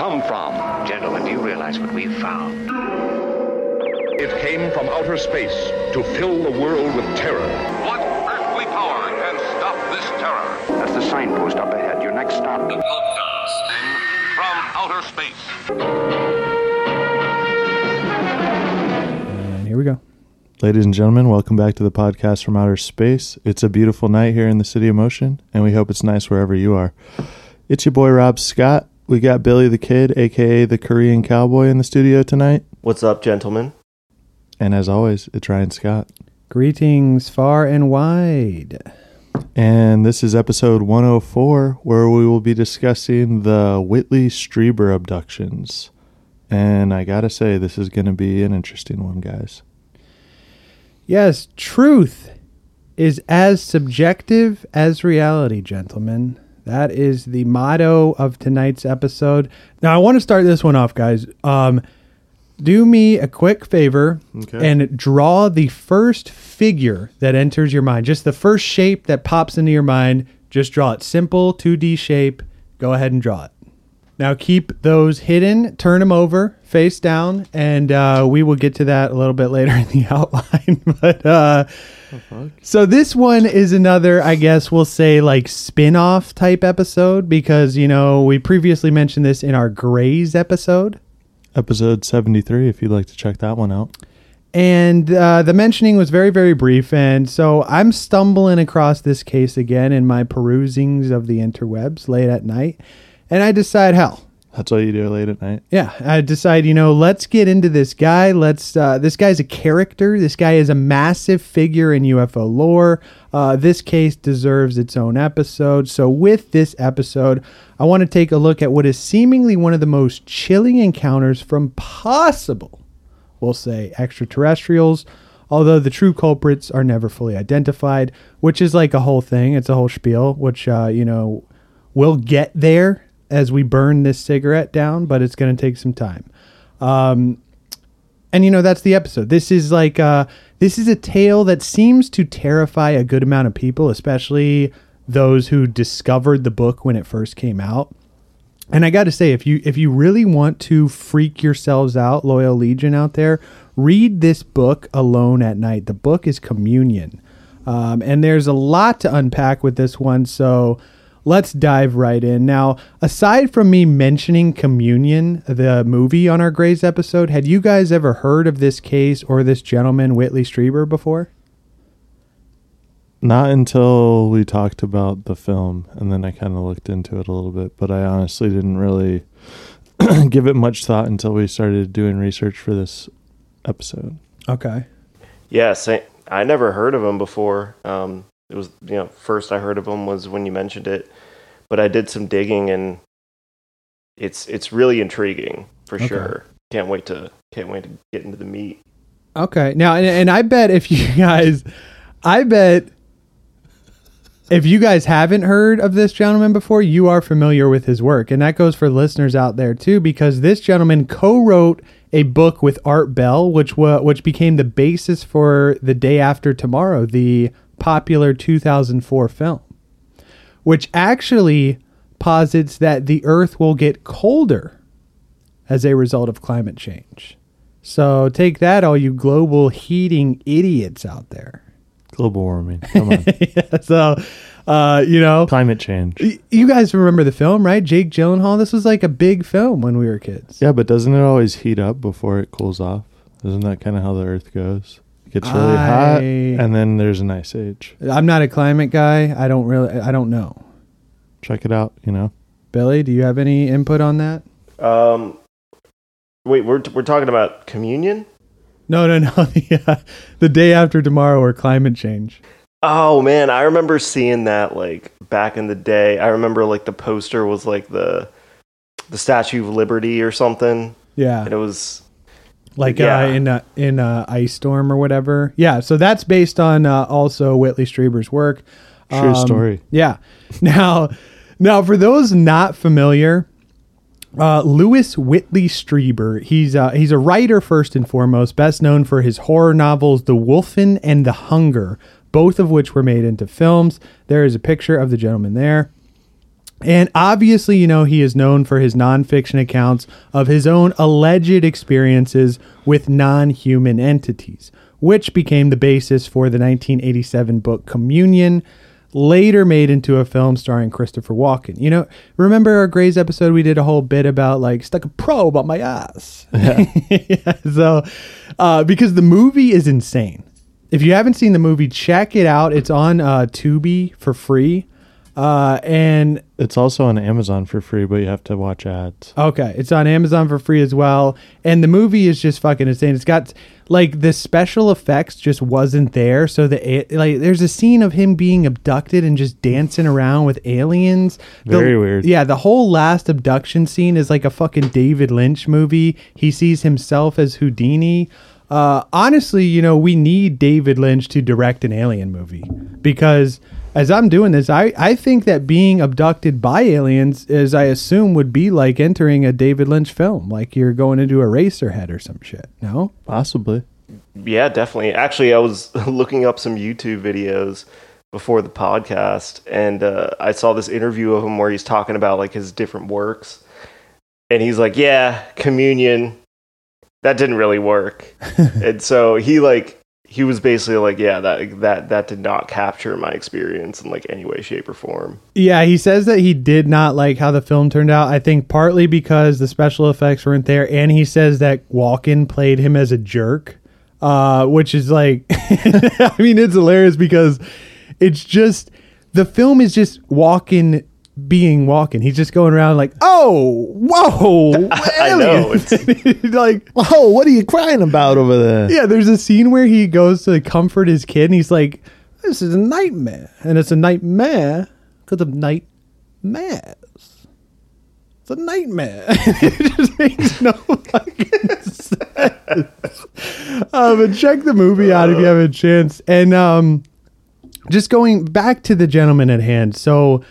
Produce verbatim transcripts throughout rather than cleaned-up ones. come from. Gentlemen, do you realize what we've found? It came from outer space to fill the world with terror. What earthly power can stop this terror? That's the signpost up ahead. Your next stop. The podcast from outer space. And here we go. Ladies and gentlemen, welcome back to the podcast from outer space. It's a beautiful night here in the City of Motion, and we hope it's nice wherever you are. It's your boy, Rob Scott. We got Billy the Kid, a k a the Korean Cowboy, in the studio tonight. What's up, gentlemen? And as always, it's Ryan Scott. Greetings far and wide. And this is episode one oh four, where we will be discussing the Whitley Strieber abductions. And I gotta say, this is going to be an interesting one, guys. Yes, truth is as subjective as reality, gentlemen. That is the motto of tonight's episode. Now, I want to start this one off, guys. Um, do me a quick favor okay. and draw the first figure that enters your mind. Just the first shape that pops into your mind. Just draw it. Simple two D shape. Go ahead and draw it. Now, keep those hidden. Turn them over. Face down, and uh, we will get to that a little bit later in the outline. but uh, oh, so this one is another, I guess we'll say, like spin-off type episode because, you know, we previously mentioned this in our Grays episode. Episode seventy-three, if you'd like to check that one out. And uh, the mentioning was very, very brief, and so I'm stumbling across this case again in my perusings of the interwebs late at night, and I decide, hell, that's all you do late at night. Yeah. I decide, you know, let's get into this guy. Let's, uh, this guy's a character. This guy is a massive figure in U F O lore. Uh, this case deserves its own episode. So with this episode, I want to take a look at what is seemingly one of the most chilling encounters from possible, we'll say, extraterrestrials, although the true culprits are never fully identified, which is like a whole thing. It's a whole spiel, which, uh, you know, we'll get there as we burn this cigarette down, but it's going to take some time. Um, and, you know, that's the episode. This is like, uh, this is a tale that seems to terrify a good amount of people, especially those who discovered the book when it first came out. And I got to say, if you, if you really want to freak yourselves out, Loyal Legion out there, read this book alone at night. The book is Communion. Um, and there's a lot to unpack with this one. So let's dive right in. Now, aside from me mentioning Communion, the movie on our Grays episode, had you guys ever heard of this case or this gentleman, Whitley Strieber, before? Not until we talked about the film, and then I kind of looked into it a little bit, but I honestly didn't really give it much thought until we started doing research for this episode. Okay. Yes, I, I never heard of him before. Um It was, you know, first I heard of him was when you mentioned it, but I did some digging and it's it's really intriguing for okay. sure. Can't wait to can't wait to get into the meat. Okay, now and, and I bet if you guys, I bet if you guys haven't heard of this gentleman before, you are familiar with his work, and that goes for listeners out there too, because this gentleman co-wrote a book with Art Bell, which wa- which became the basis for The Day After Tomorrow, the popular two thousand four film, which actually posits that the earth will get colder as a result of climate change. So take that, all you global heating idiots out there. Global warming, come on. yeah, so uh you know, climate change. Y- you guys remember the film, right? Jake Gyllenhaal. This was like a big film when we were kids. Yeah, but doesn't it always heat up before it cools off? Isn't that kind of how the earth goes? Gets really I, hot, and then there's an ice age. I'm not a climate guy. I don't really, I don't know. Check it out, you know. Billy, do you have any input on that? Um, wait, we're we're talking about Communion? No, no, no. the, uh, the Day After Tomorrow, or climate change. Oh man, I remember seeing that like back in the day. I remember like the poster was like the the Statue of Liberty or something. Yeah, and it was. Like yeah. uh, in a, in a ice storm or whatever. Yeah, so that's based on uh, also Whitley Strieber's work. Um, True story. Yeah. Now, now for those not familiar, uh, Lewis Whitley Strieber, he's uh, he's a writer first and foremost, best known for his horror novels The Wolfen and The Hunger, both of which were made into films. There is a picture of the gentleman there. And obviously, you know, he is known for his nonfiction accounts of his own alleged experiences with non-human entities, which became the basis for the nineteen eighty-seven book Communion, later made into a film starring Christopher Walken. You know, remember our Grey's episode? We did a whole bit about, like, stuck a probe on my ass. Yeah. yeah, so, uh, because the movie is insane. If you haven't seen the movie, check it out. It's on uh, Tubi for free. Uh, and it's also on Amazon for free, but you have to watch ads. Okay. It's on Amazon for free as well. And the movie is just fucking insane. It's got, like, the special effects just wasn't there. So the, like, there's a scene of him being abducted and just dancing around with aliens. The, Very weird. Yeah. The whole last abduction scene is like a fucking David Lynch movie. He sees himself as Houdini. Uh, honestly, you know, we need David Lynch to direct an alien movie, because as I'm doing this, I, I think that being abducted by aliens, as I assume, would be like entering a David Lynch film. Like you're going into Eraserhead or some shit. No? Possibly. Yeah, definitely. Actually, I was looking up some YouTube videos before the podcast, and uh, I saw this interview of him where he's talking about like his different works. And he's like, yeah, Communion, that didn't really work. And so he like... He was basically like, yeah, that that that did not capture my experience in like any way, shape, or form. Yeah, he says that he did not like how the film turned out. I think partly because the special effects weren't there, and he says that Walken played him as a jerk, uh, which is like, I mean, it's hilarious because it's just the film is just Walken being Walken. He's just going around like, oh, whoa, I know. It's like, oh, what are you crying about over there? Yeah, there's a scene where he goes to comfort his kid, and he's like, this is a nightmare, and it's a nightmare because of nightmares. It's a nightmare. It just makes no fucking sense. Uh, but check the movie out if you have a chance. And um, just going back to the gentleman at hand, so.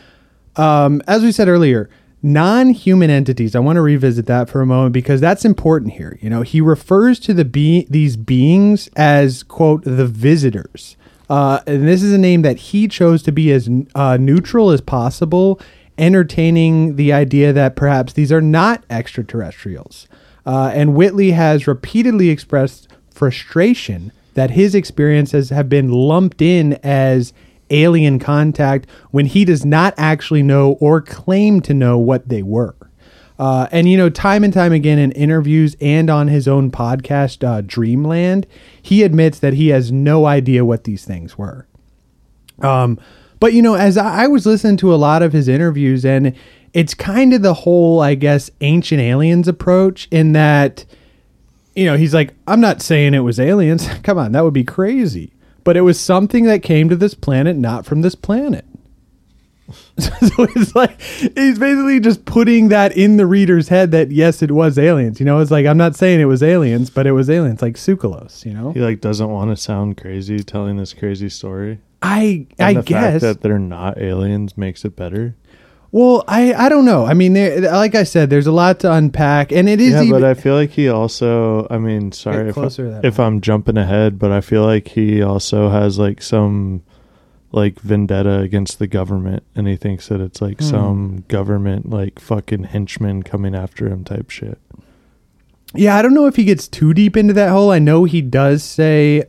Um, as we said earlier, non-human entities, I want to revisit that for a moment because that's important here. You know, he refers to the be- these beings as, quote, the visitors. Uh, and this is a name that he chose to be as uh, neutral as possible, entertaining the idea that perhaps these are not extraterrestrials. Uh, and Whitley has repeatedly expressed frustration that his experiences have been lumped in as alien contact when he does not actually know or claim to know what they were. Uh, and, you know, time and time again in interviews and on his own podcast, uh, Dreamland, he admits that he has no idea what these things were. Um, but, you know, as I, I was listening to a lot of his interviews, and it's kind of the whole, I guess, ancient aliens approach in that, you know, he's like, I'm not saying it was aliens. Come on, that would be crazy. But it was something that came to this planet, not from this planet. So it's like, he's basically just putting that in the reader's head that, yes, it was aliens. You know, it's like, I'm not saying it was aliens, but it was aliens, like Sukalos, you know? He, like, doesn't want to sound crazy telling this crazy story. I, I guess. And the fact that they're not aliens makes it better. Well, I, I don't know. I mean, like I said, there's a lot to unpack, and it is. Yeah, even, but I feel like he also. I mean, sorry if, I, if I'm jumping ahead, but I feel like he also has like some like vendetta against the government, and he thinks that it's like mm. some government like fucking henchmen coming after him type shit. Yeah, I don't know if he gets too deep into that hole. I know he does say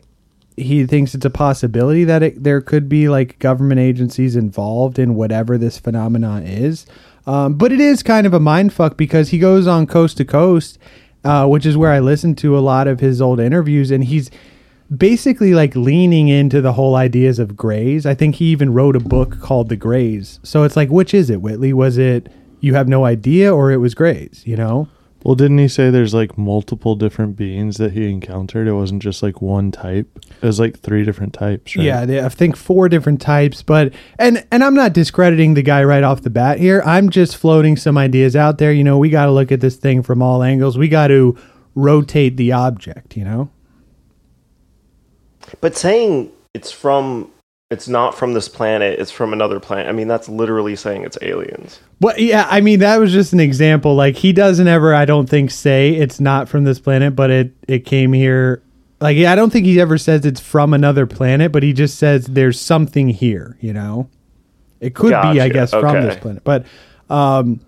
he thinks it's a possibility that it, there could be like government agencies involved in whatever this phenomenon is. Um, but it is kind of a mindfuck because he goes on Coast to Coast, uh, which is where I listen to a lot of his old interviews. And he's basically like leaning into the whole ideas of Greys. I think he even wrote a book called The Greys. So it's like, which is it, Whitley? Was it you have no idea, or it was Greys, you know? Well, didn't he say there's like multiple different beings that he encountered? It wasn't just like one type. It was like three different types, right? Yeah, they, I think four different types. But and and I'm not discrediting the guy right off the bat here. I'm just floating some ideas out there. You know, we got to look at this thing from all angles. We got to rotate the object, you know? But saying it's from... It's not from this planet. It's from another planet. I mean, that's literally saying it's aliens. But yeah, I mean, that was just an example. Like he doesn't ever, I don't think, say it's not from this planet, but it, it came here. Like, I don't think he ever says it's from another planet, but he just says there's something here, you know, it could gotcha. be, I guess, okay. from this planet. But Um,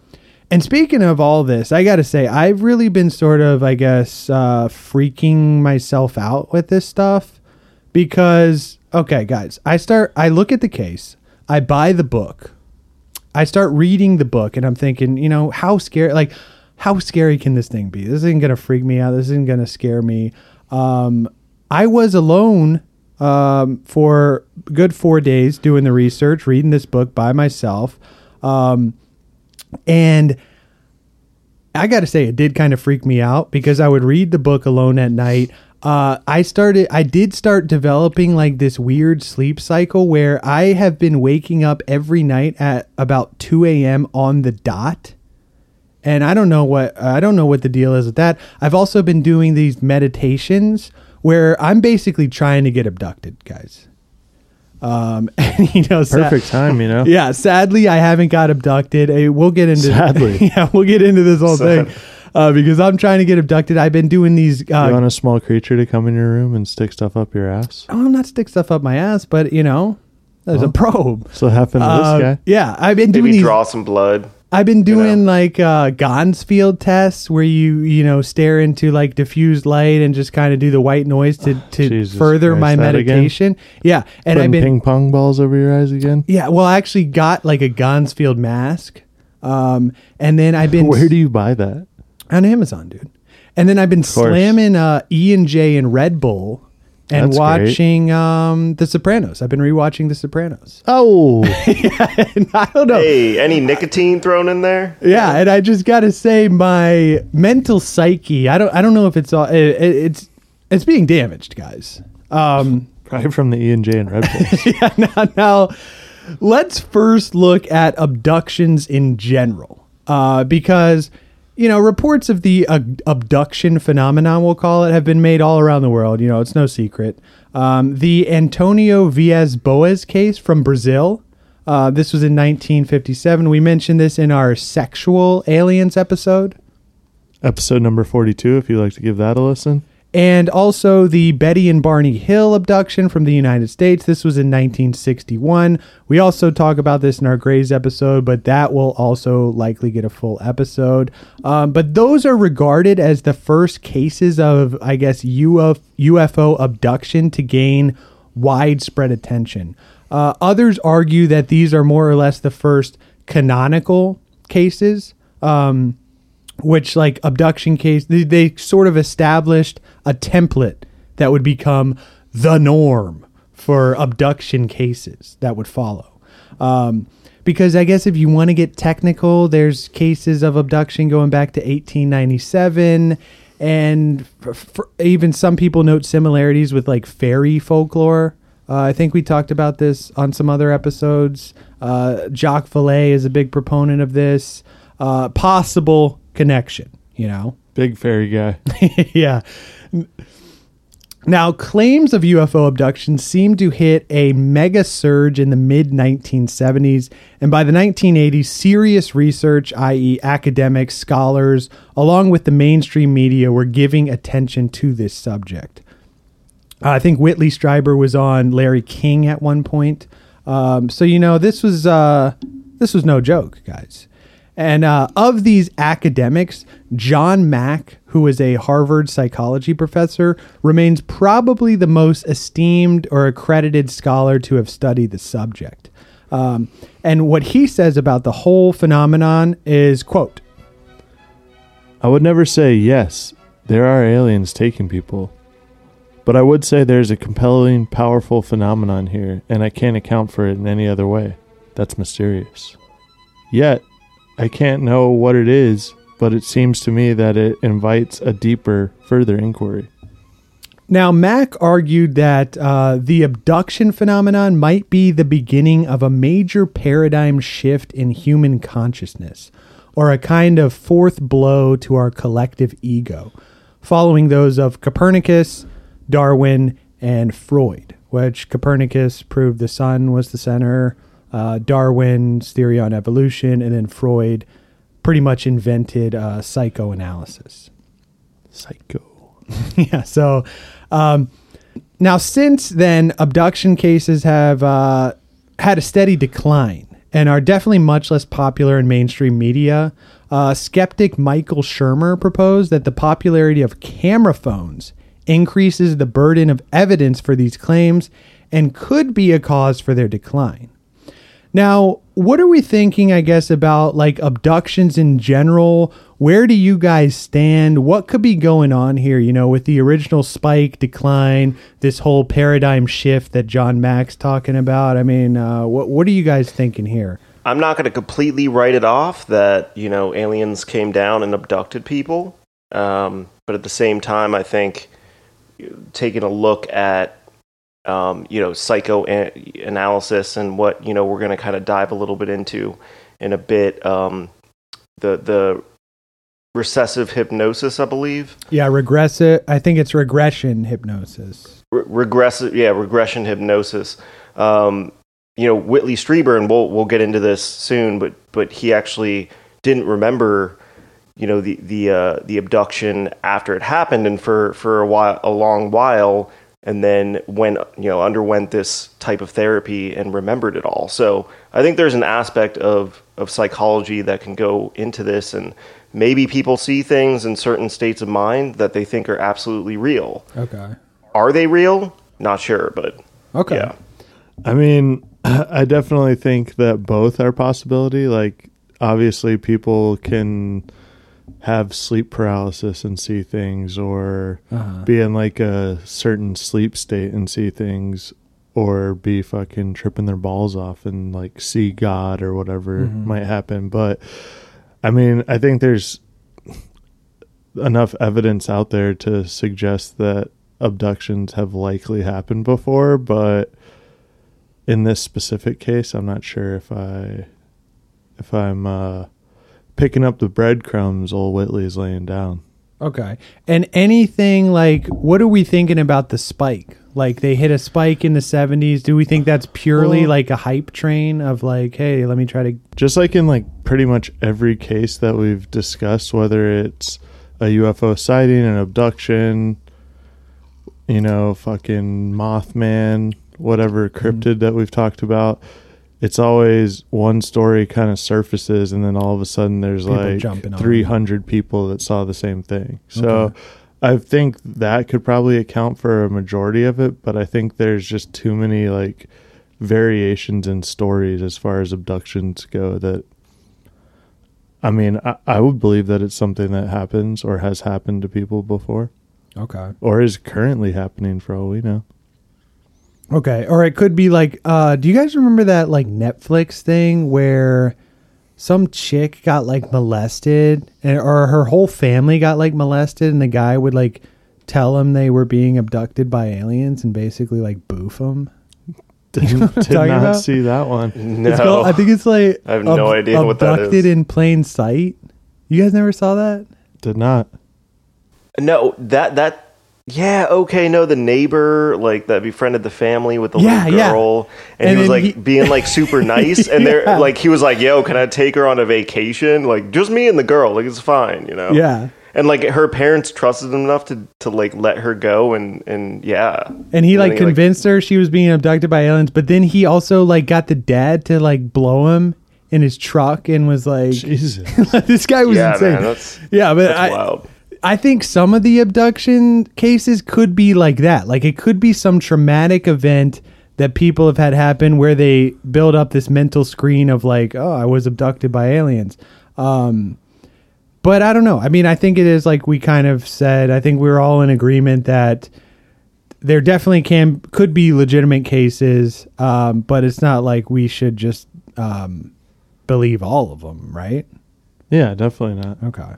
and speaking of all this, I got to say, I've really been sort of, I guess, uh, freaking myself out with this stuff because, okay, guys, I start, I look at the case, I buy the book, I start reading the book and I'm thinking, you know, how scary, like how scary can this thing be? This isn't going to freak me out. This isn't going to scare me. Um, I was alone um, for a good four days doing the research, reading this book by myself. Um, and I got to say, it did kind of freak me out because I would read the book alone at night. Uh, I started, I did start developing like this weird sleep cycle where I have been waking up every night at about two a.m. on the dot. And I don't know what, I don't know what the deal is with that. I've also been doing these meditations where I'm basically trying to get abducted, guys. Um, and, you know, perfect sa- time, you know? Yeah. Sadly, I haven't got abducted. Hey, we'll get into, sadly. yeah, we'll get into this whole Sad. thing. Uh, because I'm trying to get abducted. I've been doing these. Uh, you want a small creature to come in your room and stick stuff up your ass? Oh, I'm not stick stuff up my ass, but you know, there's well, a probe. So it happened to uh, this guy. Yeah, I've been doing. Maybe these, draw some blood. I've been doing you know? like uh, Gansfield tests where you you know stare into like diffused light and just kind of do the white noise to to further Christ, my meditation. Again? Yeah, and Putting I've been ping pong balls over your eyes again. Yeah, well, I actually got like a Gansfield mask, um, and then I've been. Where do you buy that? On Amazon, dude. And then I've been slamming uh, E and J and Red Bull and That's watching um, The Sopranos. I've been rewatching The Sopranos. Oh. yeah, and I don't know. Hey, any nicotine thrown in there? Yeah, and I just got to say my mental psyche, I don't I don't know if it's all, it, it's it's being damaged, guys. Um, Probably from the E and J and Red Bull. yeah, now, now let's first look at abductions in general uh, because you know, reports of the uh, abduction phenomenon, we'll call it, have been made all around the world. You know, it's no secret. Um, the Antonio Villas-Boas case from Brazil. Uh, this was in nineteen fifty-seven. We mentioned this in our sexual aliens episode. Episode number forty-two, if you'd like to give that a listen. And also the Betty and Barney Hill abduction from the United States. This was in nineteen sixty-one. We also talk about this in our Grays episode, but that will also likely get a full episode. Um, but those are regarded as the first cases of, I guess, U F O abduction to gain widespread attention. Uh, others argue that these are more or less the first canonical cases, um, which like abduction case, they, they sort of established a template that would become the norm for abduction cases that would follow. Um, because I guess if you want to get technical, there's cases of abduction going back to eighteen ninety-seven. And for, for even some people note similarities with like fairy folklore. Uh, I think we talked about this on some other episodes. Uh, Jacques Vallée is a big proponent of this. Uh, possible connection, you know? Big fairy guy. yeah. Now, claims of U F O abduction seem to hit a mega surge in the mid nineteen seventies. And by the nineteen eighties, serious research, that is academics, scholars, along with the mainstream media, were giving attention to this subject. Uh, I think Whitley Strieber was on Larry King at one point. Um, so, you know, this was uh, this was no joke, guys. And uh, of these academics, John Mack, who is a Harvard psychology professor, remains probably the most esteemed or accredited scholar to have studied the subject. Um, and what he says about the whole phenomenon is, quote, I would never say, yes, there are aliens taking people, but I would say there's a compelling, powerful phenomenon here, and I can't account for it in any other way. That's mysterious. Yet, I can't know what it is, but it seems to me that it invites a deeper, further inquiry. Now, Mack argued that uh, the abduction phenomenon might be the beginning of a major paradigm shift in human consciousness, or a kind of fourth blow to our collective ego, following those of Copernicus, Darwin, and Freud, which Copernicus proved the sun was the center. Uh, Darwin's theory on evolution, and then Freud pretty much invented uh, psychoanalysis. Psycho. yeah, so um, now since then, abduction cases have uh, had a steady decline, and are definitely much less popular in mainstream media. Uh, skeptic Michael Shermer proposed that the popularity of camera phones increases the burden of evidence for these claims and could be a cause for their decline. Now, what are we thinking, I guess, about like abductions in general? Where do you guys stand? What could be going on here, you know, with the original spike, decline, this whole paradigm shift that John Mack's talking about? I mean, uh, what what are you guys thinking here? I'm not going to completely write it off that, you know, aliens came down and abducted people. Um, but at the same time, I think taking a look at Um, you know, psychoanalysis and what, you know, we're going to kind of dive a little bit into in a bit. Um, the the recessive hypnosis, I believe. Yeah, regressive. I think it's regression hypnosis. Re- regressive, yeah, regression hypnosis. Um, you know, Whitley Strieber, we'll we'll get into this soon, but but he actually didn't remember, you know, the the uh, the abduction after it happened, and for for a while, a long while. And then when, you know, underwent this type of therapy and remembered it all. So I think there's an aspect of, of psychology that can go into this, and maybe people see things in certain states of mind that they think are absolutely real. Okay. Are they real? Not sure, but okay. Yeah. I mean, I definitely think that both are possibility. Like, obviously people can have sleep paralysis and see things, or uh-huh. be in like a certain sleep state and see things, or be fucking tripping their balls off and like see God or whatever mm-hmm. might happen. But I mean, I think there's enough evidence out there to suggest that abductions have likely happened before, but in this specific case, I'm not sure if I, if I'm, uh, picking up the breadcrumbs old Whitley's laying down. Okay. And anything like, what are we thinking about the spike? Like, they hit a spike in the seventies. Do we think that's purely well, like a hype train of like, hey, let me try to... Just like in like pretty much every case that we've discussed, whether it's a U F O sighting, an abduction, you know, fucking Mothman, whatever cryptid mm-hmm. that we've talked about, it's always one story kind of surfaces, and then all of a sudden there's people like three hundred people that saw the same thing. So okay. I think that could probably account for a majority of it, but I think there's just too many like variations in stories as far as abductions go that, I mean, I, I would believe that it's something that happens or has happened to people before. Okay. Or is currently happening for all we know. Okay. Or it could be like, uh, do you guys remember that like Netflix thing where some chick got like molested, and or her whole family got like molested, and the guy would like tell them they were being abducted by aliens and basically like boof them? Did, you know did not about? see that one. No. It's called, I think it's like, I have no ab- idea what that is. Abducted in Plain Sight. You guys never saw that? Did not. No, that, that, yeah, okay, no, the neighbor, like, that befriended the family with the yeah, little girl, yeah. and, and he was, like, he, being, like, super nice, and yeah. they're, like, he was like, yo, can I take her on a vacation? Like, just me and the girl, like, it's fine, you know? Yeah. And, like, her parents trusted him enough to, to like, let her go, and, and yeah. And he, and like, he, convinced like, her she was being abducted by aliens, but then he also, like, got the dad to, like, blow him in his truck, and was like... Jesus. This guy was yeah, insane. Man, that's, yeah, but that's I... wild. I think some of the abduction cases could be like that. Like, it could be some traumatic event that people have had happen where they build up this mental screen of like, oh, I was abducted by aliens. Um, but I don't know. I mean, I think it is like we kind of said, I think we were all in agreement that there definitely can, could be legitimate cases. Um, but it's not like we should just, um, believe all of them. Right. Yeah, definitely not. Okay.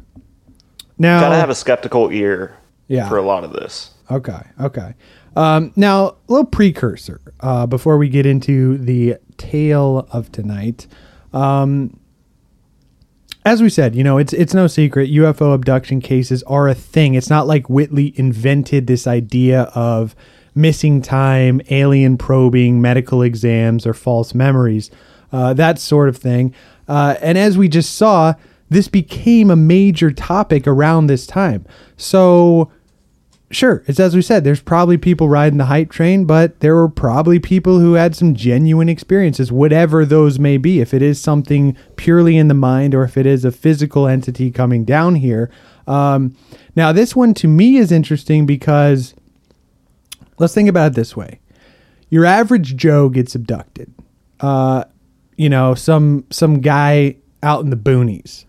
Now, gotta have a skeptical ear yeah. for a lot of this. Okay, okay. Um, now, a little precursor uh, before we get into the tale of tonight. Um, as we said, you know, it's it's no secret. U F O abduction cases are a thing. It's not like Whitley invented this idea of missing time, alien probing, medical exams, or false memories, uh, that sort of thing. Uh, and as we just saw, this became a major topic around this time. So sure, it's as we said, there's probably people riding the hype train, but there were probably people who had some genuine experiences, whatever those may be. If it is something purely in the mind or if it is a physical entity coming down here. Um, now, this one to me is interesting because let's think about it this way. Your average Joe gets abducted. Uh, you know, some some guy out in the boonies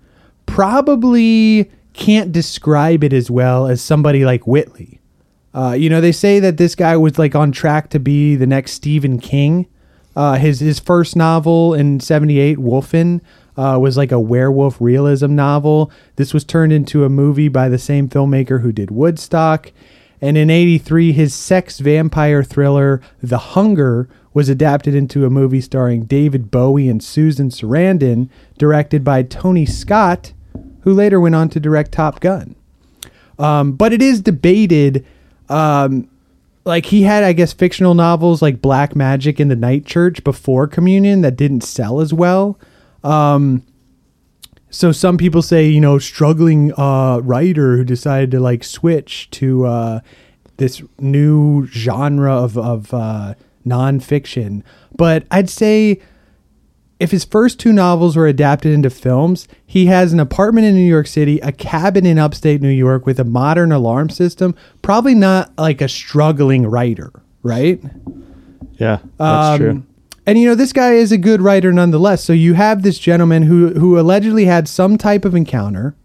probably can't describe it as well as somebody like Whitley. Uh, you know, they say that this guy was like on track to be the next Stephen King. Uh, his, his first novel in seventy-eight, Wolfen, uh, was like a werewolf realism novel. This was turned into a movie by the same filmmaker who did Woodstock. And in eighty-three, his sex vampire thriller, The Hunger, was adapted into a movie starring David Bowie and Susan Sarandon, directed by Tony Scott, who later went on to direct Top Gun. Um, but it is debated. Um, like he had, I guess, fictional novels like Black Magic and The Night Church before Communion that didn't sell as well. Um, so some people say, you know, struggling uh, writer who decided to like switch to uh, this new genre of, of uh, nonfiction. But I'd say, if his first two novels were adapted into films, he has an apartment in New York City, a cabin in upstate New York with a modern alarm system, probably not like a struggling writer, right? Yeah, that's um, true. And, you know, this guy is a good writer nonetheless. So you have this gentleman who, who allegedly had some type of encounter.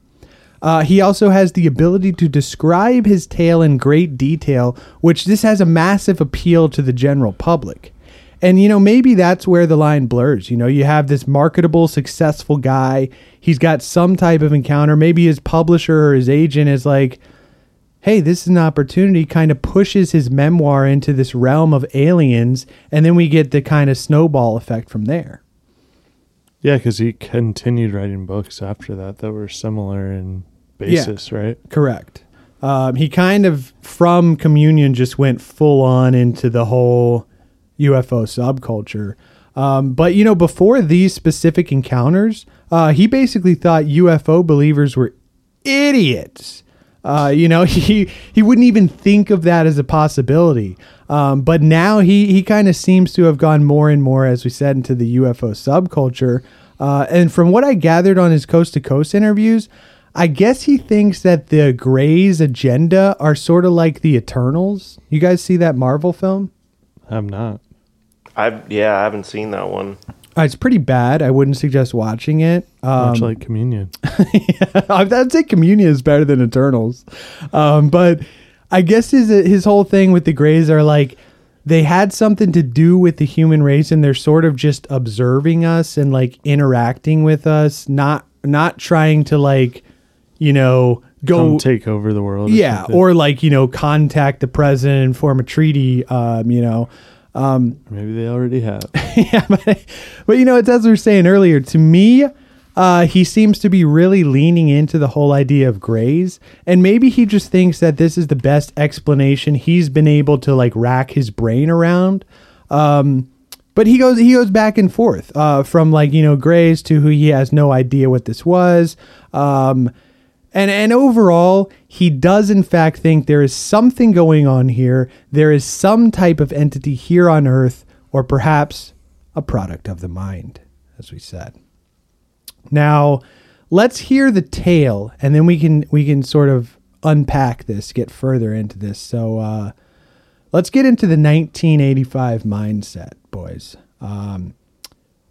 Uh, he also has the ability to describe his tale in great detail, which this has a massive appeal to the general public. And, you know, maybe that's where the line blurs. You know, you have this marketable, successful guy. He's got some type of encounter. Maybe his publisher or his agent is like, hey, this is an opportunity, kind of pushes his memoir into this realm of aliens. And then we get the kind of snowball effect from there. Yeah, because he continued writing books after that that were similar in basis, yeah, right? Correct. Um, he kind of, from Communion, just went full on into the whole U F O subculture. Um, but, you know, before these specific encounters, uh, he basically thought U F O believers were idiots. Uh, you know, he he wouldn't even think of that as a possibility. Um, but now he, he kind of seems to have gone more and more, as we said, into the U F O subculture. Uh, and from what I gathered on his Coast to Coast interviews, I guess he thinks that the Greys' agenda are sort of like the Eternals. You guys see that Marvel film? I'm not. I've yeah, I haven't seen that one. Uh, it's pretty bad. I wouldn't suggest watching it. Um, Much like Communion. Yeah, I'd say Communion is better than Eternals. Um, but I guess his his whole thing with the Greys are like they had something to do with the human race, and they're sort of just observing us and like interacting with us, not not trying to like, you know, go Come take over the world. Or yeah. Something. Or like, you know, contact the president and form a treaty, um, you know, um, maybe they already have. Yeah. But, but, you know, it's as we were saying earlier, to me, uh, he seems to be really leaning into the whole idea of Greys. And maybe he just thinks that this is the best explanation he's been able to like rack his brain around. Um, But he goes he goes back and forth uh, from like, you know, Greys to who he has no idea what this was. Um And and overall, he does, in fact, think there is something going on here. There is some type of entity here on Earth, or perhaps a product of the mind, as we said. Now, let's hear the tale, and then we can we can sort of unpack this, get further into this. So uh, let's get into the nineteen eighty-five mindset, boys. Um,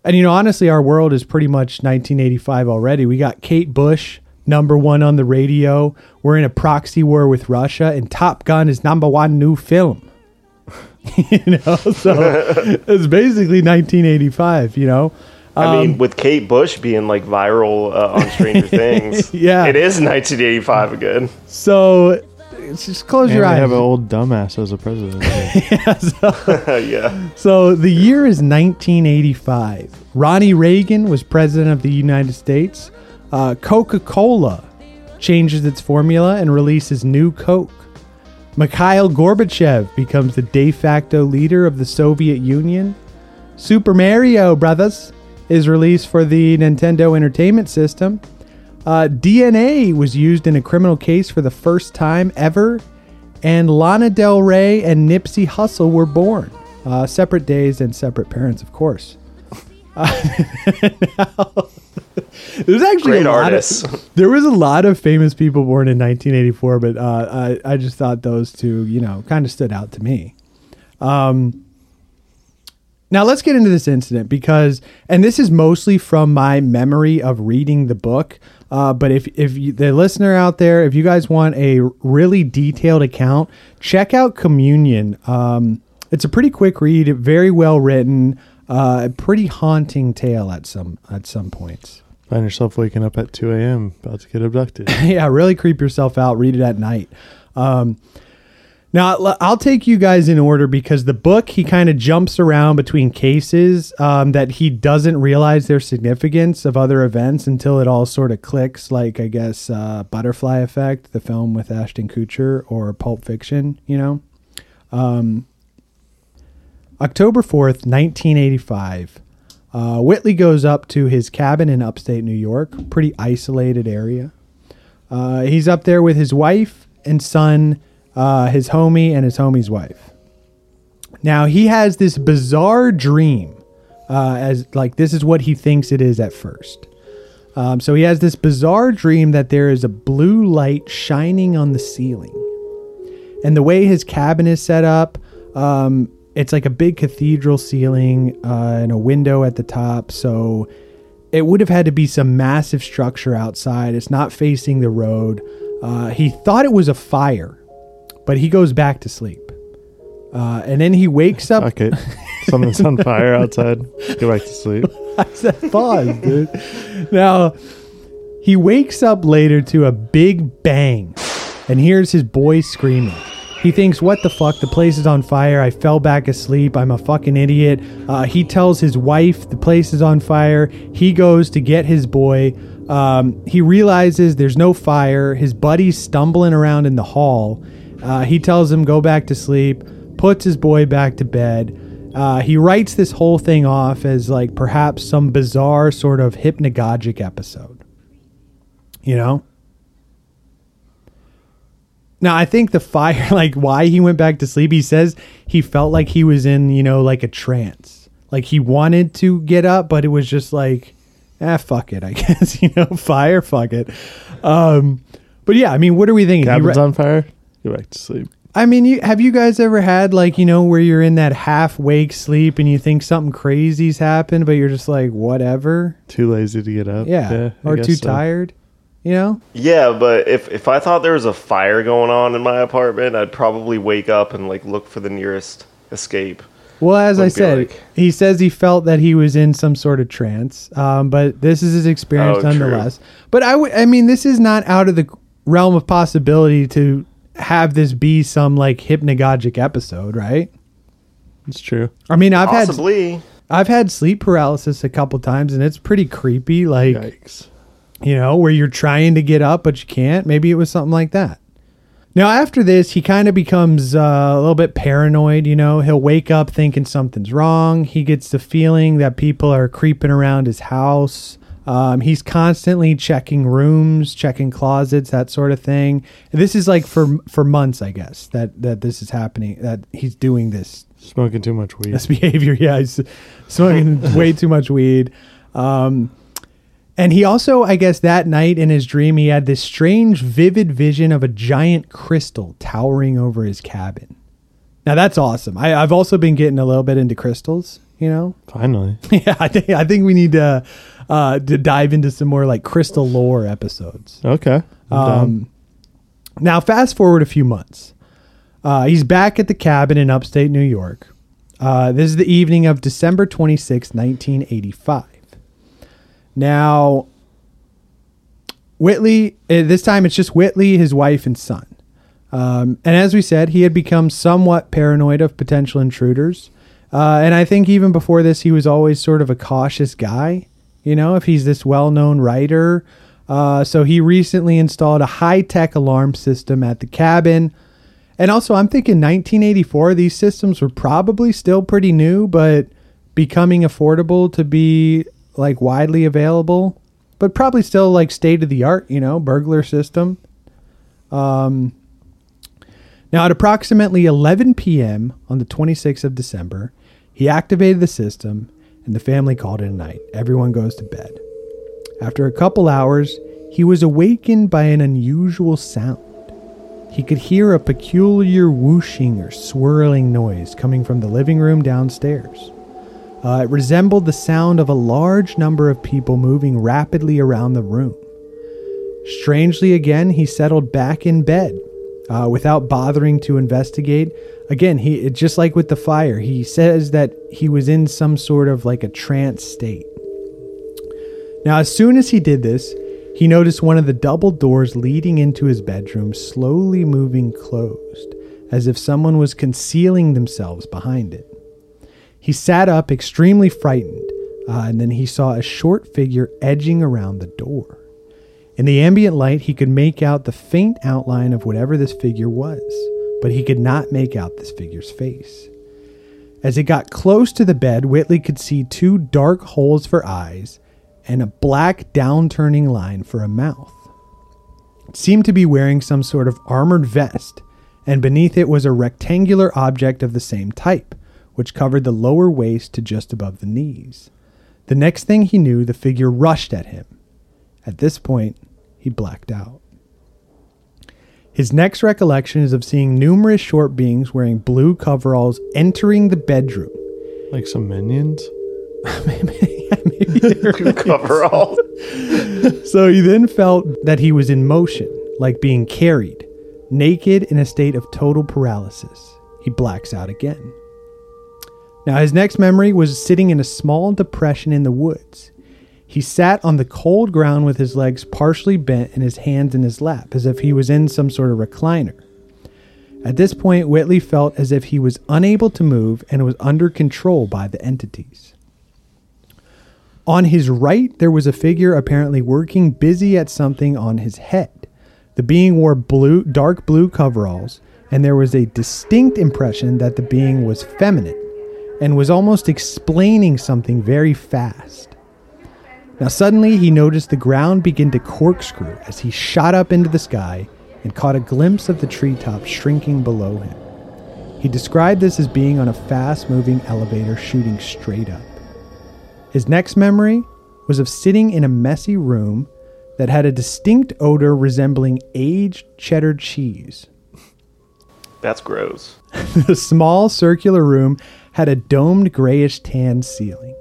and, you know, honestly, our world is pretty much nineteen eighty-five already. We got Kate Bush, number one on the radio. We're in a proxy war with Russia, and Top Gun is number one new film. You know, so it's basically nineteen eighty-five, you know. Um, I mean, with Kate Bush being like viral uh, on Stranger Things, yeah, it is nineteen eighty-five again. So it's just close and your eyes. We have an old dumbass as a president. Yeah, so, yeah. So the year is nineteen eighty-five. Ronnie Reagan was president of the United States. Uh, Coca-Cola changes its formula and releases new Coke. Mikhail Gorbachev becomes the de facto leader of the Soviet Union. Super Mario Brothers is released for the Nintendo Entertainment System. Uh, D N A was used in a criminal case for the first time ever. and Lana Del Rey and Nipsey Hussle were born. Uh, separate days and separate parents, of course. Uh, now, there's actually Great a lot artists. Of, there was a lot of famous people born in nineteen eighty-four, but uh, I, I just thought those two, you know, kind of stood out to me. Um, now let's get into this incident because, and this is mostly from my memory of reading the book. Uh, but if, if you, the listener out there, if you guys want a really detailed account, check out Communion. Um, it's a pretty quick read, very well written. Uh, a pretty haunting tale at some at some points. Find yourself waking up at two a.m. about to get abducted. Yeah, really creep yourself out. Read it at night. Um, now, I'll take you guys in order because the book, he kind of jumps around between cases um, that he doesn't realize their significance of other events until it all sort of clicks, like, I guess, uh, Butterfly Effect, the film with Ashton Kutcher, or Pulp Fiction, you know? Um October fourth, nineteen eighty-five, uh, Whitley goes up to his cabin in upstate New York, pretty isolated area. Uh, he's up there with his wife and son, uh, his homie and his homie's wife. Now, he has this bizarre dream, uh, as like this is what he thinks it is at first. Um, so he has this bizarre dream that there is a blue light shining on the ceiling. And the way his cabin is set up, um, it's like a big cathedral ceiling uh, and a window at the top. So it would have had to be some massive structure outside. It's not facing the road. Uh, he thought it was a fire, but he goes back to sleep. Uh, and then he wakes up. Okay. Something's on fire outside. Go back to sleep. I said pause, dude. Now, he wakes up later to a big bang and hears his boy screaming. He thinks, what the fuck? The place is on fire. I fell back asleep. I'm a fucking idiot. Uh, he tells his wife the place is on fire. He goes to get his boy. Um, he realizes there's no fire. His buddy's stumbling around in the hall. Uh, he tells him, go back to sleep, puts his boy back to bed. Uh, he writes this whole thing off as like perhaps some bizarre sort of hypnagogic episode, you know? Now, I think the fire, like why he went back to sleep, he says he felt like he was in, you know, like a trance. Like he wanted to get up, but it was just like, ah, fuck it, I guess, you know, fire, fuck it. Um, but yeah, I mean, what are we thinking? Cabin's re- on fire, go back to sleep. I mean, you, have you guys ever had like, you know, where you're in that half wake sleep and you think something crazy's happened, but you're just like, whatever. Too lazy to get up. Yeah, yeah or too so. tired. You know? Yeah, but if, if I thought there was a fire going on in my apartment, I'd probably wake up and like look for the nearest escape. Well, as I said, like, he says he felt that he was in some sort of trance, um, but this is his experience oh, nonetheless. True. But I, w- I mean, this is not out of the realm of possibility to have this be some like hypnagogic episode, right? It's true. I mean, I've Possibly. had I've had sleep paralysis a couple times, and it's pretty creepy. Like. Yikes. You know, where you're trying to get up, but you can't. Maybe it was something like that. Now, after this, he kind of becomes uh, a little bit paranoid. You know, he'll wake up thinking something's wrong. He gets the feeling that people are creeping around his house. Um, he's constantly checking rooms, checking closets, that sort of thing. And this is like for for months, I guess, that, that this is happening, that he's doing this. Smoking too much weed. This behavior, yeah. He's smoking way too much weed. Um And he also, I guess that night in his dream, he had this strange, vivid vision of a giant crystal towering over his cabin. Now, that's awesome. I, I've also been getting a little bit into crystals, you know? Finally. Yeah, I think, I think we need to, uh, to dive into some more like crystal lore episodes. Okay. Um, now, fast forward a few months. Uh, he's back at the cabin in upstate New York. Uh, this is the evening of December twenty-sixth, nineteen eighty-five. Now, Whitley, this time it's just Whitley, his wife, and son. Um, and as we said, he had become somewhat paranoid of potential intruders. Uh, and I think even before this, he was always sort of a cautious guy, you know, if he's this well-known writer. Uh, so he recently installed a high-tech alarm system at the cabin. And also, I'm thinking nineteen eighty-four, these systems were probably still pretty new, but becoming affordable to be like widely available, but probably still like state of the art, you know, burglar system. Um, Now, at approximately eleven p.m. on the twenty-sixth of December, he activated the system and the family called it a night. Everyone goes to bed. After a couple hours, he was awakened by an unusual sound. He could hear a peculiar whooshing or swirling noise coming from the living room downstairs. Uh, it resembled the sound of a large number of people moving rapidly around the room. Strangely, again, he settled back in bed uh, without bothering to investigate. Again, he just like with the fire, he says that he was in some sort of like a trance state. Now, as soon as he did this, he noticed one of the double doors leading into his bedroom slowly moving closed, as if someone was concealing themselves behind it. He sat up, extremely frightened, uh, and then he saw a short figure edging around the door. In the ambient light, he could make out the faint outline of whatever this figure was, but he could not make out this figure's face. As it got close to the bed, Whitley could see two dark holes for eyes and a black downturning line for a mouth. It seemed to be wearing some sort of armored vest, and beneath it was a rectangular object of the same type, which covered the lower waist to just above the knees. The next thing he knew, the figure rushed at him. At this point, he blacked out. His next recollection is of seeing numerous short beings wearing blue coveralls entering the bedroom. Like some minions? Maybe, yeah, maybe really coveralls. So he then felt that he was in motion, like being carried, naked in a state of total paralysis. He blacks out again. Now, his next memory was sitting in a small depression in the woods. He sat on the cold ground with his legs partially bent and his hands in his lap, as if he was in some sort of recliner. At this point, Whitley felt as if he was unable to move and was under control by the entities. On his right, there was a figure apparently working busy at something on his head. The being wore blue, dark blue coveralls, and there was a distinct impression that the being was feminine and was almost explaining something very fast. Now suddenly, he noticed the ground begin to corkscrew as he shot up into the sky and caught a glimpse of the treetop shrinking below him. He described this as being on a fast-moving elevator shooting straight up. His next memory was of sitting in a messy room that had a distinct odor resembling aged cheddar cheese. That's gross. The small circular room had a domed grayish tan ceiling.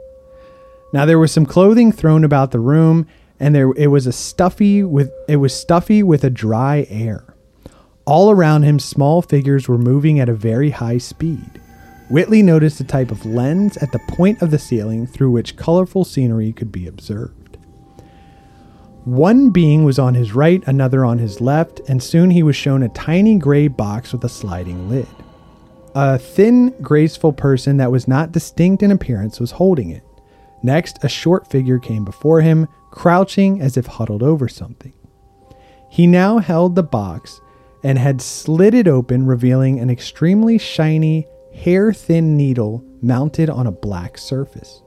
Now there was some clothing thrown about the room, and there it was a stuffy with it was stuffy with a dry air. All around him, small figures were moving at a very high speed. Whitley noticed a type of lens at the point of the ceiling through which colorful scenery could be observed. One being was on his right, another on his left, and soon he was shown a tiny gray box with a sliding lid. A thin, graceful person that was not distinct in appearance was holding it. Next, a short figure came before him, crouching as if huddled over something. He now held the box and had slid it open, revealing an extremely shiny, hair-thin needle mounted on a black surface.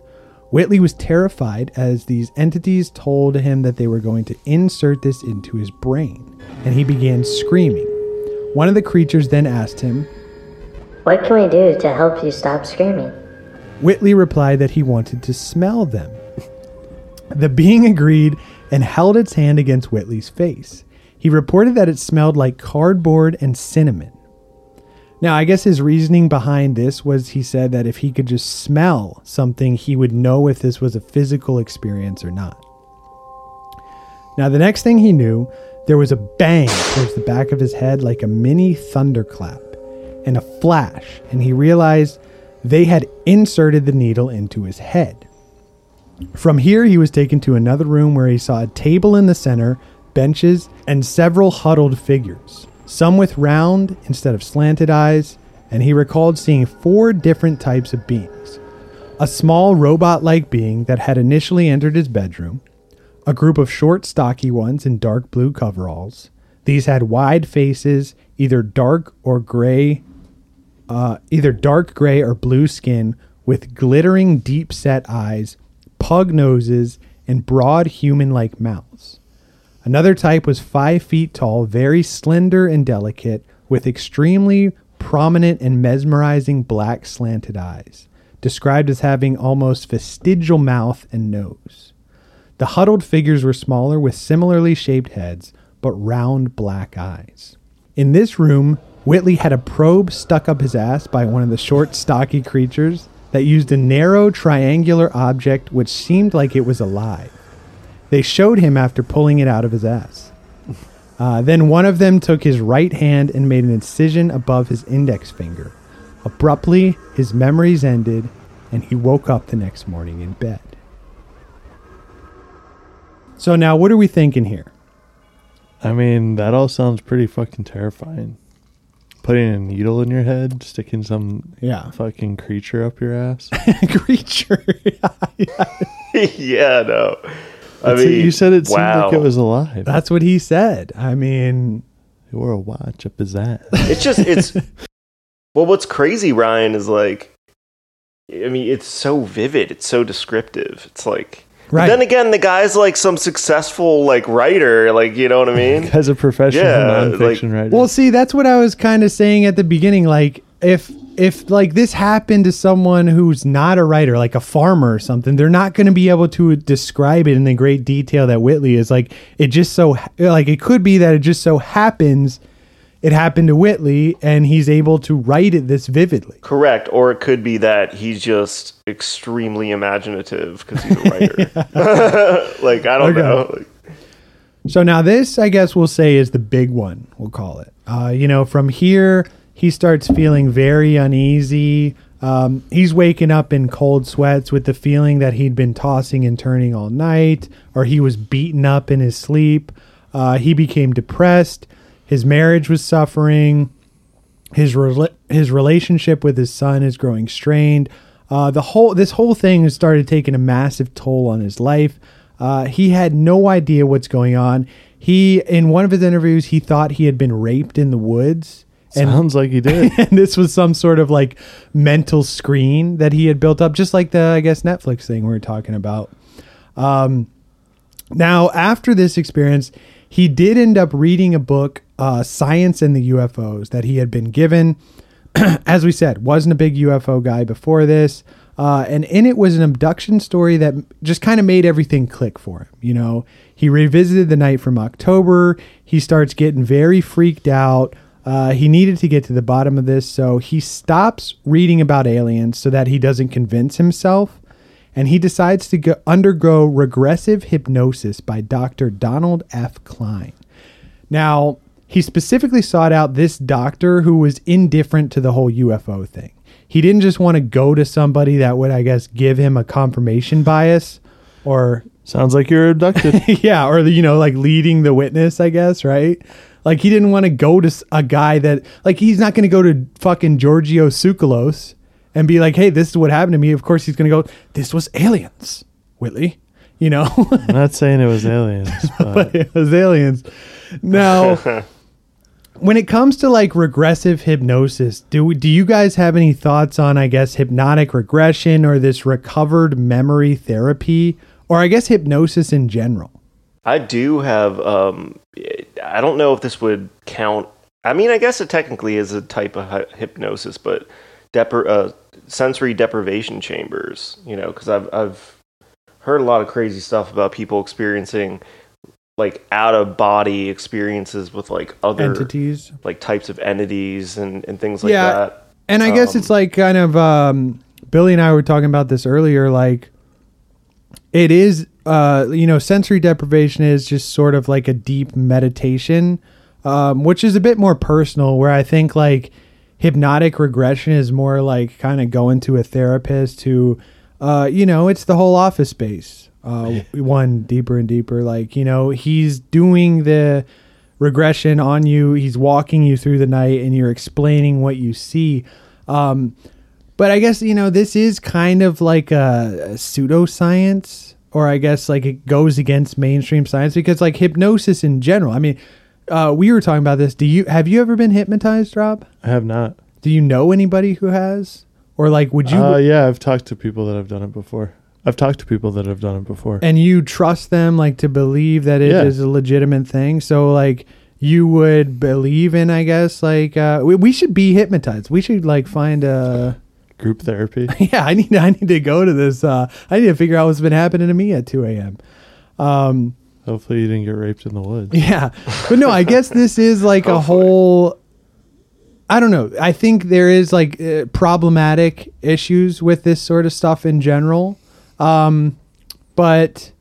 Whitley was terrified as these entities told him that they were going to insert this into his brain, and he began screaming. One of the creatures then asked him, "What can we do to help you stop screaming?" Whitley replied that he wanted to smell them. The being agreed and held its hand against Whitley's face. He reported that it smelled like cardboard and cinnamon. Now, I guess his reasoning behind this was he said that if he could just smell something, he would know if this was a physical experience or not. Now, the next thing he knew, there was a bang towards the back of his head like a mini thunderclap and a flash, and he realized they had inserted the needle into his head. From here, he was taken to another room where he saw a table in the center, benches, and several huddled figures, some with round instead of slanted eyes, and he recalled seeing four different types of beings. A small robot-like being that had initially entered his bedroom, a group of short, stocky ones in dark blue coveralls. These had wide faces, either dark or gray, uh, either dark gray or blue skin, with glittering deep-set eyes, pug noses, and broad human-like mouths. Another type was five feet tall, very slender and delicate, with extremely prominent and mesmerizing black slanted eyes, described as having almost vestigial mouth and nose. The huddled figures were smaller with similarly shaped heads, but round black eyes. In this room, Whitley had a probe stuck up his ass by one of the short, stocky creatures that used a narrow, triangular object which seemed like it was alive. They showed him after pulling it out of his ass. Uh, then one of them took his right hand and made an incision above his index finger. Abruptly, his memories ended, and he woke up the next morning in bed. So now, what are we thinking here? I mean, that all sounds pretty fucking terrifying. Putting a needle in your head, sticking some yeah. fucking creature up your ass. Creature. yeah, yeah. yeah, no. I it's mean, a, you said it wow. seemed like it was alive. That's what he said. I mean, he wore a watch up his ass. It's just, it's, well, what's crazy, Ryan, is like, I mean, it's so vivid. It's so descriptive. It's like, right. Then again, the guy's like some successful like writer, like, you know what I mean? As a professional yeah, nonfiction like, writer. Well, see, that's what I was kind of saying at the beginning. Like, if if like this happened to someone who's not a writer, like a farmer or something, they're not going to be able to describe it in the great detail that Whitley is. Like, it just so like it could be that it just so happens it happened to Whitley, and he's able to write it this vividly. Correct. Or it could be that he's just extremely imaginative because he's a writer. like, I don't okay. know. So now this, I guess we'll say, is the big one, we'll call it. Uh, you know, from here, he starts feeling very uneasy. Um, he's waking up in cold sweats with the feeling that he'd been tossing and turning all night, or he was beaten up in his sleep. Uh, he became depressed. His marriage was suffering. His re- his relationship with his son is growing strained. Uh, the whole this whole thing has started taking a massive toll on his life. Uh, he had no idea what's going on. He in one of his interviews, he thought he had been raped in the woods. And, Sounds like he did. And this was some sort of like mental screen that he had built up, just like the I guess Netflix thing we were talking about. Um, now after this experience, he did end up reading a book. Uh, Science and the U F Os that he had been given. As we said, wasn't a big U F O guy before this. Uh, and in it was an abduction story that just kind of made everything click for him. You know, he revisited the night from October. He starts getting very freaked out. Uh, he needed to get to the bottom of this. So he stops reading about aliens so that he doesn't convince himself. And he decides to go- undergo regressive hypnosis by Doctor Donald F. Klein. Now, he specifically sought out this doctor who was indifferent to the whole U F O thing. He didn't just want to go to somebody that would, I guess, give him a confirmation bias or... Sounds like you're abducted. yeah, or, you know, like leading the witness, I guess, right? Like, he didn't want to go to a guy that... Like, he's not going to go to fucking Giorgio Tsoukalos and be like, hey, this is what happened to me. Of course, he's going to go, this was aliens, Whitley. You know? I'm not saying it was aliens. But, but it was aliens. Now... When it comes to like regressive hypnosis, do do you guys have any thoughts on, I guess, hypnotic regression or this recovered memory therapy, or I guess hypnosis in general? I do have, um, I don't know if this would count. I mean, I guess it technically is a type of hi- hypnosis, but depri- uh, sensory deprivation chambers, you know, because I've, I've heard a lot of crazy stuff about people experiencing like out of body experiences with like other entities, like types of entities and, and things like yeah. that. And I um, guess it's like kind of, um, Billy and I were talking about this earlier. Like it is, uh, you know, sensory deprivation is just sort of like a deep meditation, um, which is a bit more personal, where I think like hypnotic regression is more like kind of going to a therapist who, uh, you know, it's the whole Office Space. Uh, one deeper and deeper, like, you know, he's doing the regression on you. He's walking you through the night and you're explaining what you see. Um, but I guess, you know, this is kind of like a, a pseudoscience, or I guess like it goes against mainstream science, because like hypnosis in general, I mean, uh, we were talking about this. Do you, have you ever been hypnotized, Rob? I have not. Do you know anybody who has, or like, would you? Uh, yeah, I've talked to people that have done it before. I've talked to people that have done it before. And you trust them, like, to believe that it yeah. is a legitimate thing. So, like, you would believe in, I guess. Like, uh, we, we should be hypnotized. We should like find a group therapy. Yeah, I need I need to go to this. Uh, I need to figure out what's been happening to me at two a.m. Um, Hopefully you didn't get raped in the woods. Yeah, but no, I guess this is like a whole. I don't know. I think there is like uh, problematic issues with this sort of stuff in general. Um, but,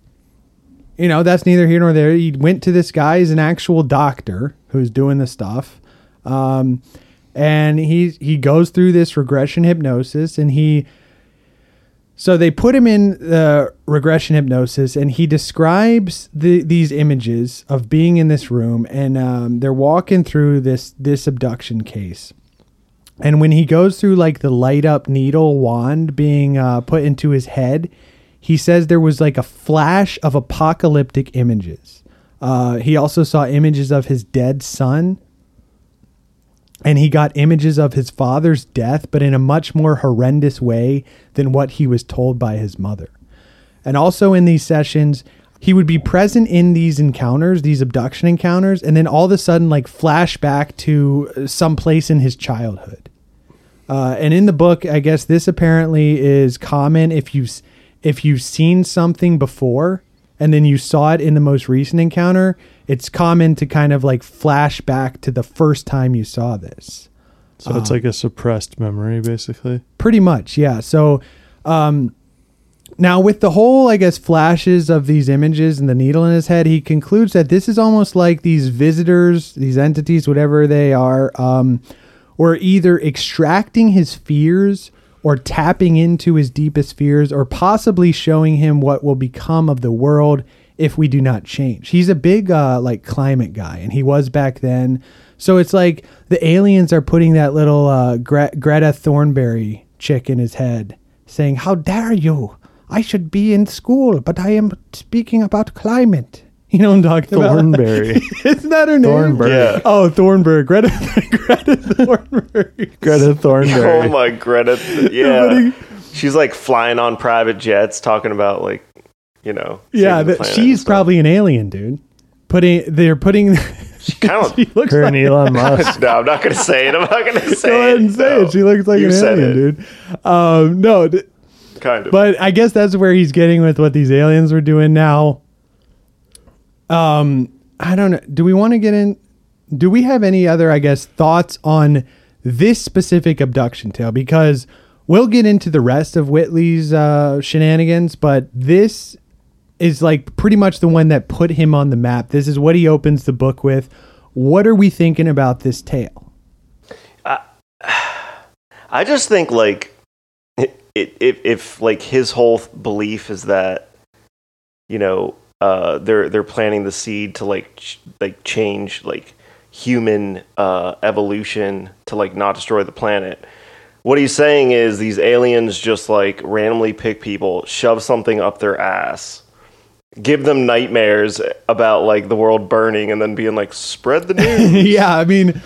you know, that's neither here nor there. He went to this guy. He's an actual doctor who's doing the stuff. Um, and he, he goes through this regression hypnosis and he, so they put him in the regression hypnosis and he describes the, these images of being in this room and um, they're walking through this, this abduction case. And when he goes through like the light up needle wand being uh, put into his head, he says there was like a flash of apocalyptic images. Uh, he also saw images of his dead son and he got images of his father's death, but in a much more horrendous way than what he was told by his mother. And also in these sessions, he would be present in these encounters, these abduction encounters, and then all of a sudden like flash back to some place in his childhood. Uh, and in the book, I guess this apparently is common if you... If you've seen something before and then you saw it in the most recent encounter, it's common to kind of like flash back to the first time you saw this. So um, it's like a suppressed memory, basically. Pretty much. Yeah. So um, now with the whole, I guess, flashes of these images and the needle in his head, he concludes that this is almost like these visitors, these entities, whatever they are, um, were either extracting his fears or tapping into his deepest fears, or possibly showing him what will become of the world if we do not change. He's a big uh, like climate guy, and he was back then. So it's like the aliens are putting that little uh, Gre- Greta Thunberg chick in his head, saying, "How dare you? I should be in school, but I am speaking about climate." You know what I'm talking Thornberry. About? Thornberry. Isn't that her name? Thornberg. Yeah. Oh, Thornberg. Greta, Greta Thornberg. Greta Thornberg. Oh, my Greta. Th- yeah. She's like flying on private jets talking about like, you know. Yeah, but she's probably an alien, dude. Putting They're putting. She kind of she looks her like and Elon Musk. No, I'm not going to say it. I'm not going to say Go ahead and say no. it. She looks like you an alien, it. dude. Um, no. Th- kind of. But I guess that's where he's getting with what these aliens were doing now. Um, I don't know. Do we want to get in? Do we have any other, I guess, thoughts on this specific abduction tale? Because we'll get into the rest of Whitley's uh, shenanigans, but this is like pretty much the one that put him on the map. This is what he opens the book with. What are we thinking about this tale? I, I just think like it, it, if, if like his whole belief is that, you know, Uh, they're they're planting the seed to like ch- like change like human uh, evolution to like not destroy the planet. What he's saying is these aliens just like randomly pick people, shove something up their ass, give them nightmares about like the world burning, and then being like spread the news. Yeah, I mean,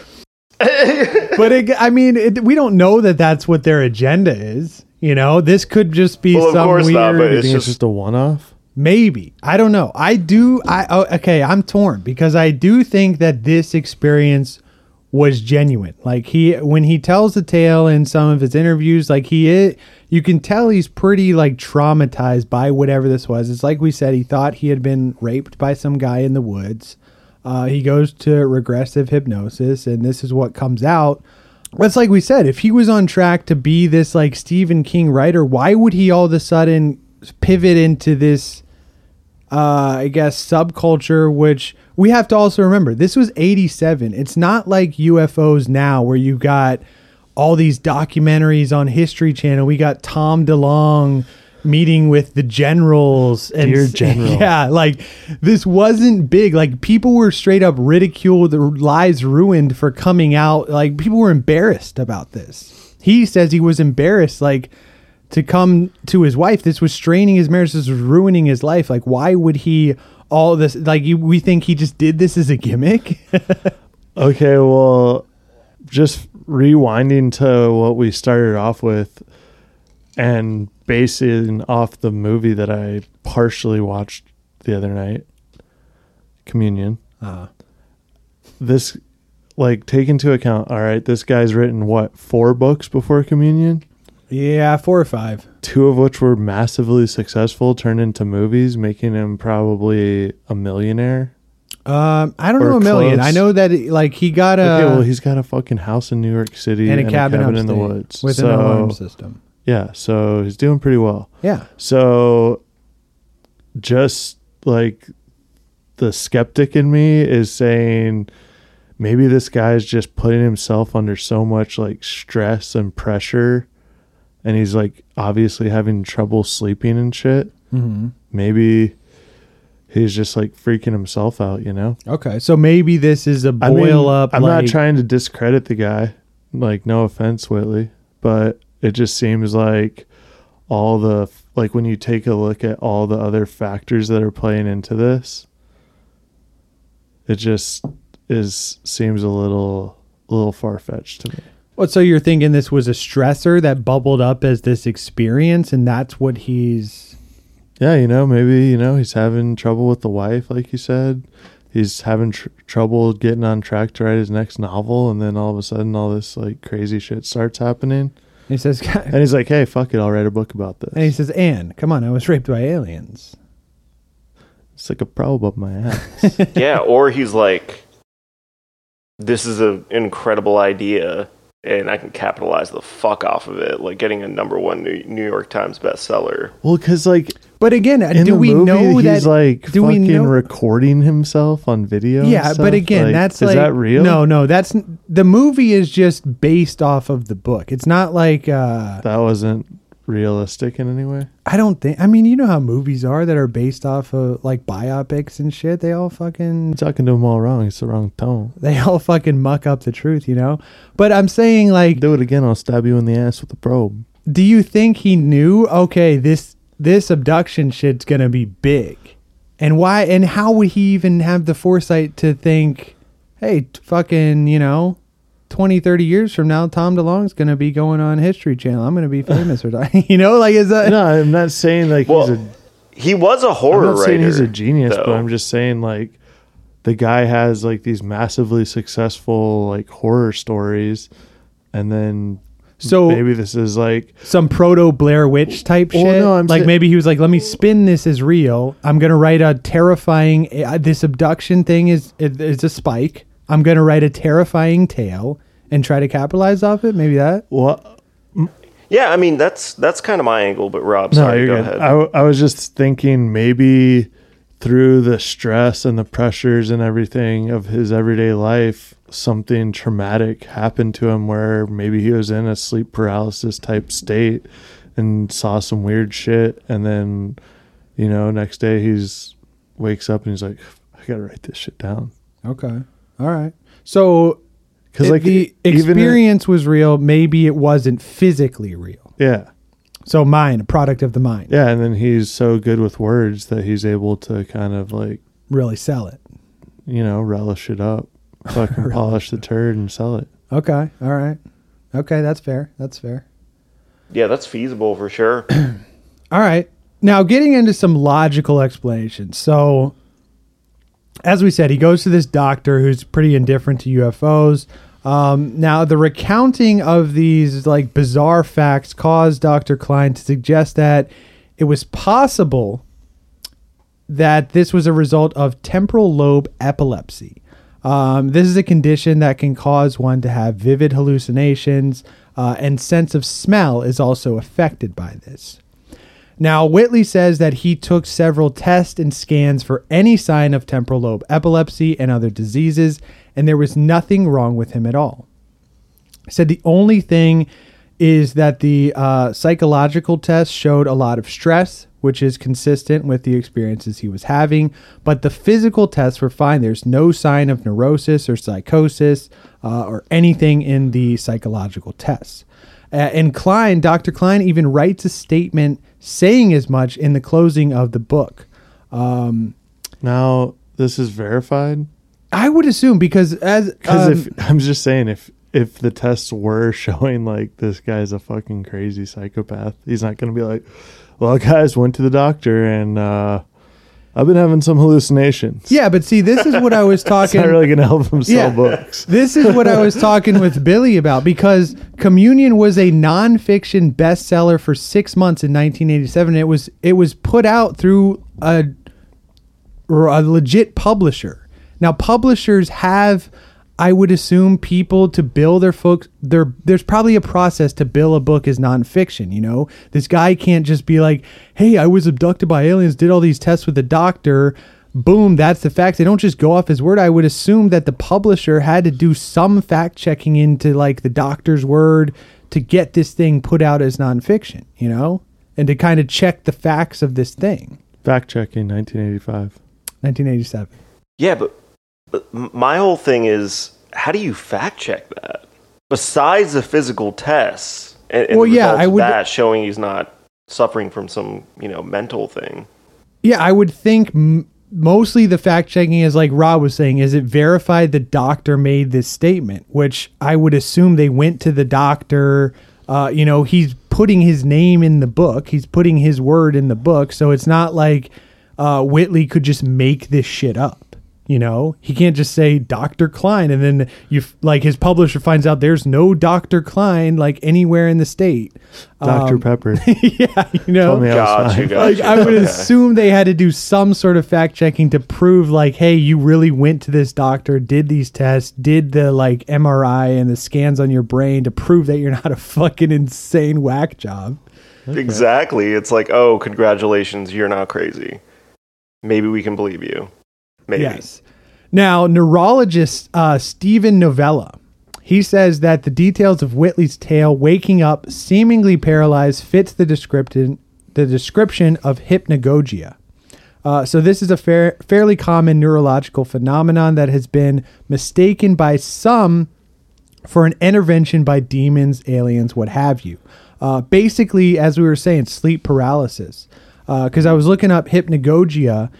but it, I mean, it, we don't know that that's what their agenda is. You know, this could just be well, some weird. Not, but it's, just, it's just a one-off. Maybe. I don't know. I do. I oh, okay. I'm torn because I do think that this experience was genuine. Like he, when he tells the tale in some of his interviews, like he is, you can tell he's pretty like traumatized by whatever this was. It's like we said, he thought he had been raped by some guy in the woods. Uh, he goes to regressive hypnosis and this is what comes out. That's like we said, if he was on track to be this like Stephen King writer, why would he all of a sudden pivot into this Uh, I guess subculture, which we have to also remember, this was eighty-seven. It's not like U F Os now where you got all these documentaries on History Channel. We got Tom DeLonge meeting with the generals and Dear General. Yeah, like this wasn't big. Like people were straight up ridiculed, their lives ruined for coming out. Like people were embarrassed about this. He says he was embarrassed. Like, to come to his wife, this was straining his marriage, this was ruining his life. Like, why would he all this? Like, you, we think he just did this as a gimmick? Okay, well, just rewinding to what we started off with and basing off the movie that I partially watched the other night, Communion. Uh-huh. this, like, take into account, all right, this guy's written, what, four books before communion? Yeah, four or five. Two of which were massively successful, turned into movies, making him probably a millionaire. Um, I don't know a million. Close. I know that it, like he got a. Okay, well, he's got a fucking house in New York City and a and cabin, a cabin in the woods with so, an alarm system. Yeah, so he's doing pretty well. Yeah. So, just like the skeptic in me is saying, maybe this guy's just putting himself under so much like stress and pressure, and he's like obviously having trouble sleeping and shit. Mm-hmm. Maybe. He's just like freaking himself out, you know? Okay. So maybe this is a boil I mean, up. I'm like, not trying to discredit the guy. Like, no offense, Whitley. But it just seems like all the, like when you take a look at all the other factors that are playing into this, it just is, seems a little, a little far-fetched to me. Well, so you're thinking this was a stressor that bubbled up as this experience and that's what he's... Yeah, you know, maybe, you know, he's having trouble with the wife, like you said. He's having tr- trouble getting on track to write his next novel. And then all of a sudden, all this, like, crazy shit starts happening. He says, God. And he's like, hey, fuck it, I'll write a book about this. And he says, Anne, come on, I was raped by aliens. It's like a probe up my ass. Yeah, or he's like, this is an incredible idea, and I can capitalize the fuck off of it, like getting a number one New York Times bestseller. Well, because like... But again, do we movie, know that... He's like do fucking we know? recording himself on video Yeah, and stuff? But again, like, that's like... Is that real? No, no, that's... The movie is just based off of the book. It's not like... Uh, that wasn't realistic in any way? I don't think... I mean, you know how movies are that are based off of like biopics and shit. They all fucking... You're talking to them all wrong. It's the wrong tone. They all fucking muck up the truth, you know? But I'm saying like... Do it again, I'll stab you in the ass with a probe. Do you think he knew, okay, this... this abduction shit's gonna be big, and why and how would he even have the foresight to think, hey, t- fucking you know, twenty, thirty years from now, Tom DeLong's gonna be going on History Channel. I'm gonna be famous or die. You know, like is that? No, I'm not saying like well, he's a. He was a horror I'm not writer. Saying he's a genius, though. But I'm just saying like, the guy has like these massively successful like horror stories, and then. So maybe this is like some proto Blair Witch type well, shit. No, I'm like saying, maybe he was like, let me spin this as real. I'm going to write a terrifying, uh, this abduction thing is, it, it's a spike. I'm going to write a terrifying tale and try to capitalize off it. Maybe that. Well, yeah, I mean, that's, that's kind of my angle, but Rob, sorry, no, go good. ahead. I, w- I was just thinking maybe through the stress and the pressures and everything of his everyday life, something traumatic happened to him where maybe he was in a sleep paralysis type state and saw some weird shit, and then you know next day he's wakes up and he's like, I gotta write this shit down. Okay, all right. So because like the experience was real, maybe it wasn't physically real. Yeah. So mind, a product of the mind. Yeah, and then he's so good with words that he's able to kind of like really sell it. You know, relish it up. Fucking polish the turd and sell it. Okay. All right. Okay. That's fair. That's fair. Yeah, that's feasible for sure. All right. Now getting into some logical explanations. So as we said, he goes to this doctor who's pretty indifferent to U F Os. Um, now the recounting of these like bizarre facts caused Doctor Klein to suggest that it was possible that this was a result of temporal lobe epilepsy. Um, this is a condition that can cause one to have vivid hallucinations, uh, and sense of smell is also affected by this. Now, Whitley says that he took several tests and scans for any sign of temporal lobe epilepsy and other diseases, and there was nothing wrong with him at all. He said the only thing is that the uh, psychological test showed a lot of stress, which is consistent with the experiences he was having, but the physical tests were fine. There's no sign of neurosis or psychosis uh, or anything in the psychological tests. Uh, and Klein, Doctor Klein even writes a statement saying as much in the closing of the book. Um, now, this is verified? I would assume because as... Because um, if I'm just saying if... If the tests were showing like this guy's a fucking crazy psychopath, he's not going to be like, well, guys, went to the doctor and uh, I've been having some hallucinations. Yeah, but see, this is what I was talking... It's not really going to help him sell yeah, books. This is what I was talking with Billy about, because Communion was a nonfiction bestseller for six months in nineteen eighty-seven. It was it was put out through a, a legit publisher. Now, publishers have, I would assume, people to bill their folks. Their, there's probably a process to bill a book as nonfiction, you know? This guy can't just be like, hey, I was abducted by aliens, did all these tests with the doctor. Boom, that's the facts. They don't just go off his word. I would assume that the publisher had to do some fact-checking into, like, the doctor's word to get this thing put out as nonfiction, you know? And to kind of check the facts of this thing. Fact-checking, nineteen eighty-five. nineteen eighty-seven. Yeah, but... But my whole thing is, how do you fact check that? Besides the physical tests, and, and well, yeah, I would, that showing he's not suffering from some, you know, mental thing. Yeah, I would think m- mostly the fact checking is, like Rob was saying, is it verified the doctor made this statement, which I would assume they went to the doctor. Uh, you know, he's putting his name in the book. He's putting his word in the book. So it's not like uh, Whitley could just make this shit up. You know, he can't just say Doctor Klein and then you like his publisher finds out there's no Doctor Klein like anywhere in the state. Doctor Um, Pepper. Yeah, you know. Got you, got like, you. I would okay. assume they had to do some sort of fact checking to prove like, hey, you really went to this doctor, did these tests, did the like M R I and the scans on your brain to prove that you're not a fucking insane whack job. Okay. Exactly. It's like, oh, congratulations, you're not crazy. Maybe we can believe you. Maybe. Yes. Now, neurologist uh, Stephen Novella, he says that the details of Whitley's tale, waking up, seemingly paralyzed, fits the description the description of hypnagogia. Uh, so this is a fair, fairly common neurological phenomenon that has been mistaken by some for an intervention by demons, aliens, what have you. Uh, basically, as we were saying, sleep paralysis. Because uh, I was looking up hypnagogia.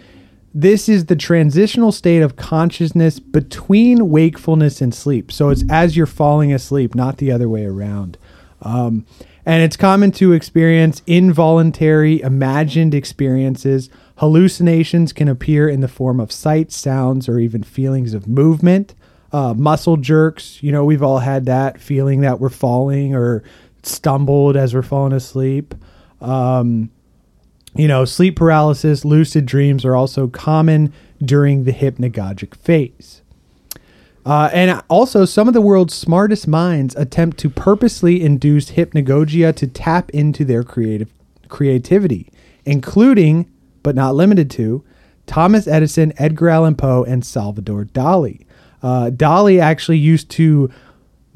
This is the transitional state of consciousness between wakefulness and sleep. So it's as you're falling asleep, not the other way around. Um, and it's common to experience involuntary, imagined experiences. Hallucinations can appear in the form of sights, sounds, or even feelings of movement. Uh, muscle jerks, you know, we've all had that feeling that we're falling or stumbled as we're falling asleep. Um You know, sleep paralysis, lucid dreams are also common during the hypnagogic phase. Uh, and also, some of the world's smartest minds attempt to purposely induce hypnagogia to tap into their creative creativity, including, but not limited to, Thomas Edison, Edgar Allan Poe, and Salvador Dali. Uh, Dali actually used to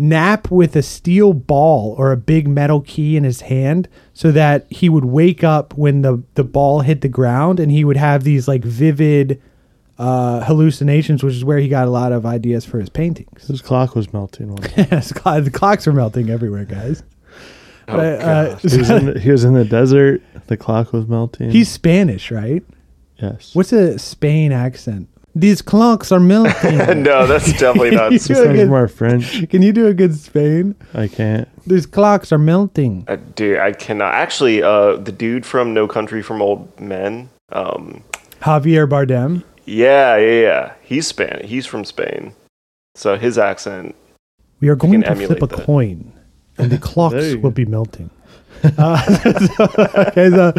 nap with a steel ball or a big metal key in his hand so that he would wake up when the, the ball hit the ground, and he would have these like vivid uh, hallucinations, which is where he got a lot of ideas for his paintings. His clock was melting. The clocks were melting everywhere, guys. Oh, but, uh, he, was in the, he was in the desert. The clock was melting. He's Spanish, right? Yes. What's a Spain accent? These clocks are melting. No, that's definitely not Spanish. More French. Can you do a good Spain? I can't. These clocks are melting. Uh, dude, I cannot. Actually, uh, the dude from No Country for Old Men, um, Javier Bardem. Yeah, yeah, yeah. He's Spanish. He's from Spain, so his accent. We are going to flip a that. coin, and the clocks will be melting. Uh, so, okay, so,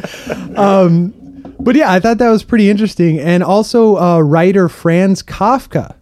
um. But yeah, I thought that was pretty interesting. And also uh, writer Franz Kafka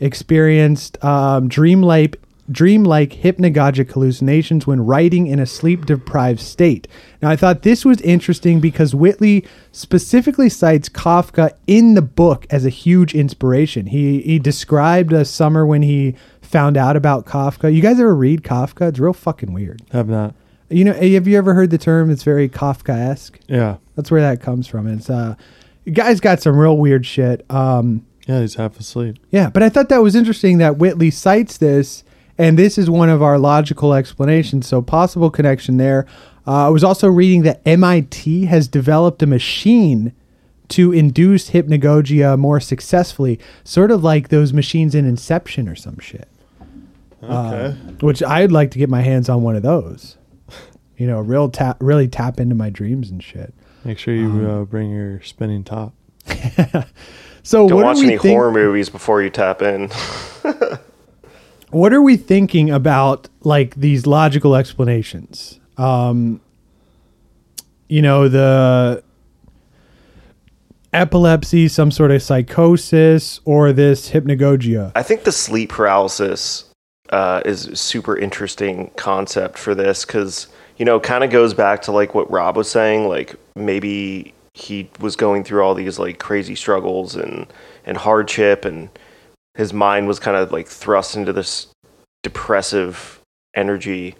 experienced um, dreamlike, dreamlike hypnagogic hallucinations when writing in a sleep-deprived state. Now, I thought this was interesting because Whitley specifically cites Kafka in the book as a huge inspiration. He, he described a summer when he found out about Kafka. You guys ever read Kafka? It's real fucking weird. I have not. You know, have you ever heard the term? It's very Kafkaesque. Yeah. That's where that comes from. It's uh, the guy's got some real weird shit. Um, yeah, he's half asleep. Yeah, but I thought that was interesting that Whitley cites this, and this is one of our logical explanations, so possible connection there. Uh, I was also reading that M I T has developed a machine to induce hypnagogia more successfully, sort of like those machines in Inception or some shit. Okay. Uh, which I'd like to get my hands on one of those. You know, real tap, really tap into my dreams and shit. Make sure you um, uh, bring your spinning top. So don't what watch are we any think- horror movies before you tap in. What are we thinking about, like, these logical explanations? Um, you know, the epilepsy, some sort of psychosis, or this hypnagogia. I think the sleep paralysis uh, is a super interesting concept for this because, you know, kind of goes back to, like, what Rob was saying. Like, maybe he was going through all these, like, crazy struggles and, and hardship, and his mind was kind of like thrust into this depressive energy,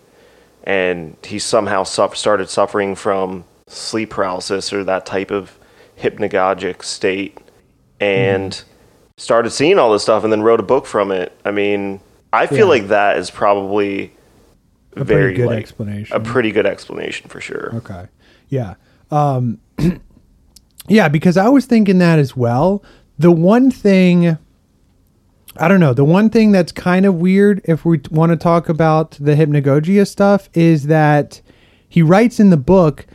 and he somehow su- started suffering from sleep paralysis or that type of hypnagogic state, and mm. started seeing all this stuff and then wrote a book from it. I mean, I feel yeah. like that is probably a very good like, explanation, a pretty good explanation for sure. Okay. Yeah. Um, yeah. Because I was thinking that as well. The one thing, I don't know. The one thing that's kind of weird, if we want to talk about the hypnagogia stuff, is that he writes in the book,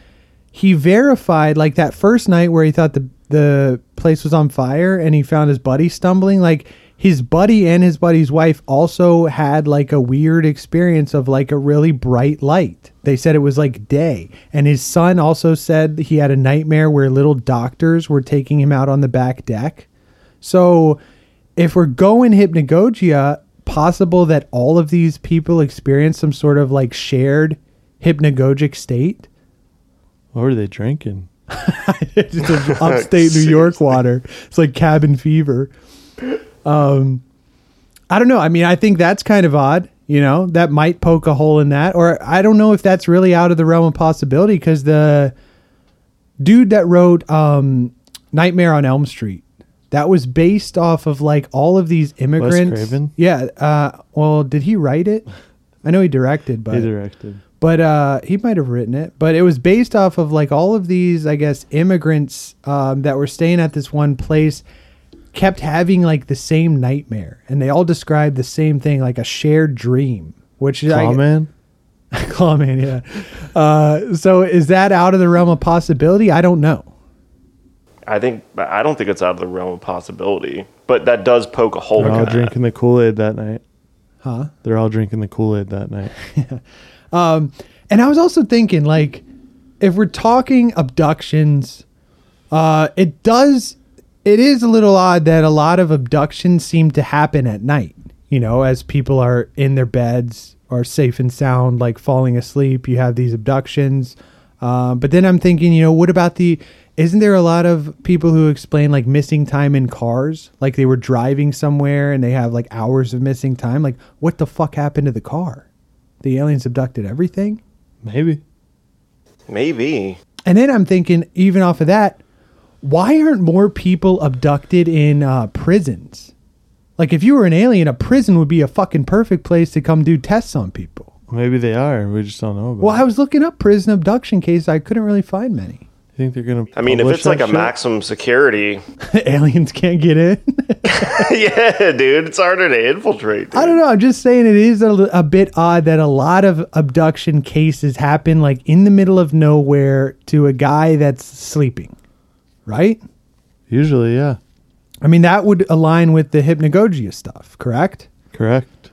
he verified, like, that first night where he thought the the place was on fire and he found his buddy stumbling, like, his buddy and his buddy's wife also had, like, a weird experience of, like, a really bright light. They said it was, like, day. And his son also said he had a nightmare where little doctors were taking him out on the back deck. So if we're going hypnagogia, possible that all of these people experience some sort of, like, shared hypnagogic state. What were they drinking? It's upstate New York water. It's like cabin fever. Um, I don't know. I mean, I think that's kind of odd. You know, that might poke a hole in that. Or I don't know if that's really out of the realm of possibility, because the dude that wrote um, Nightmare on Elm Street, that was based off of, like, all of these immigrants. Wes Craven? Yeah. Uh, well, did he write it? I know he directed, but he directed. But uh, he might have written it. But it was based off of, like, all of these, I guess, immigrants um, that were staying at this one place kept having, like, the same nightmare, and they all described the same thing, like a shared dream. Which is Clawman. Clawman, yeah. Uh, so is that out of the realm of possibility? I don't know. I think I don't think it's out of the realm of possibility, but that does poke a hole. They're all that. drinking the Kool-Aid that night, huh? They're all drinking the Kool-Aid that night. yeah. Um, and I was also thinking, like, if we're talking abductions, uh, it does. It is a little odd that a lot of abductions seem to happen at night. You know, as people are in their beds or safe and sound, like falling asleep, you have these abductions. Uh, but then I'm thinking, you know, what about the? Isn't there a lot of people who explain, like, missing time in cars? Like, they were driving somewhere and they have, like, hours of missing time. Like, what the fuck happened to the car? The aliens abducted everything? Maybe. Maybe. And then I'm thinking, even off of that, why aren't more people abducted in uh, prisons? Like, if you were an alien, a prison would be a fucking perfect place to come do tests on people. Maybe they are. We just don't know about Well, it. I was looking up prison abduction cases. I couldn't really find many. Think they're gonna I mean, if it's like shit? a maximum security, aliens can't get in. Yeah, dude, it's harder to infiltrate, dude. I don't know. I'm just saying it is a, a bit odd that a lot of abduction cases happen, like, in the middle of nowhere to a guy that's sleeping, right? Usually, yeah. I mean, that would align with the hypnagogia stuff, correct? Correct.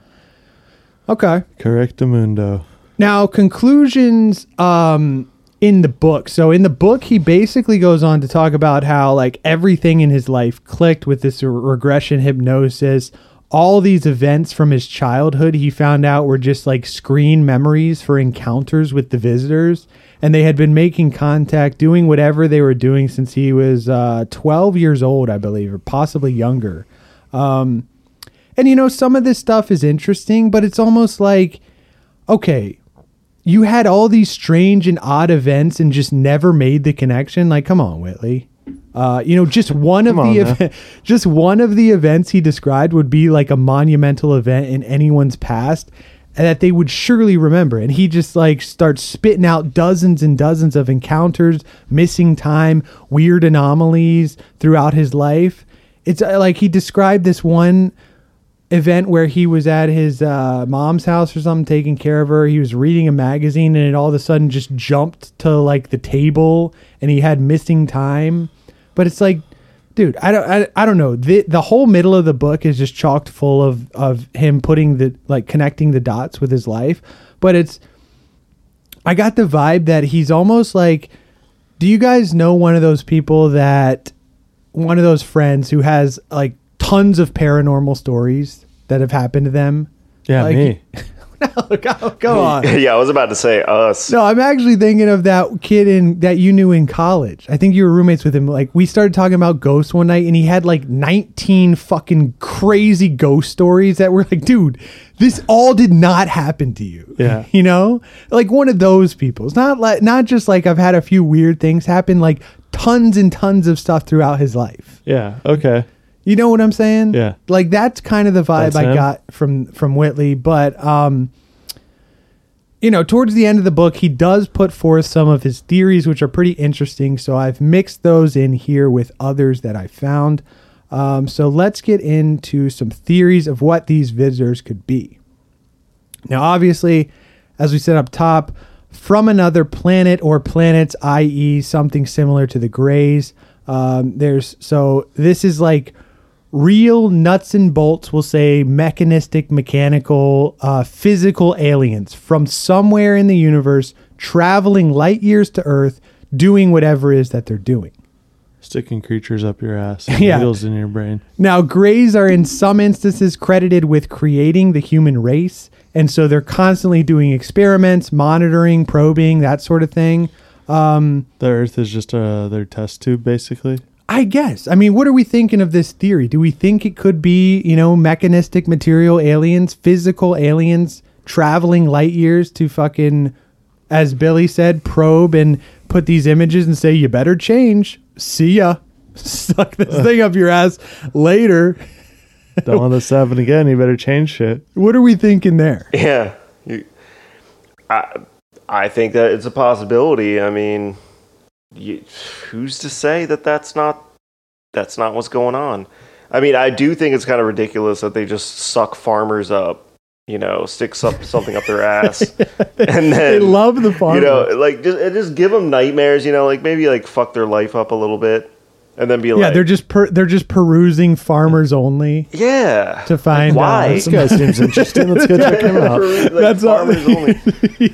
Okay. Correctamundo. Now, conclusions. Um. In the book. So in the book, he basically goes on to talk about how, like, everything in his life clicked with this regression hypnosis. All these events from his childhood, he found out, were just, like, screen memories for encounters with the visitors. And they had been making contact, doing whatever they were doing since he was uh, twelve years old, I believe, or possibly younger. Um, and, you know, some of this stuff is interesting, but it's almost like, okay, you had all these strange and odd events and just never made the connection. Like, come on, Whitley. Uh, you know, just one of on, the ev- just one of the events he described would be, like, a monumental event in anyone's past and that they would surely remember. And he just, like, starts spitting out dozens and dozens of encounters, missing time, weird anomalies throughout his life. It's uh, like he described this one event where he was at his uh, mom's house or something, taking care of her. He was reading a magazine and it all of a sudden just jumped to, like, the table and he had missing time. But it's like, Dude, I don't, I, I don't know. The the whole middle of the book is just chocked full of, of him putting the, like, connecting the dots with his life. But it's, I got the vibe that he's almost like, do you guys know one of those people that, one of those friends who has, like, tons of paranormal stories that have happened to them? Yeah, like, me. No, go, go on. Yeah, I was about to say us. No, I'm actually thinking of that kid in that you knew in college. I think you were roommates with him. Like, we started talking about ghosts one night, and he had like nineteen fucking crazy ghost stories that were like, dude, this all did not happen to you. Yeah, you know, like one of those people. It's not like, not just like I've had a few weird things happen. Like tons and tons of stuff throughout his life. Yeah. Okay. You know what I'm saying? Yeah. Like, that's kind of the vibe that's I him. got from, from Whitley. But, um, you know, towards the end of the book, he does put forth some of his theories, which are pretty interesting. So I've mixed those in here with others that I found. Um, so let's get into some theories of what these visitors could be. Now, obviously, as we said up top, from another planet or planets, that is something similar to the Greys. Um, there's, so this is like, real nuts and bolts, we'll say mechanistic, mechanical, uh, physical aliens from somewhere in the universe traveling light years to Earth doing whatever it is that they're doing. Sticking creatures up your ass, and yeah. needles in your brain. Now, Greys are in some instances credited with creating the human race. And so they're constantly doing experiments, monitoring, probing, that sort of thing. Um, the Earth is just uh, their test tube, basically. I guess. I mean, what are we thinking of this theory? Do we think it could be, you know, mechanistic material aliens, physical aliens traveling light years to fucking, as Billy said, probe and put these images and say, you better change. See ya. Suck this thing up your ass later. Don't want this to happen again. You better change shit. What are we thinking there? Yeah. I, I think that it's a possibility. I mean... You, who's to say that that's not that's not what's going on? I mean, I do think it's kind of ridiculous that they just suck farmers up, you know, stick some, something up their ass, and then they love the farmers. You know, like just just give them nightmares. You know, like maybe like fuck their life up a little bit, and then be yeah, like, yeah, they're just per, they're just perusing Farmers Only. Yeah, to find like, why out. This guy seems interesting. Let's go check him out. Like, that's Farmers Only.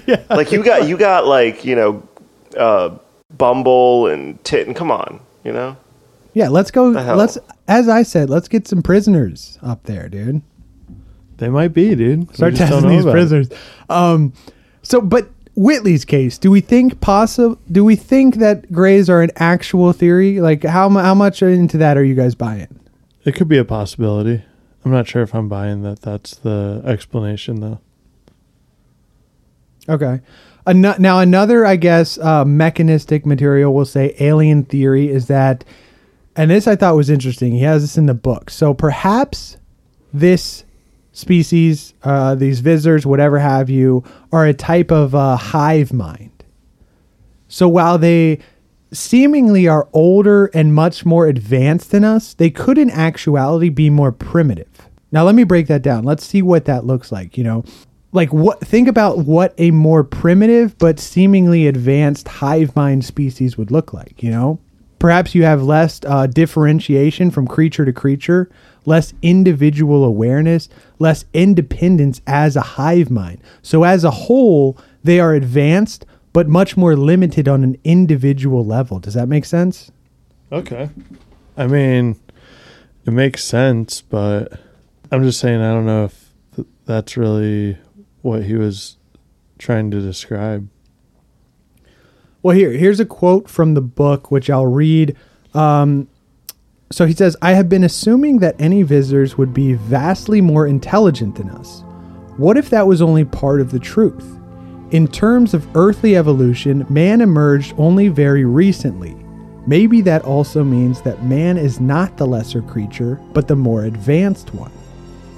Yeah, like you got you got like you know. uh Bumble and tit and come on, you know? Yeah, let's go. Let's, as I said, let's get some prisoners up there, dude. They might be, dude. Start testing these prisoners. Um, so, but Whitley's case, do we think possible? Do we think that Greys are an actual theory? Like, how how much into that are you guys buying? It could be a possibility. I'm not sure if I'm buying that. That's the explanation, though. Okay. Now, another, I guess, uh, mechanistic material, we'll say alien theory is that, and this I thought was interesting. He has this in the book. So perhaps this species, uh, these visitors, whatever have you, are a type of uh, hive mind. So while they seemingly are older and much more advanced than us, they could in actuality be more primitive. Now, let me break that down. Let's see what that looks like, you know. Like, what? Think about what a more primitive but seemingly advanced hive mind species would look like, you know? Perhaps you have less uh, differentiation from creature to creature, less individual awareness, less independence as a hive mind. So as a whole, they are advanced but much more limited on an individual level. Does that make sense? Okay. I mean, it makes sense, but I'm just saying I don't know if th- that's really... what he was trying to describe. Well, here, here's a quote from the book, which I'll read. Um, so he says, I have been assuming that any visitors would be vastly more intelligent than us. What if that was only part of the truth? In terms of earthly evolution, man emerged only very recently. Maybe that also means that man is not the lesser creature, but the more advanced one.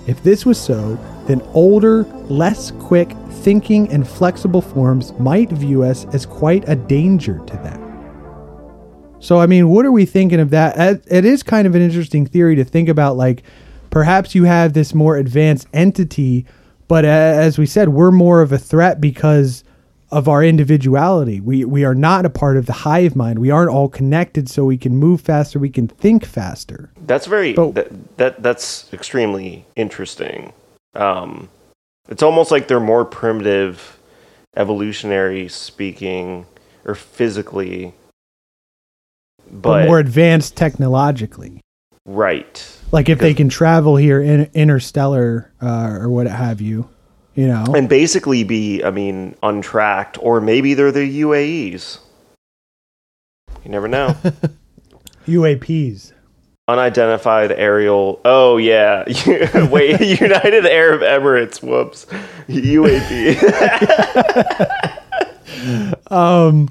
If this was so, then older, less quick thinking and flexible forms might view us as quite a danger to them. So, I mean, what are we thinking of that? It is kind of an interesting theory to think about, like, perhaps you have this more advanced entity, but as we said, we're more of a threat because of our individuality. We we are not a part of the hive mind. We aren't all connected, so we can move faster, we can think faster. That's very but, that, that that's extremely interesting. Um, it's almost like they're more primitive, evolutionary speaking, or physically, but, but more advanced technologically. Right. Like if because, they can travel here in interstellar uh, or what have you. You know, and basically be, I mean, untracked, or maybe they're the U A Es. You never know. U A Ps. Unidentified aerial. Oh, yeah. Wait, United Arab Emirates. Whoops. U A P. um,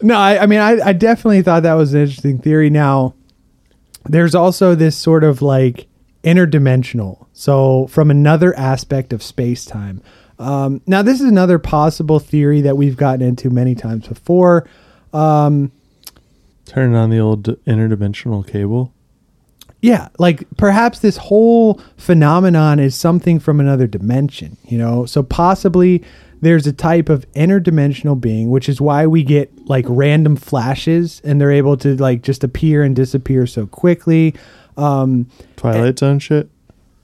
no, I, I mean, I, I definitely thought that was an interesting theory. Now, there's also this sort of like interdimensional. So from another aspect of space-time. Um, now, this is another possible theory that we've gotten into many times before. Um, Turn on the old interdimensional cable. Yeah, like perhaps this whole phenomenon is something from another dimension, you know? So possibly there's a type of interdimensional being, which is why we get like random flashes and they're able to like just appear and disappear so quickly. Um, Twilight and- Zone shit?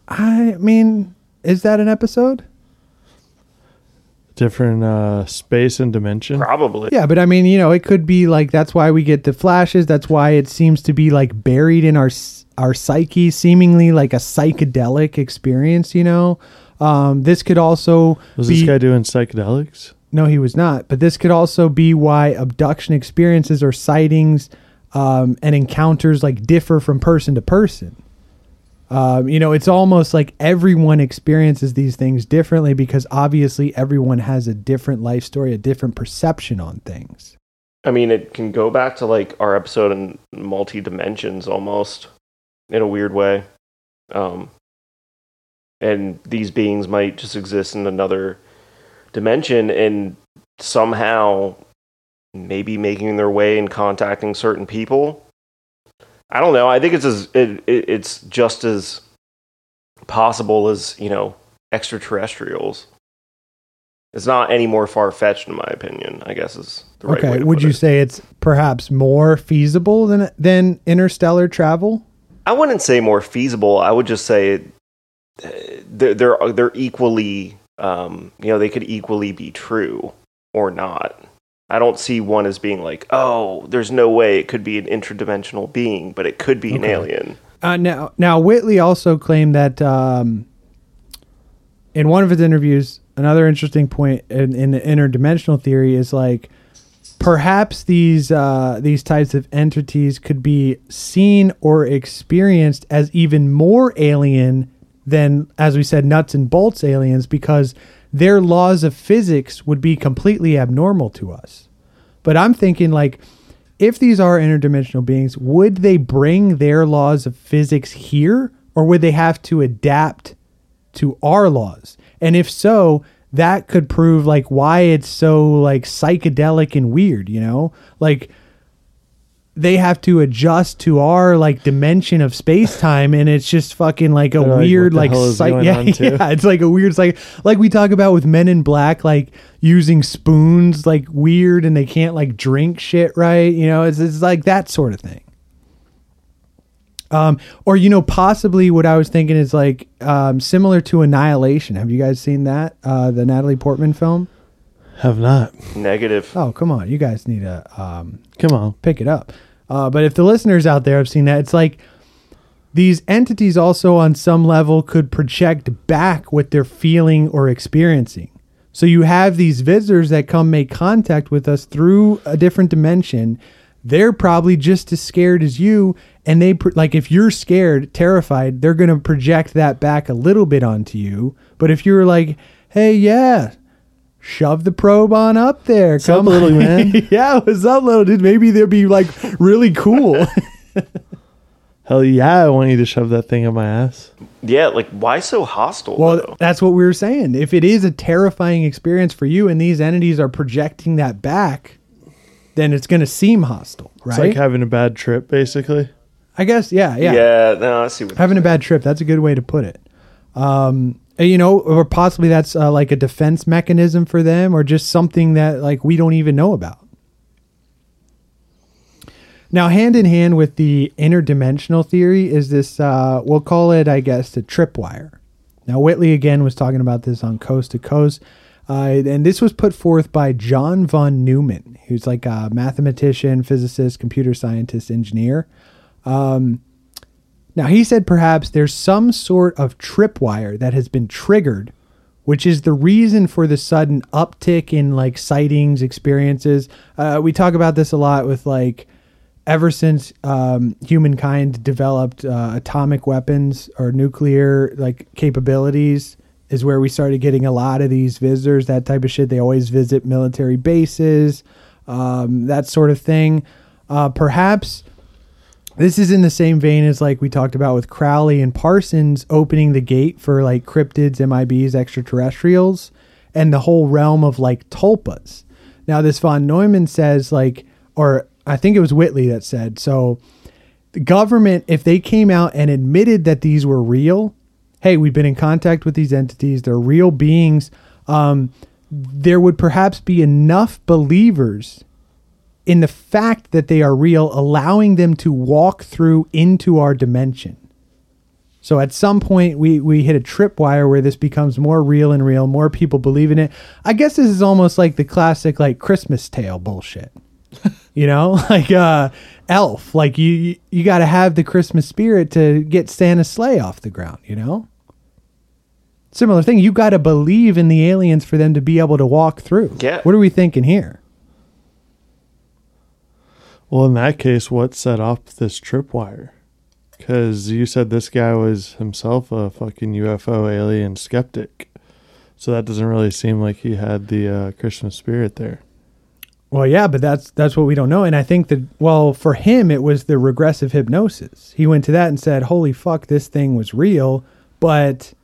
I mean, is that an episode? Different uh, space and dimension? Probably. Yeah, but I mean, you know, it could be like, that's why we get the flashes. That's why it seems to be like buried in our our psyche, seemingly like a psychedelic experience, you know? Um, this could also Was be, this guy doing psychedelics? No, he was not. But this could also be why abduction experiences or sightings um, and encounters like differ from person to person. Um, you know, it's almost like everyone experiences these things differently because obviously everyone has a different life story, a different perception on things. I mean, it can go back to like our episode in multi dimensions almost in a weird way. Um, and these beings might just exist in another dimension and somehow maybe making their way and contacting certain people. I don't know. I think it's as it, it, it's just as possible as, you know, extraterrestrials. It's not any more far-fetched, in my opinion, I guess is the right okay. way to Would put you it. Say it's perhaps more feasible than than interstellar travel? I wouldn't say more feasible. I would just say they're they're, they're equally, um, you know, they could equally be true or not. I don't see one as being like, oh, there's no way it could be an interdimensional being, but it could be okay. an alien. Uh, now, now, Whitley also claimed that um, in one of his interviews, another interesting point in, in the interdimensional theory is like, perhaps these uh, these types of entities could be seen or experienced as even more alien than, as we said, nuts and bolts aliens, because their laws of physics would be completely abnormal to us. But I'm thinking, like, if these are interdimensional beings, would they bring their laws of physics here, or would they have to adapt to our laws? And if so, that could prove like why it's so like psychedelic and weird, you know, like they have to adjust to our like dimension of space time, and it's just fucking like a They're weird like, like psych- yeah, yeah, it's like a weird like like we talk about with Men in Black, like using spoons like weird, and they can't like drink shit right, you know, it's it's like that sort of thing. Um, or you know, possibly what I was thinking is like um, similar to Annihilation. Have you guys seen that? Uh, the Natalie Portman film. Have not. Negative. Oh, come on. You guys need to um, come on. Pick it up. Uh, but if the listeners out there have seen that, it's like these entities also on some level could project back what they're feeling or experiencing. So you have these visitors that come make contact with us through a different dimension. They're probably just as scared as you. And they pr- like if you're scared, terrified, they're going to project that back a little bit onto you. But if you're like, hey, yeah. Shove the probe on up there. What's Come up, little man. Yeah, what's up, little dude? Maybe they'll be like really cool. Hell yeah, I want you to shove that thing up my ass. Yeah, like why so hostile? Well, though? That's what we were saying. If it is a terrifying experience for you and these entities are projecting that back, then it's going to seem hostile, right? It's like having a bad trip, basically. I guess, yeah, yeah. Yeah, no, I see what Having a bad trip, that's a good way to put it. Um, you know, or possibly that's uh, like a defense mechanism for them, or just something that like we don't even know about. Now, hand in hand with the interdimensional theory is this, uh, we'll call it, I guess, the tripwire. Now, Whitley again was talking about this on Coast to Coast. Uh, and this was put forth by John von Neumann, who's like a mathematician, physicist, computer scientist, engineer. Um, now, he said perhaps there's some sort of tripwire that has been triggered, which is the reason for the sudden uptick in like sightings, experiences. Uh, we talk about this a lot with like, ever since um, humankind developed uh, atomic weapons or nuclear like capabilities is where we started getting a lot of these visitors, that type of shit. They always visit military bases, um, that sort of thing. Uh, perhaps this is in the same vein as like we talked about with Crowley and Parsons opening the gate for like cryptids, M I Bs, extraterrestrials, and the whole realm of like tulpas. Now this von Neumann says like, or I think it was Whitley that said, so the government, if they came out and admitted that these were real, hey, we've been in contact with these entities, they're real beings, um, there would perhaps be enough believers in the fact that they are real, allowing them to walk through into our dimension. So at some point we, we hit a tripwire where this becomes more real and real, more people believe in it. I guess this is almost like the classic, like Christmas tale bullshit. You know, like uh, Elf, like you, you got to have the Christmas spirit to get Santa's sleigh off the ground, you know? Similar thing. You got to believe in the aliens for them to be able to walk through. Yeah. What are we thinking here? Well, in that case, what set off this tripwire? Because you said this guy was himself a fucking U F O alien skeptic. So that doesn't really seem like he had the uh, Christmas spirit there. Well, yeah, but that's that's what we don't know. And I think that, well, for him, it was the regressive hypnosis. He went to that and said, holy fuck, this thing was real. But,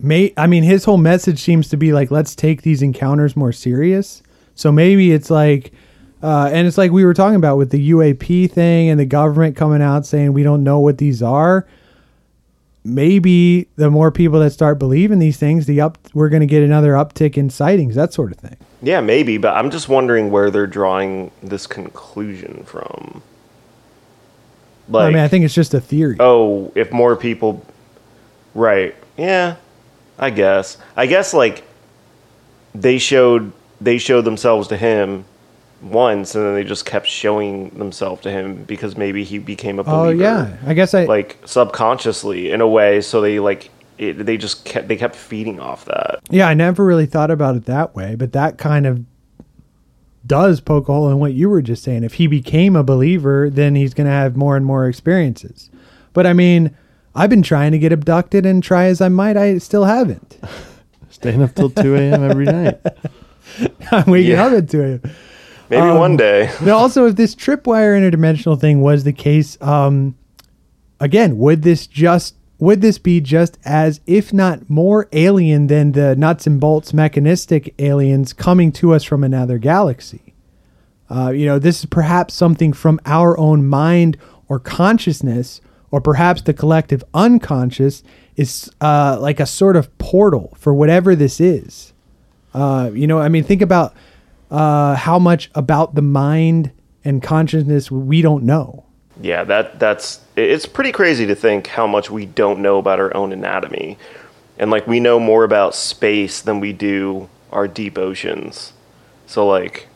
may, I mean, his whole message seems to be like, let's take these encounters more serious. So maybe it's like, uh, and it's like we were talking about with the U A P thing and the government coming out saying we don't know what these are. Maybe the more people that start believing these things, the up we're going to get another uptick in sightings, that sort of thing. Yeah, maybe, but I'm just wondering where they're drawing this conclusion from. Like, I mean, I think it's just a theory. Oh, if more people, right? Yeah, I guess. I guess like they showed they showed themselves to him once, and then they just kept showing themselves to him because maybe he became a believer. Oh yeah, I guess I like subconsciously in a way. So they like. It, they just kept, they kept feeding off that. Yeah, I never really thought about it that way, but that kind of does poke a hole in what you were just saying. If he became a believer, then he's going to have more and more experiences. But I mean, I've been trying to get abducted, and try as I might, I still haven't. Staying up till two a.m. every night. I'm waking yeah. up at two a.m. Maybe um, one day. Now, also, if this tripwire interdimensional thing was the case, um, again, would this just Would this be just as, if not more alien than the nuts and bolts mechanistic aliens coming to us from another galaxy? Uh, you know, this is perhaps something from our own mind or consciousness, or perhaps the collective unconscious is uh, like a sort of portal for whatever this is. Uh, you know, I mean, think about uh, how much about the mind and consciousness we don't know. Yeah, that that's it's pretty crazy to think how much we don't know about our own anatomy. And like we know more about space than we do our deep oceans. So like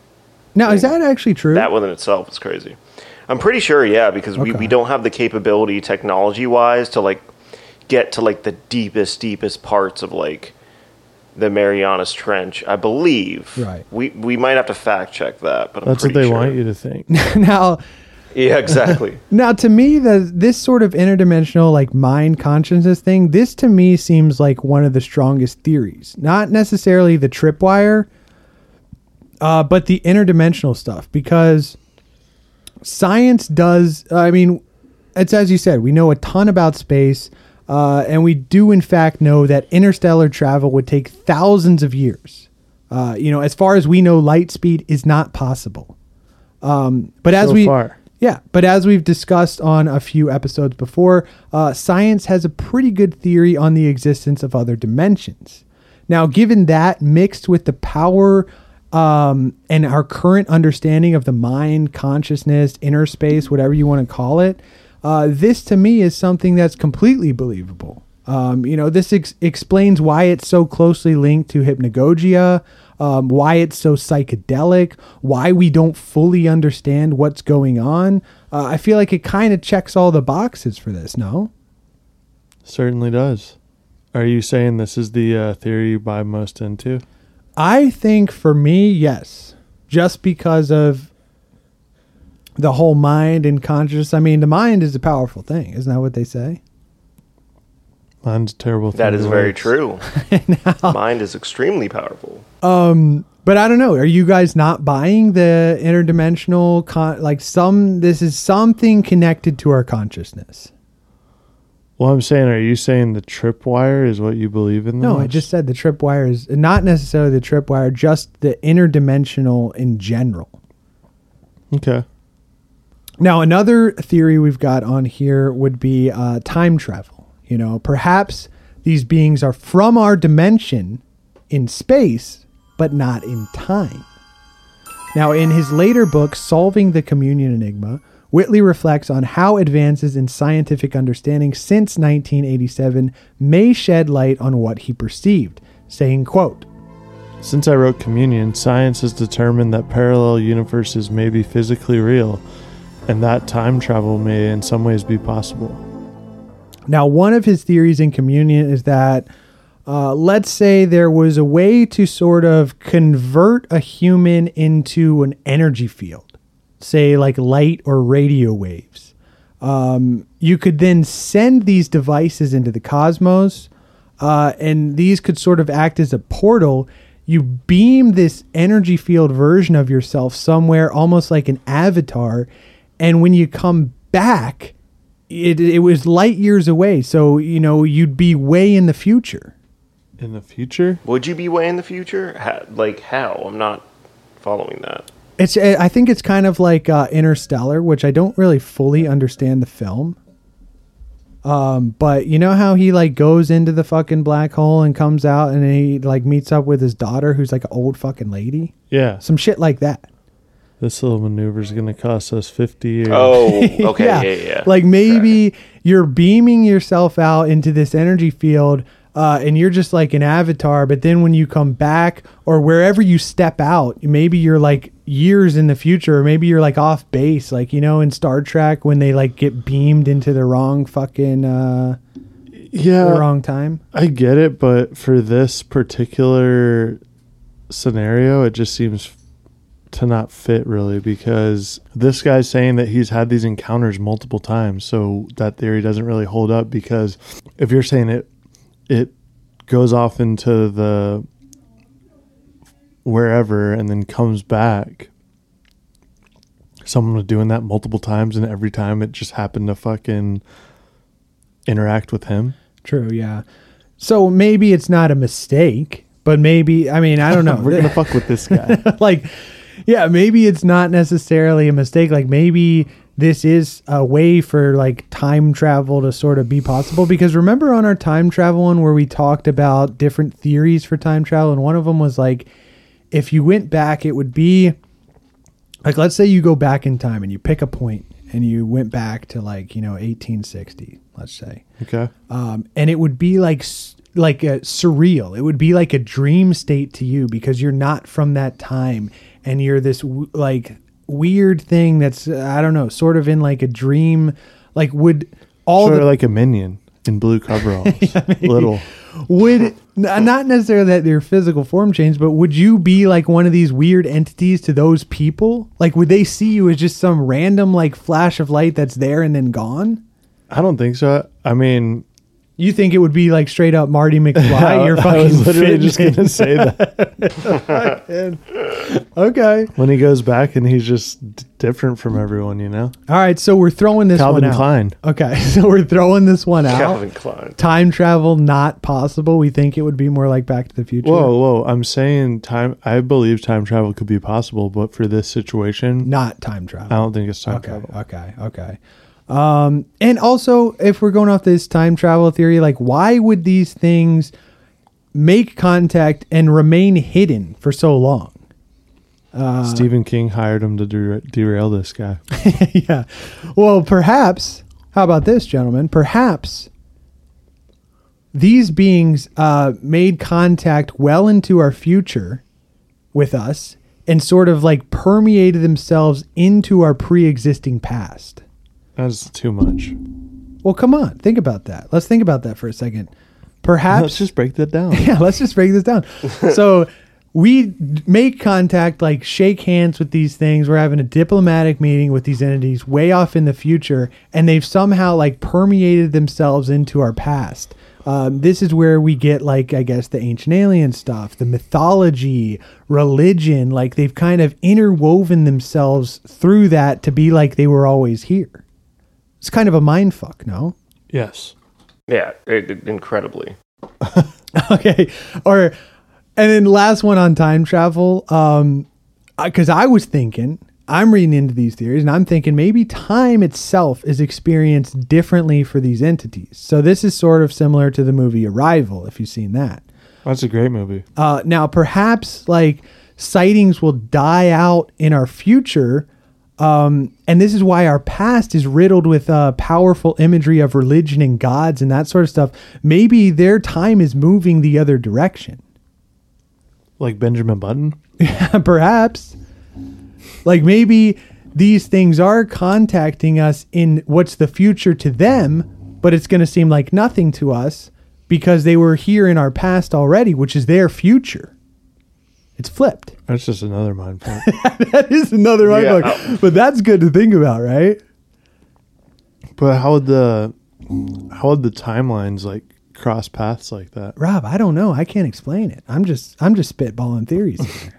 now, I mean, is that actually true? That within itself is crazy. I'm pretty sure, yeah, because okay. we, we don't have the capability technology wise to like get to like the deepest, deepest parts of like the Marianas Trench, I believe. Right. We we might have to fact check that, but I'm that's pretty what they sure. want you to think. Now yeah, exactly. Now, to me, the this sort of interdimensional, like mind consciousness thing, this to me seems like one of the strongest theories. Not necessarily the tripwire, uh, but the interdimensional stuff, because science does. I mean, it's as you said, we know a ton about space, uh, and we do in fact know that interstellar travel would take thousands of years. Uh, you know, as far as we know, light speed is not possible. Um, but as so we far. Yeah, but as we've discussed on a few episodes before, uh, science has a pretty good theory on the existence of other dimensions. Now, given that mixed with the power um, and our current understanding of the mind, consciousness, inner space, whatever you want to call it, uh, this to me is something that's completely believable. Um, you know, this ex- explains why it's so closely linked to hypnagogia, Um, why it's so psychedelic, why we don't fully understand what's going on. Uh, I feel like it kind of checks all the boxes for this, no? Certainly does. Are you saying this is the uh, theory you buy most into? I think for me, yes. Just because of the whole mind and consciousness. I mean, the mind is a powerful thing. Isn't that what they say? Mind's a terrible thing. That is very true. Mind is extremely powerful. Um, but I don't know. Are you guys not buying the interdimensional con- like some this is something connected to our consciousness? Well, I'm saying, are you saying the tripwire is what you believe in? No, most? I just said the tripwire is not necessarily the tripwire, just the interdimensional in general. Okay. Now, another theory we've got on here would be uh, time travel. You know, perhaps these beings are from our dimension in space, but not in time. Now, in his later book, Solving the Communion Enigma, Whitley reflects on how advances in scientific understanding since nineteen eighty-seven may shed light on what he perceived, saying, quote, "Since I wrote Communion, science has determined that parallel universes may be physically real, and that time travel may in some ways be possible." Now, one of his theories in Communion is that, uh, let's say there was a way to sort of convert a human into an energy field, say like light or radio waves. Um, you could then send these devices into the cosmos, uh, and these could sort of act as a portal. You beam this energy field version of yourself somewhere, almost like an avatar, and when you come back, It it was light years away, so, you know, you'd be way in the future. In the future? Would you be way in the future? How, like, how? I'm not following that. It's. I think it's kind of like uh, Interstellar, which I don't really fully understand the film. Um, but you know how he, like, goes into the fucking black hole and comes out and he, like, meets up with his daughter who's, like, an old fucking lady? Yeah. Some shit like that. This little maneuver is going to cost us fifty years. Oh, okay. yeah. yeah, yeah. Like maybe okay. You're beaming yourself out into this energy field uh, and you're just like an avatar. But then when you come back or wherever you step out, maybe you're like years in the future, or maybe you're like off base. Like, you know, in Star Trek when they like get beamed into the wrong fucking uh, yeah, the wrong time. I get it. But for this particular scenario, it just seems to not fit really, because this guy's saying that he's had these encounters multiple times, so that theory doesn't really hold up, because if you're saying it it goes off into the wherever and then comes back, someone was doing that multiple times and every time it just happened to fucking interact with him. True, yeah. So maybe it's not a mistake, but maybe, I mean, I don't know. We're gonna fuck with this guy. Like, yeah, maybe it's not necessarily a mistake. Like maybe this is a way for like time travel to sort of be possible, because remember on our time travel one where we talked about different theories for time travel, and one of them was like, if you went back, it would be like, let's say you go back in time and you pick a point and you went back to like, you know, eighteen sixty, let's say. Okay. Um, and it would be like like a surreal. It would be like a dream state to you because you're not from that time. And you're this w- like weird thing that's, uh, I don't know, sort of in like a dream, like would all sort the, of like a minion in blue coveralls, yeah, little would not necessarily that their physical form changed, but would you be like one of these weird entities to those people? Like, would they see you as just some random like flash of light that's there and then gone? I don't think so. I mean, You think it would be like straight up Marty McFly? You're fucking I was literally fitting. Just going to say that. Okay. When he goes back and he's just d- different from everyone, you know? All right. So we're throwing this Calvin one out. Calvin Klein. Okay. So we're throwing this one out. Calvin Klein. Time travel, not possible. We think it would be more like Back to the Future. Whoa, whoa. I'm saying time. I believe time travel could be possible, but for this situation. Not time travel. I don't think it's time okay, travel. Okay. Okay. Okay. Um, and also, if we're going off this time travel theory, like, why would these things make contact and remain hidden for so long? Uh, Stephen King hired him to der- derail this guy. Yeah. Well, perhaps, how about this, gentlemen? Perhaps these beings uh, made contact well into our future with us and sort of like permeated themselves into our pre-existing past. That's too much. Well, come on. Think about that. Let's think about that for a second. Perhaps. Let's just break that down. Yeah, let's just break this down. So we make contact, like shake hands with these things. We're having a diplomatic meeting with these entities way off in the future, and they've somehow like permeated themselves into our past. Um, this is where we get like, I guess, the ancient alien stuff, the mythology, religion. Like they've kind of interwoven themselves through that to be like they were always here. It's kind of a mind fuck, no? Yes. Yeah, it, it, incredibly. Okay. Or, and then last one on time travel, um, because I, I was thinking, I'm reading into these theories, and I'm thinking maybe time itself is experienced differently for these entities. So this is sort of similar to the movie Arrival, if you've seen that. That's a great movie. Uh, now, perhaps like sightings will die out in our future. Um, and this is why our past is riddled with uh, powerful imagery of religion and gods and that sort of stuff. Maybe their time is moving the other direction. Like Benjamin Button? Perhaps. Like maybe these things are contacting us in what's the future to them, but it's going to seem like nothing to us because they were here in our past already, which is their future. It's flipped. That's just another mind fuck. That is another mind fuck. Yeah. But that's good to think about, right? But how would the how would the timelines like cross paths like that? Rob, I don't know. I can't explain it. I'm just I'm just spitballing theories here.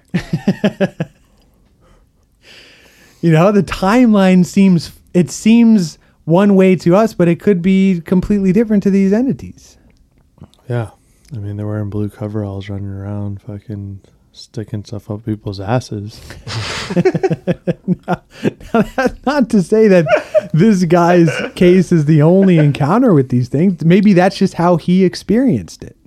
You know, the timeline seems it seems one way to us, but it could be completely different to these entities. Yeah. I mean, they're wearing blue coveralls running around fucking sticking stuff up people's asses. Now, now that's not to say that this guy's case is the only encounter with these things. Maybe that's just how he experienced it.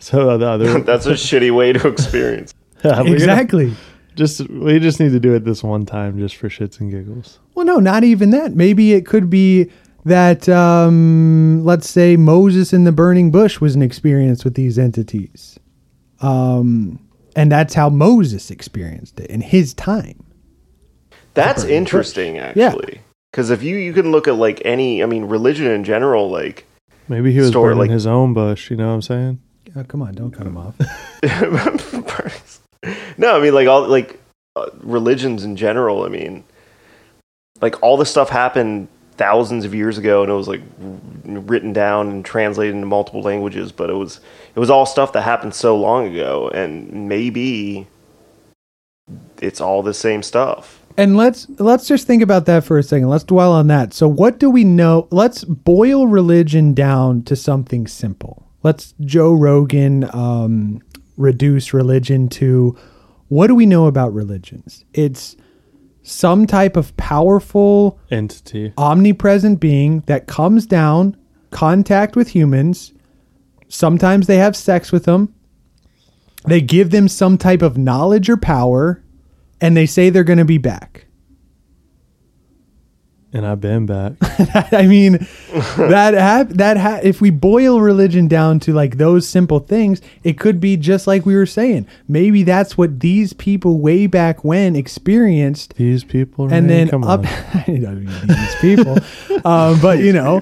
So the other that's a shitty way to experience. Yeah, exactly. Gonna, just we just need to do it this one time, just for shits and giggles. Well, no, not even that. Maybe it could be that, um, let's say, Moses in the burning bush was an experience with these entities. Um, and that's how Moses experienced it in his time. That's interesting, actually. Because yeah. if you, you can look at like any, I mean, religion in general, like maybe he was story, burning like, his own bush. You know what I'm saying? Oh, come on, don't cut him off. No, I mean, like all like uh, religions in general. I mean, like all this stuff happened thousands of years ago, and it was like written down and translated into multiple languages, but it was it was all stuff that happened so long ago, and maybe it's all the same stuff. And let's let's just think about that for a second. Let's dwell on that. So what do we know? Let's boil religion down to something simple. Let's Joe Rogan um reduce religion to what do we know about religions? It's some type of powerful entity, omnipresent being that comes down, contact with humans. Sometimes they have sex with them. They give them some type of knowledge or power, and they say they're going to be back. And I've been back. I mean, that ha- that ha- if we boil religion down to like those simple things, it could be just like we were saying. Maybe that's what these people way back when experienced. These people, and man, then come up. On. I don't mean these people, um, but you know,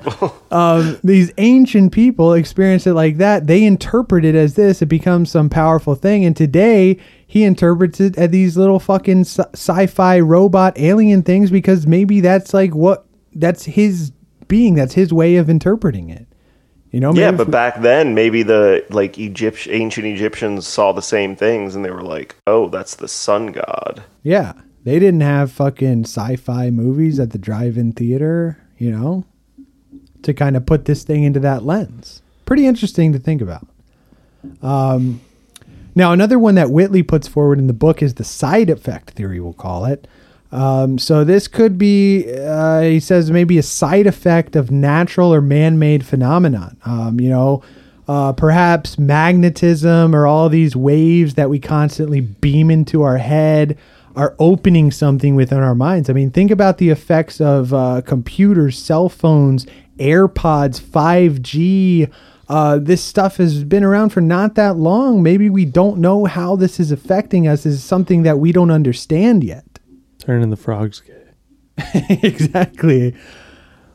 um, these ancient people experienced it like that. They interpret it as this. It becomes some powerful thing, and today. He interprets it as these little fucking sci-fi robot alien things because maybe that's like what that's his being. That's his way of interpreting it. You know, maybe yeah, but we, back then, maybe the like Egypt, ancient Egyptians saw the same things, and they were like, "Oh, that's the sun god." Yeah, they didn't have fucking sci-fi movies at the drive-in theater, you know, to kind of put this thing into that lens. Pretty interesting to think about. Um, now, another one that Whitley puts forward in the book is the side effect theory, we'll call it. Um, so this could be, uh, he says, maybe a side effect of natural or man-made phenomenon. Um, you know, uh, perhaps magnetism or all these waves that we constantly beam into our head are opening something within our minds. I mean, think about the effects of uh, computers, cell phones, AirPods, five G. Uh, this stuff has been around for not that long. Maybe we don't know how this is affecting us. This is something that we don't understand yet. Turning the frogs gay. Exactly.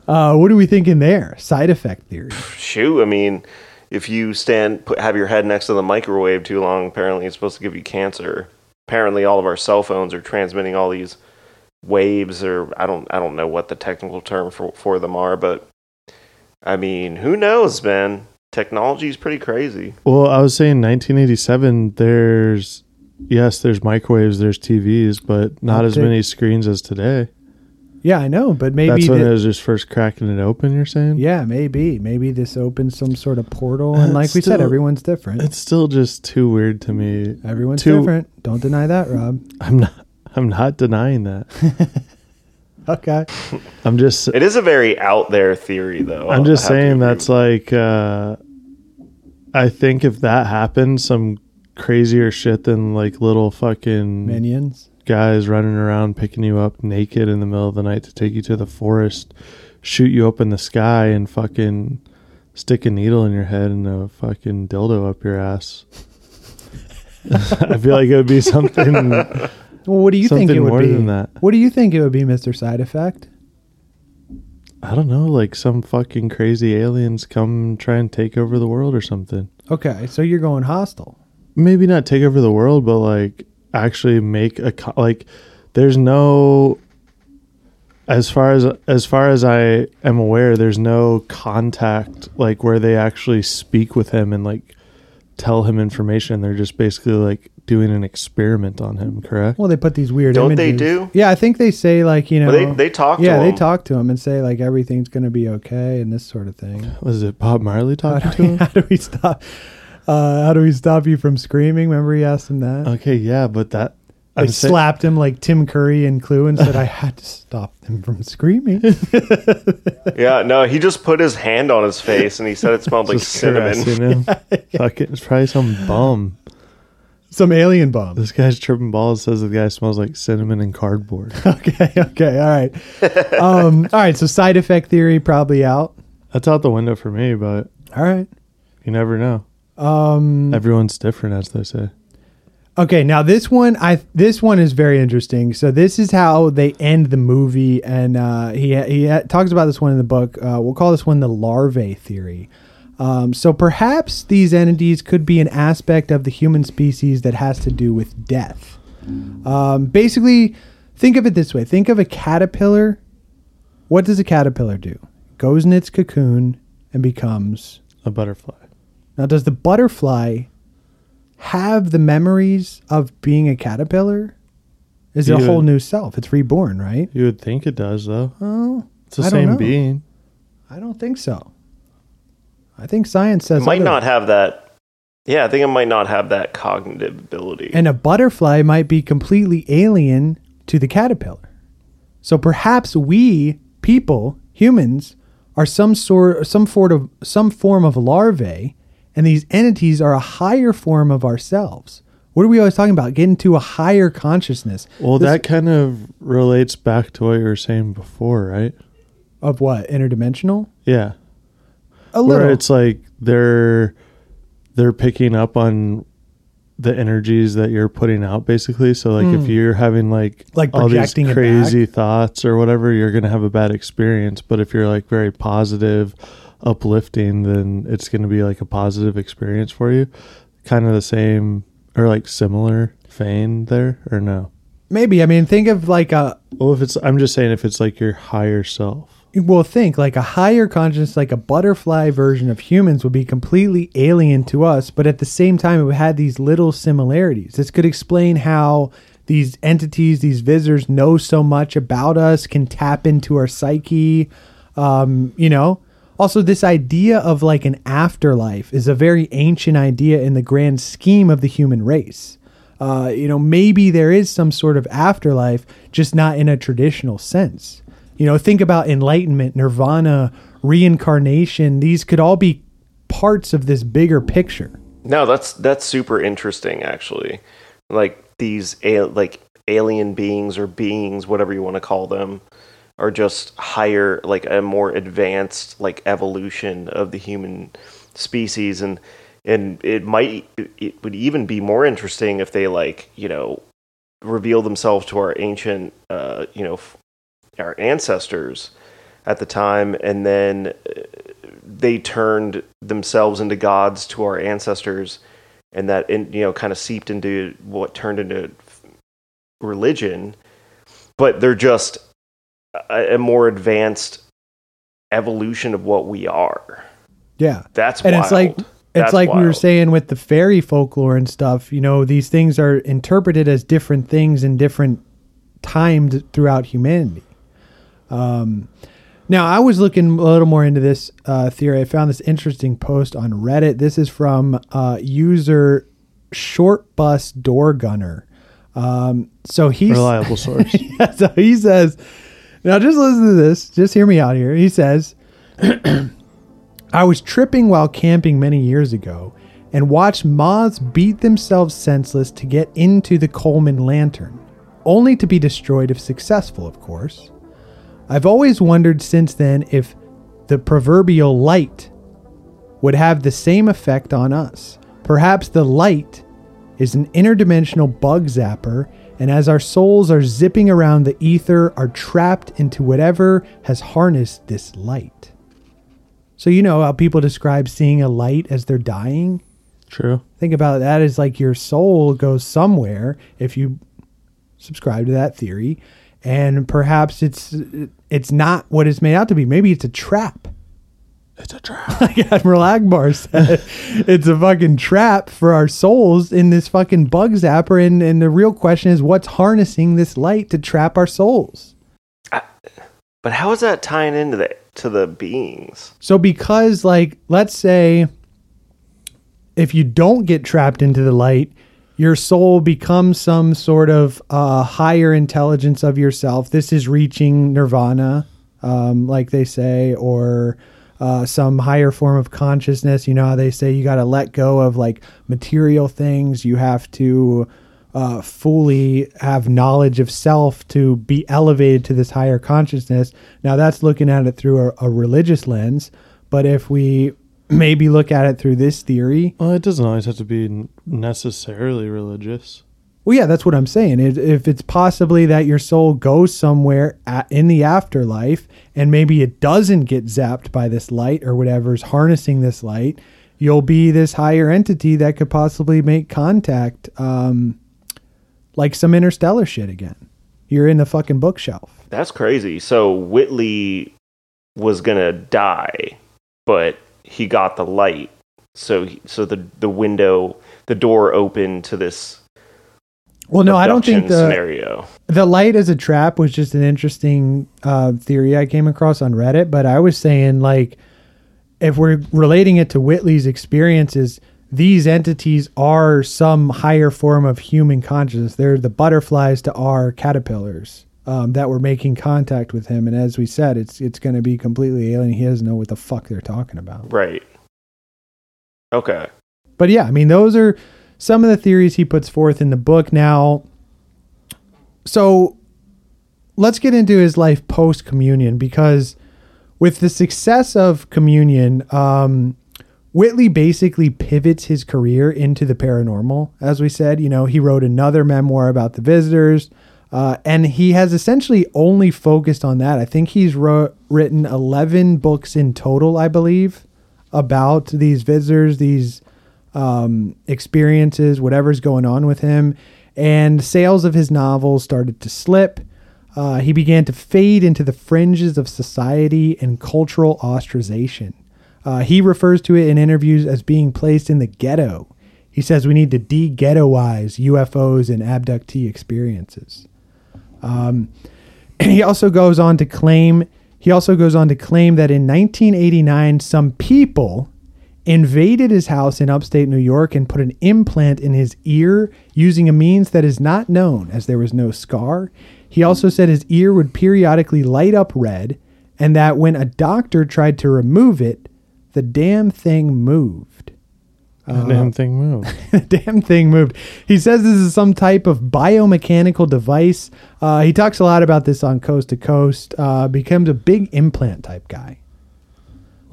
Uh, what are we thinking there? Side effect theory. Shoot, I mean, if you stand, put, have your head next to the microwave too long, apparently it's supposed to give you cancer. Apparently, all of our cell phones are transmitting all these waves, or I don't, I don't know what the technical term for for them are, but I mean, who knows, man? Technology is pretty crazy. Well, I was saying, nineteen eighty-seven. There's. Yes, there's microwaves, there's T Vs, but not as many screens as today. Yeah, I know, but maybe... That's when that, it was just first cracking it open, you're saying? Yeah, maybe. Maybe this opens some sort of portal, and like we said, everyone's different. It's still just too weird to me. Everyone's different. Don't deny that, Rob. I'm not I'm not denying that. Okay. I'm just... It is a very out there theory, though. I'm just saying that's like... Uh, I think if that happened, some... crazier shit than like little fucking minions guys running around picking you up naked in the middle of the night to take you to the forest, shoot you up in the sky, and fucking stick a needle in your head and a fucking dildo up your ass. I feel like it would be something. Well, what do you think it would more be? Than that. What do you think it would be, Mister Side Effect? I don't know, like some fucking crazy aliens come try and take over the world or something. Okay, so you're going hostile. Maybe not take over the world, but like actually make a co- like there's no as far as as far as I am aware, there's no contact like where they actually speak with him and like tell him information. They're just basically like doing an experiment on him, correct? Well, they put these weird don't images. They do? Yeah, I think they say like, you know, well, they, they talk yeah, to him. Yeah, they talk to him and say like everything's going to be okay and this sort of thing. Was it Bob Marley talking to him? How do we stop? Uh, how do we stop you from screaming? Remember he asked him that? Okay, yeah, but that... I like say- slapped him like Tim Curry in Clue and said, I had to stop them from screaming. Yeah, no, he just put his hand on his face and he said it smelled like cinnamon. Yeah, yeah. Fuck it, it's probably some bum. Some alien bum. This guy's tripping balls, says the guy smells like cinnamon and cardboard. okay, okay, all right. Um, all right, so side effect theory probably out. That's out the window for me, but... All right. You never know. Um, everyone's different, as they say. Okay, now this one, I this one is very interesting. So this is how they end the movie, and uh, he he talks about this one in the book. Uh, we'll call this one the larvae theory. Um, so perhaps these entities could be an aspect of the human species that has to do with death. Um, basically, think of it this way: think of a caterpillar. What does a caterpillar do? Goes in its cocoon and becomes a butterfly. Now, does the butterfly have the memories of being a caterpillar? Is it you a whole would, new self? It's reborn, right? You would think it does, though. Oh, it's the I same being. I don't think so. I think science says it might other. not have that. Yeah, I think it might not have that cognitive ability. And a butterfly might be completely alien to the caterpillar. So perhaps we people, humans, are some sort, some form of some form of larvae. And these entities are a higher form of ourselves. What are we always talking about? Getting to a higher consciousness. Well, this, that kind of relates back to what you were saying before, right? Of what? Interdimensional? Yeah. A little. Where it's like they're they're picking up on the energies that you're putting out, basically. So like mm. if you're having like, like all these crazy thoughts or whatever, you're going to have a bad experience. But if you're like very positive, uplifting, then it's going to be like a positive experience for you. Kind of the same or like similar vein there, or no? Maybe. I mean, think of like a well if it's I'm just saying if it's like your higher self. Well, think like a higher consciousness, like a butterfly version of humans, would be completely alien to us, but at the same time, it had these little similarities. This could explain how these entities, these visitors, know so much about us, can tap into our psyche. Um, you know, also this idea of like an afterlife is a very ancient idea in the grand scheme of the human race. Uh, you know, maybe there is some sort of afterlife, just not in a traditional sense. You know, think about enlightenment, nirvana, reincarnation. These could all be parts of this bigger picture. No, that's that's super interesting, actually. Like these al- like alien beings or beings, whatever you want to call them, are just higher, like a more advanced like evolution of the human species. And and it might it would even be more interesting if they like, you know, reveal themselves to our ancient, uh, you know, our ancestors at the time, and then they turned themselves into gods to our ancestors, and that, in, you know, kind of seeped into what turned into religion, but they're just a, a more advanced evolution of what we are. Yeah. That's and wild. It's like, That's it's like wild. We were saying with the fairy folklore and stuff, you know, these things are interpreted as different things in different times throughout humanity. Um, now I was looking a little more into this, uh, theory. I found this interesting post on Reddit. This is from, uh, user Short Bus Door Gunner. Um, so he's reliable source. Yeah, so he says, now just listen to this, just hear me out here. He says, I was tripping while camping many years ago and watched moths beat themselves senseless to get into the Coleman lantern, only to be destroyed if successful, of course. I've always wondered since then if the proverbial light would have the same effect on us. Perhaps the light is an interdimensional bug zapper, and as our souls are zipping around the ether, are trapped into whatever has harnessed this light. So you know how people describe seeing a light as they're dying? True. Think about that as like your soul goes somewhere if you subscribe to that theory. And perhaps it's it's not what it's made out to be. Maybe it's a trap. It's a trap. Like Admiral Akbar said, it's a fucking trap for our souls in this fucking bug zapper. And, and the real question is, what's harnessing this light to trap our souls? I, but how is that tying into the to the beings? So because, like, let's say if you don't get trapped into the light, your soul becomes some sort of uh, higher intelligence of yourself. This is reaching nirvana, um, like they say, or uh, some higher form of consciousness. You know how they say you got to let go of like material things. You have to uh, fully have knowledge of self to be elevated to this higher consciousness. Now that's looking at it through a, a religious lens. But if we maybe look at it through this theory. Well, it doesn't always have to be necessarily religious. Well, yeah, that's what I'm saying. If, if it's possibly that your soul goes somewhere at, in the afterlife, and maybe it doesn't get zapped by this light or whatever's harnessing this light, you'll be this higher entity that could possibly make contact, um, like some interstellar shit again. You're in the fucking bookshelf. That's crazy. So Whitley was going to die, but he got the light, so so the the window, the door opened to this. Well, no, I don't think the scenario. The light as a trap was just an interesting uh, theory I came across on Reddit. But I was saying, like, if we're relating it to Whitley's experiences, these entities are some higher form of human consciousness. They're the butterflies to our caterpillars um, that were making contact with him. And as we said, it's it's going to be completely alien. He doesn't know what the fuck they're talking about. Right. Okay. But yeah, I mean, those are some of the theories he puts forth in the book. Now, so let's get into his life post-communion, because with the success of communion, um, Whitley basically pivots his career into the paranormal. As we said, you know, he wrote another memoir about the visitors, Uh, and he has essentially only focused on that. I think he's wrote, written eleven books in total, I believe, about these visitors, these um, experiences, whatever's going on with him. And sales of his novels started to slip. Uh, he began to fade into the fringes of society and cultural ostracization. Uh, he refers to it in interviews as being placed in the ghetto. He says we need to de-ghettoize U F Os and abductee experiences. Um, he also goes on to claim. He also goes on to claim that in nineteen eighty-nine, some people invaded his house in upstate New York and put an implant in his ear using a means that is not known, as there was no scar. He also said his ear would periodically light up red, and that when a doctor tried to remove it, the damn thing moved. The uh, damn thing moved. The damn thing moved. He says this is some type of biomechanical device. Uh, he talks a lot about this on Coast to Coast. Uh, becomes a big implant type guy.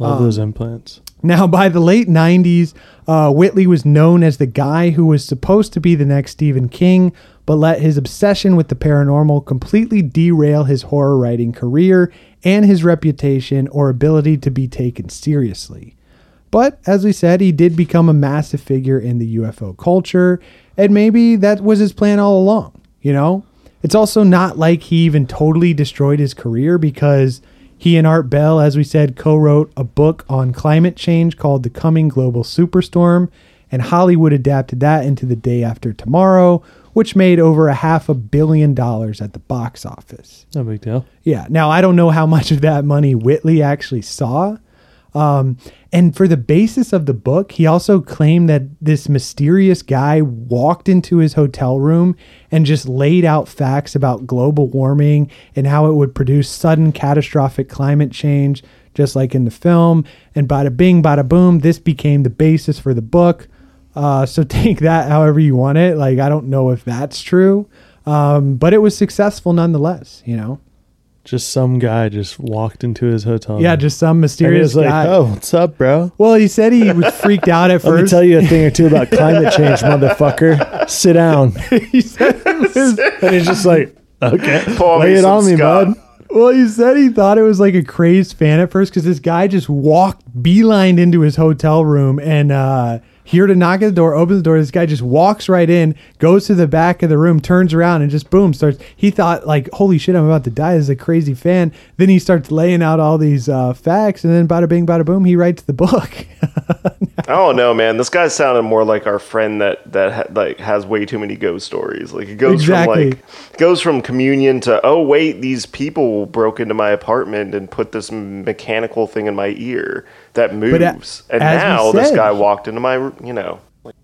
Love um, those implants. Now, by the late nineties, uh, Whitley was known as the guy who was supposed to be the next Stephen King, but let his obsession with the paranormal completely derail his horror writing career and his reputation or ability to be taken seriously. But as we said, he did become a massive figure in the U F O culture, and maybe that was his plan all along, you know? It's also not like he even totally destroyed his career, because he and Art Bell, as we said, co-wrote a book on climate change called The Coming Global Superstorm, and Hollywood adapted that into The Day After Tomorrow, which made over a half a billion dollars at the box office. No big deal. Yeah. Now, I don't know how much of that money Whitley actually saw. Um, and for the basis of the book, he also claimed that this mysterious guy walked into his hotel room and just laid out facts about global warming and how it would produce sudden catastrophic climate change, just like in the film. And bada bing, bada boom, this became the basis for the book. Uh, so take that however you want it. Like, I don't know if that's true, um, but it was successful nonetheless, you know? Just some guy just walked into his hotel. Yeah, just some mysterious and he was guy. Like, oh, what's up, bro? Well, he said he was freaked out at first. Let me tell you a thing or two about climate change, motherfucker. Sit down. He said it was, and he's just like, okay, Paul lay it on me, Scott. Bud. Well, he said he thought it was like a crazed fan at first because this guy just walked, beelined into his hotel room and uh, heard a knock at the door, opens the door. This guy just walks right in, goes to the back of the room, turns around, and just boom, starts. He thought like, holy shit, I'm about to die. This is a crazy fan. Then he starts laying out all these uh, facts, and then bada bing, bada boom, he writes the book. I don't know, man. This guy sounded more like our friend that that ha- like has way too many ghost stories. Like it goes exactly. from like goes from communion to oh wait, these people broke into my apartment and put this mechanical thing in my ear that moves, a, and now said, this guy walked into my, you know.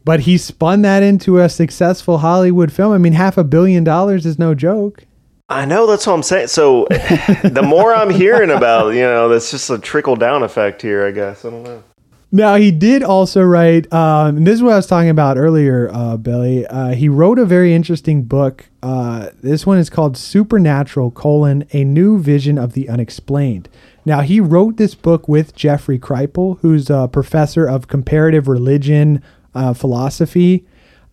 But he spun that into a successful Hollywood film. I mean, half a billion dollars is no joke. I know, that's what I'm saying. So the more I'm hearing about, you know, that's just a trickle down effect here, I guess. I don't know. Now, he did also write, um, and this is what I was talking about earlier, uh, Billy. Uh, he wrote a very interesting book. Uh, this one is called Supernatural, colon, A New Vision of the Unexplained. Now, he wrote this book with Jeffrey Kripal, who's a professor of comparative religion uh, philosophy.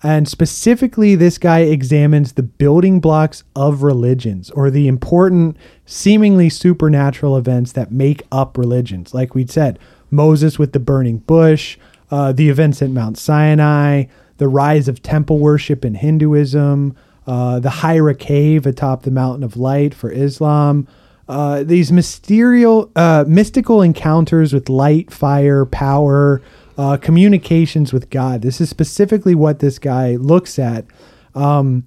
And specifically, this guy examines the building blocks of religions, or the important, seemingly supernatural events that make up religions. Like we said, Moses with the burning bush, uh, the events at Mount Sinai, the rise of temple worship in Hinduism, uh, the Hira cave atop the Mountain of Light for Islam, uh, these mysterial, uh, mystical encounters with light, fire, power, uh, communications with God. This is specifically what this guy looks at, um,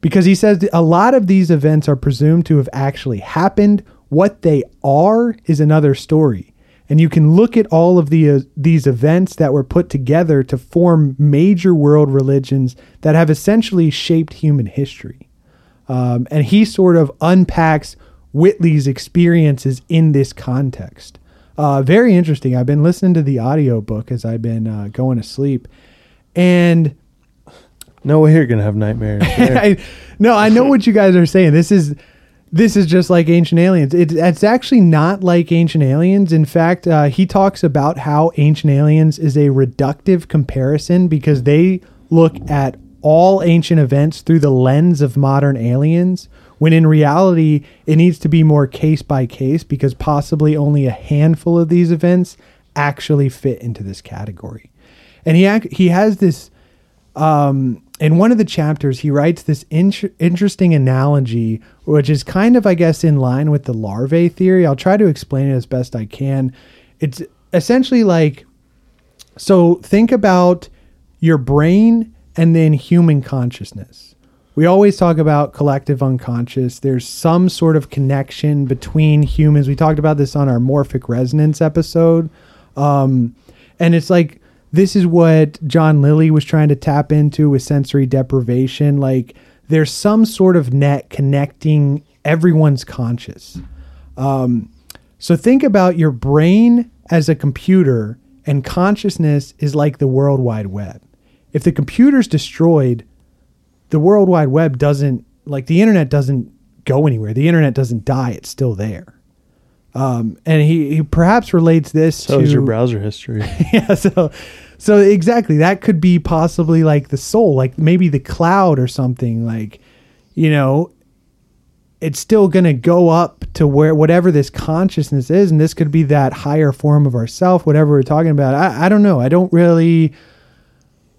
because he says a lot of these events are presumed to have actually happened. What they are is another story. And you can look at all of the, uh, these events that were put together to form major world religions that have essentially shaped human history. Um, and he sort of unpacks Whitley's experiences in this context. Uh, very interesting. I've been listening to the audiobook as I've been uh, going to sleep. And no way you're going to have nightmares. I, no, I know what you guys are saying. This is... This is just like Ancient Aliens. It, it's actually not like Ancient Aliens. In fact, uh, he talks about how Ancient Aliens is a reductive comparison because they look at all ancient events through the lens of modern aliens, when in reality, it needs to be more case by case because possibly only a handful of these events actually fit into this category. And he, ac- he has this... Um, in one of the chapters, he writes this in- interesting analogy, which is kind of, I guess, in line with the larvae theory. I'll try to explain it as best I can. It's essentially like, so think about your brain and then human consciousness. We always talk about collective unconscious. There's some sort of connection between humans. We talked about this on our morphic resonance episode. Um, and it's like, this is what John Lilly was trying to tap into with sensory deprivation. Like, there's some sort of net connecting everyone's conscious. Um, so think about your brain as a computer, and consciousness is like the World Wide Web. If the computer's destroyed, the World Wide Web doesn't, like the internet doesn't go anywhere. The internet doesn't die. It's still there. Um, and he, he perhaps relates this so to... So is your browser history. Yeah, so so exactly. That could be possibly like the soul, like maybe the cloud or something. Like, you know, it's still going to go up to where whatever this consciousness is, and this could be that higher form of ourself, whatever we're talking about. I, I don't know. I don't really...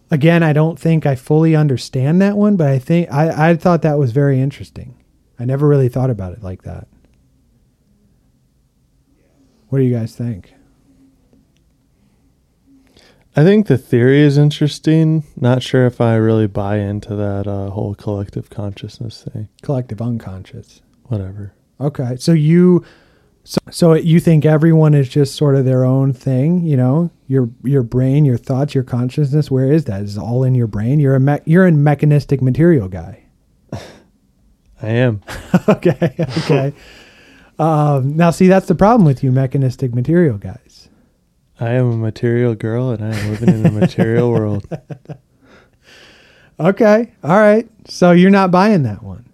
Again, I don't think I fully understand that one, but I think I, I thought that was very interesting. I never really thought about it like that. What do you guys think? I think the theory is interesting. Not sure if I really buy into that uh, whole collective consciousness thing. Collective unconscious. Whatever. Okay. So you so, so you think everyone is just sort of their own thing, you know? Your your brain, your thoughts, your consciousness, where is that? Is it all in your brain? You're a me- you're a mechanistic material guy. I am. okay. Okay. Um, now, see, that's the problem with you mechanistic material guys. I am a material girl, and I am living in a material world. Okay, all right. So you're not buying that one.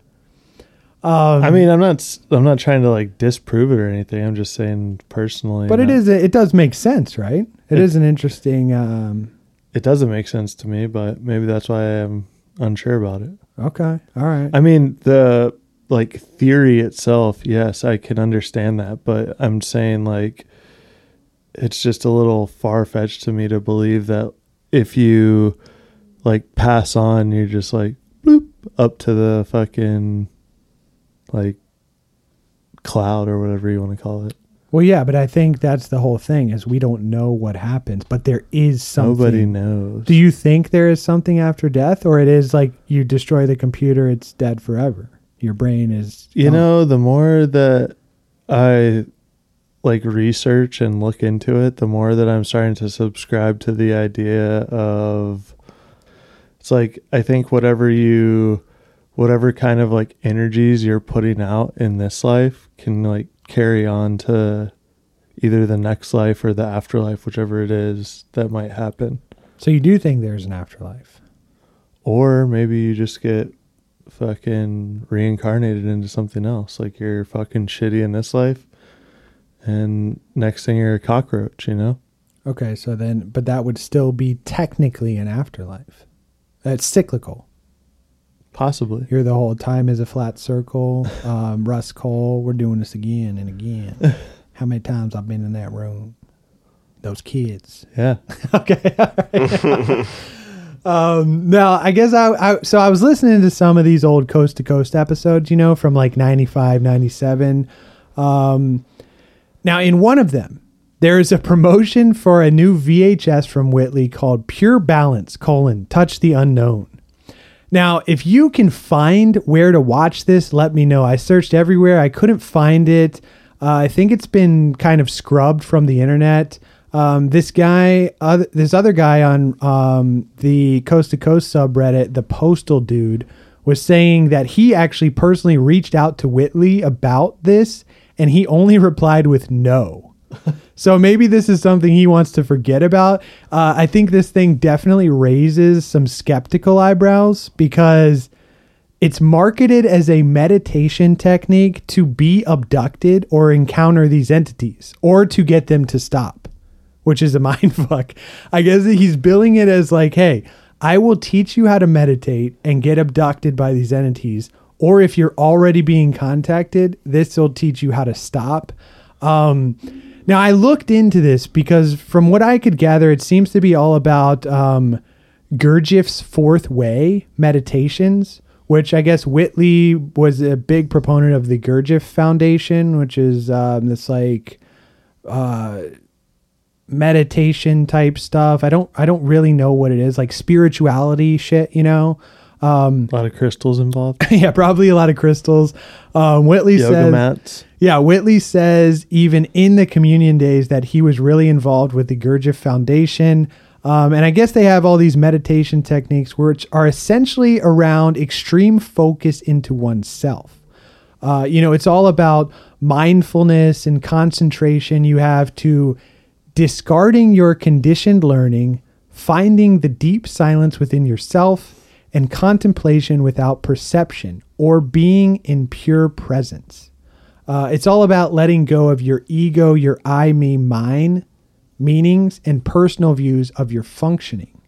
Um, I mean, I'm not. I'm not trying to like disprove it or anything. I'm just saying personally. But it is. It does make sense, right? It, it is an interesting. Um, it doesn't make sense to me, but maybe that's why I'm unsure about it. Okay, all right. I mean the. Like theory itself, yes, I can understand that, but I'm saying like it's just a little far-fetched to me to believe that if you like pass on, you're just like bloop up to the fucking like cloud or whatever you want to call it. Well, yeah, but I think that's the whole thing is we don't know what happens, but there is something. Nobody knows. Do you think there is something after death, or it is like you destroy the computer, it's dead forever? Your brain is, you gone. Know, the more that I like research and look into it, the more that I'm starting to subscribe to the idea of it's like, I think whatever you, whatever kind of like energies you're putting out in this life can like carry on to either the next life or the afterlife, whichever it is that might happen. So you do think there's an afterlife? Or maybe you just get fucking reincarnated into something else. Like you're fucking shitty in this life and next thing you're a cockroach, you know? Okay, so then, but that would still be technically an afterlife. That's cyclical. Possibly. You're the whole time is a flat circle. Um, Russ Cole, we're doing this again and again. How many times I've been in that room? Those kids. Yeah. Okay. All right. Um, no, I guess I, I, so I was listening to some of these old Coast to Coast episodes, you know, from like ninety-five, ninety-seven. Um, now in one of them, there is a promotion for a new V H S from Whitley called Pure Balance, colon, Touch the Unknown. Now, if you can find where to watch this, let me know. I searched everywhere. I couldn't find it. Uh, I think it's been kind of scrubbed from the internet. Um, this guy, uh, this other guy on um, the Coast to Coast subreddit, the Postal Dude, was saying that he actually personally reached out to Whitley about this, and he only replied with no. So maybe this is something he wants to forget about. Uh, I think this thing definitely raises some skeptical eyebrows because it's marketed as a meditation technique to be abducted or encounter these entities or to get them to stop. Which is a mind fuck. I guess he's billing it as like, hey, I will teach you how to meditate and get abducted by these entities. Or if you're already being contacted, this will teach you how to stop. Um, now, I looked into this because from what I could gather, it seems to be all about um, Gurdjieff's Fourth Way Meditations, which I guess Whitley was a big proponent of the Gurdjieff Foundation, which is um, this like uh, meditation type stuff. I don't I don't really know what it is, like spirituality shit, you know. Um, a lot of crystals involved. Yeah, probably a lot of crystals. Um, Whitley Yoga says, mats. Yeah, Whitley says even in the communion days that he was really involved with the Gurdjieff Foundation. Um, and I guess they have all these meditation techniques, which are essentially around extreme focus into oneself. Uh, you know, it's all about mindfulness and concentration. You have to discarding your conditioned learning, finding the deep silence within yourself, and contemplation without perception or being in pure presence. Uh, it's all about letting go of your ego, your I, me, mine meanings and personal views of your functioning.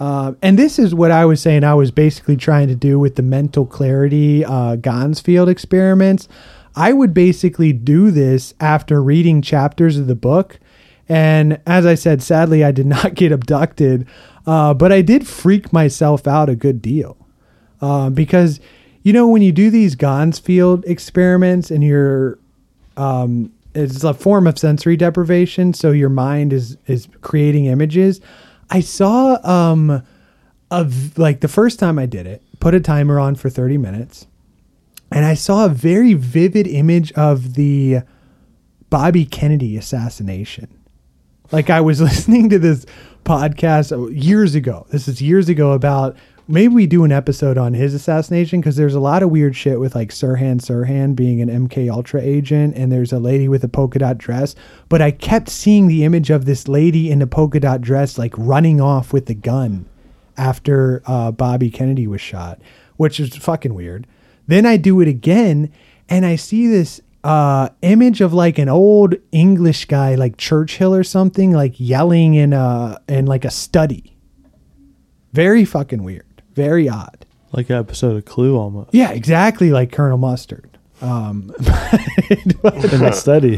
Uh, and this is what I was saying I was basically trying to do with the mental clarity uh, Gansfield experiments. I would basically do this after reading chapters of the book. And as I said, sadly, I did not get abducted, uh, but I did freak myself out a good deal uh, because, you know, when you do these Gansfield experiments and you're, um, it's a form of sensory deprivation. So your mind is, is creating images. I saw, um, of like the first time I did it, put a timer on for thirty minutes and I saw a very vivid image of the Bobby Kennedy assassination. Like I was listening to this podcast years ago. This is years ago about maybe we do an episode on his assassination because there's a lot of weird shit with like Sirhan Sirhan being an M K Ultra agent and there's a lady with a polka dot dress. But I kept seeing the image of this lady in a polka dot dress like running off with the gun after uh, Bobby Kennedy was shot, which is fucking weird. Then I do it again and I see this Uh, image of like an old English guy, like Churchill or something, like yelling in a in like a study. Very fucking weird. Very odd. Like an episode of Clue almost. Yeah, exactly, like Colonel Mustard. Um, was, in the study.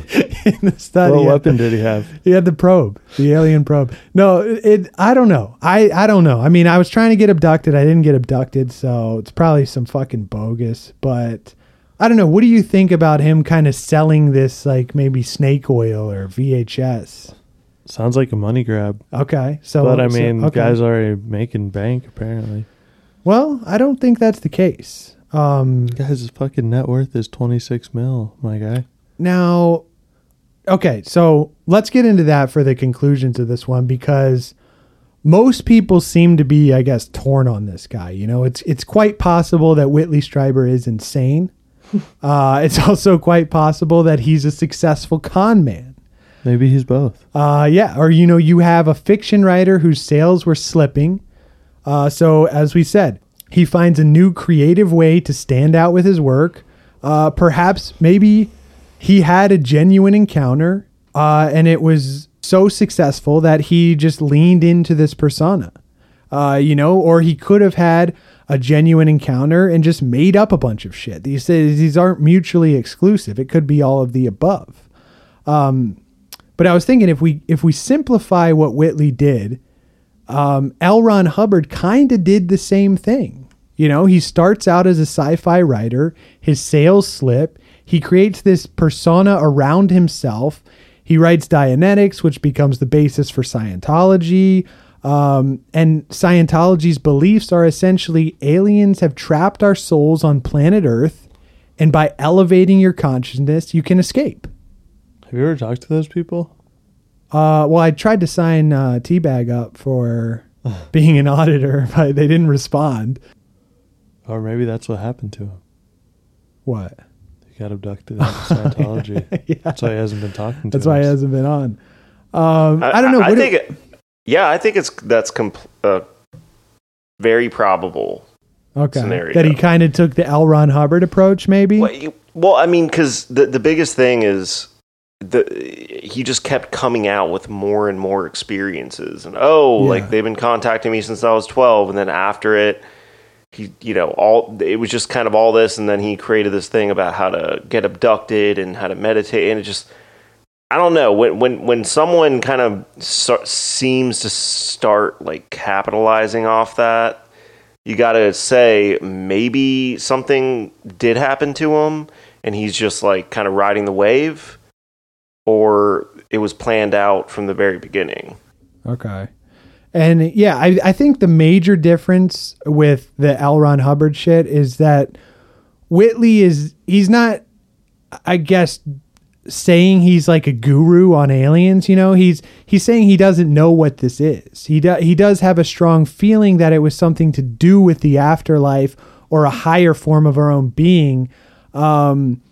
In the study. What yeah. weapon did he have? He had the probe, the alien probe. No, it. I don't know. I, I don't know. I mean, I was trying to get abducted. I didn't get abducted, so it's probably some fucking bogus, but I don't know. What do you think about him kind of selling this, like maybe snake oil or V H S? Sounds like a money grab. Okay. So, but I mean, so, okay. Guy's already making bank apparently. Well, I don't think that's the case. Um, Guys, his fucking net worth is twenty-six mil, my guy. Now, okay. So let's get into that for the conclusions of this one, because most people seem to be, I guess, torn on this guy. You know, it's, it's quite possible that Whitley Strieber is insane. Uh, it's also quite possible that he's a successful con man. Maybe he's both. Uh, yeah. Or, you know, you have a fiction writer whose sales were slipping. Uh, so as we said, he finds a new creative way to stand out with his work. Uh, perhaps maybe he had a genuine encounter, uh, and it was so successful that he just leaned into this persona, uh, you know, or he could have had a genuine encounter and just made up a bunch of shit. These these aren't mutually exclusive. It could be all of the above. Um, but I was thinking if we, if we simplify what Whitley did, um, L. Ron Hubbard kind of did the same thing. You know, he starts out as a sci-fi writer, his sales slip. He creates this persona around himself. He writes Dianetics, which becomes the basis for Scientology. Um, and Scientology's beliefs are essentially aliens have trapped our souls on planet Earth, and by elevating your consciousness, you can escape. Have you ever talked to those people? Uh, well, I tried to sign uh, Teabag up for being an auditor, but they didn't respond. Or maybe that's what happened to him. What? He got abducted out of Scientology. Yeah. That's why he hasn't been talking to us. That's why he hasn't been on. Um, I, I don't know. I, I think it... Yeah, I think it's that's compl- uh, very probable. Okay, scenario. That he kind of took the L. Ron Hubbard approach, maybe. Well, you, well I mean, because the the biggest thing is the he just kept coming out with more and more experiences, and oh, yeah. like they've been contacting me since I was twelve, and then after it, he you know all it was just kind of all this, and then he created this thing about how to get abducted and how to meditate, and it just I don't know, when when when someone kind of start, seems to start like capitalizing off that, you got to say maybe something did happen to him and he's just like kind of riding the wave, or it was planned out from the very beginning. Okay. And yeah, I, I think the major difference with the L. Ron Hubbard shit is that Whitley is, he's not, I guess, saying he's like a guru on aliens, you know, he's he's saying he doesn't know what this is. He do, he does have a strong feeling that it was something to do with the afterlife or a higher form of our own being. Um,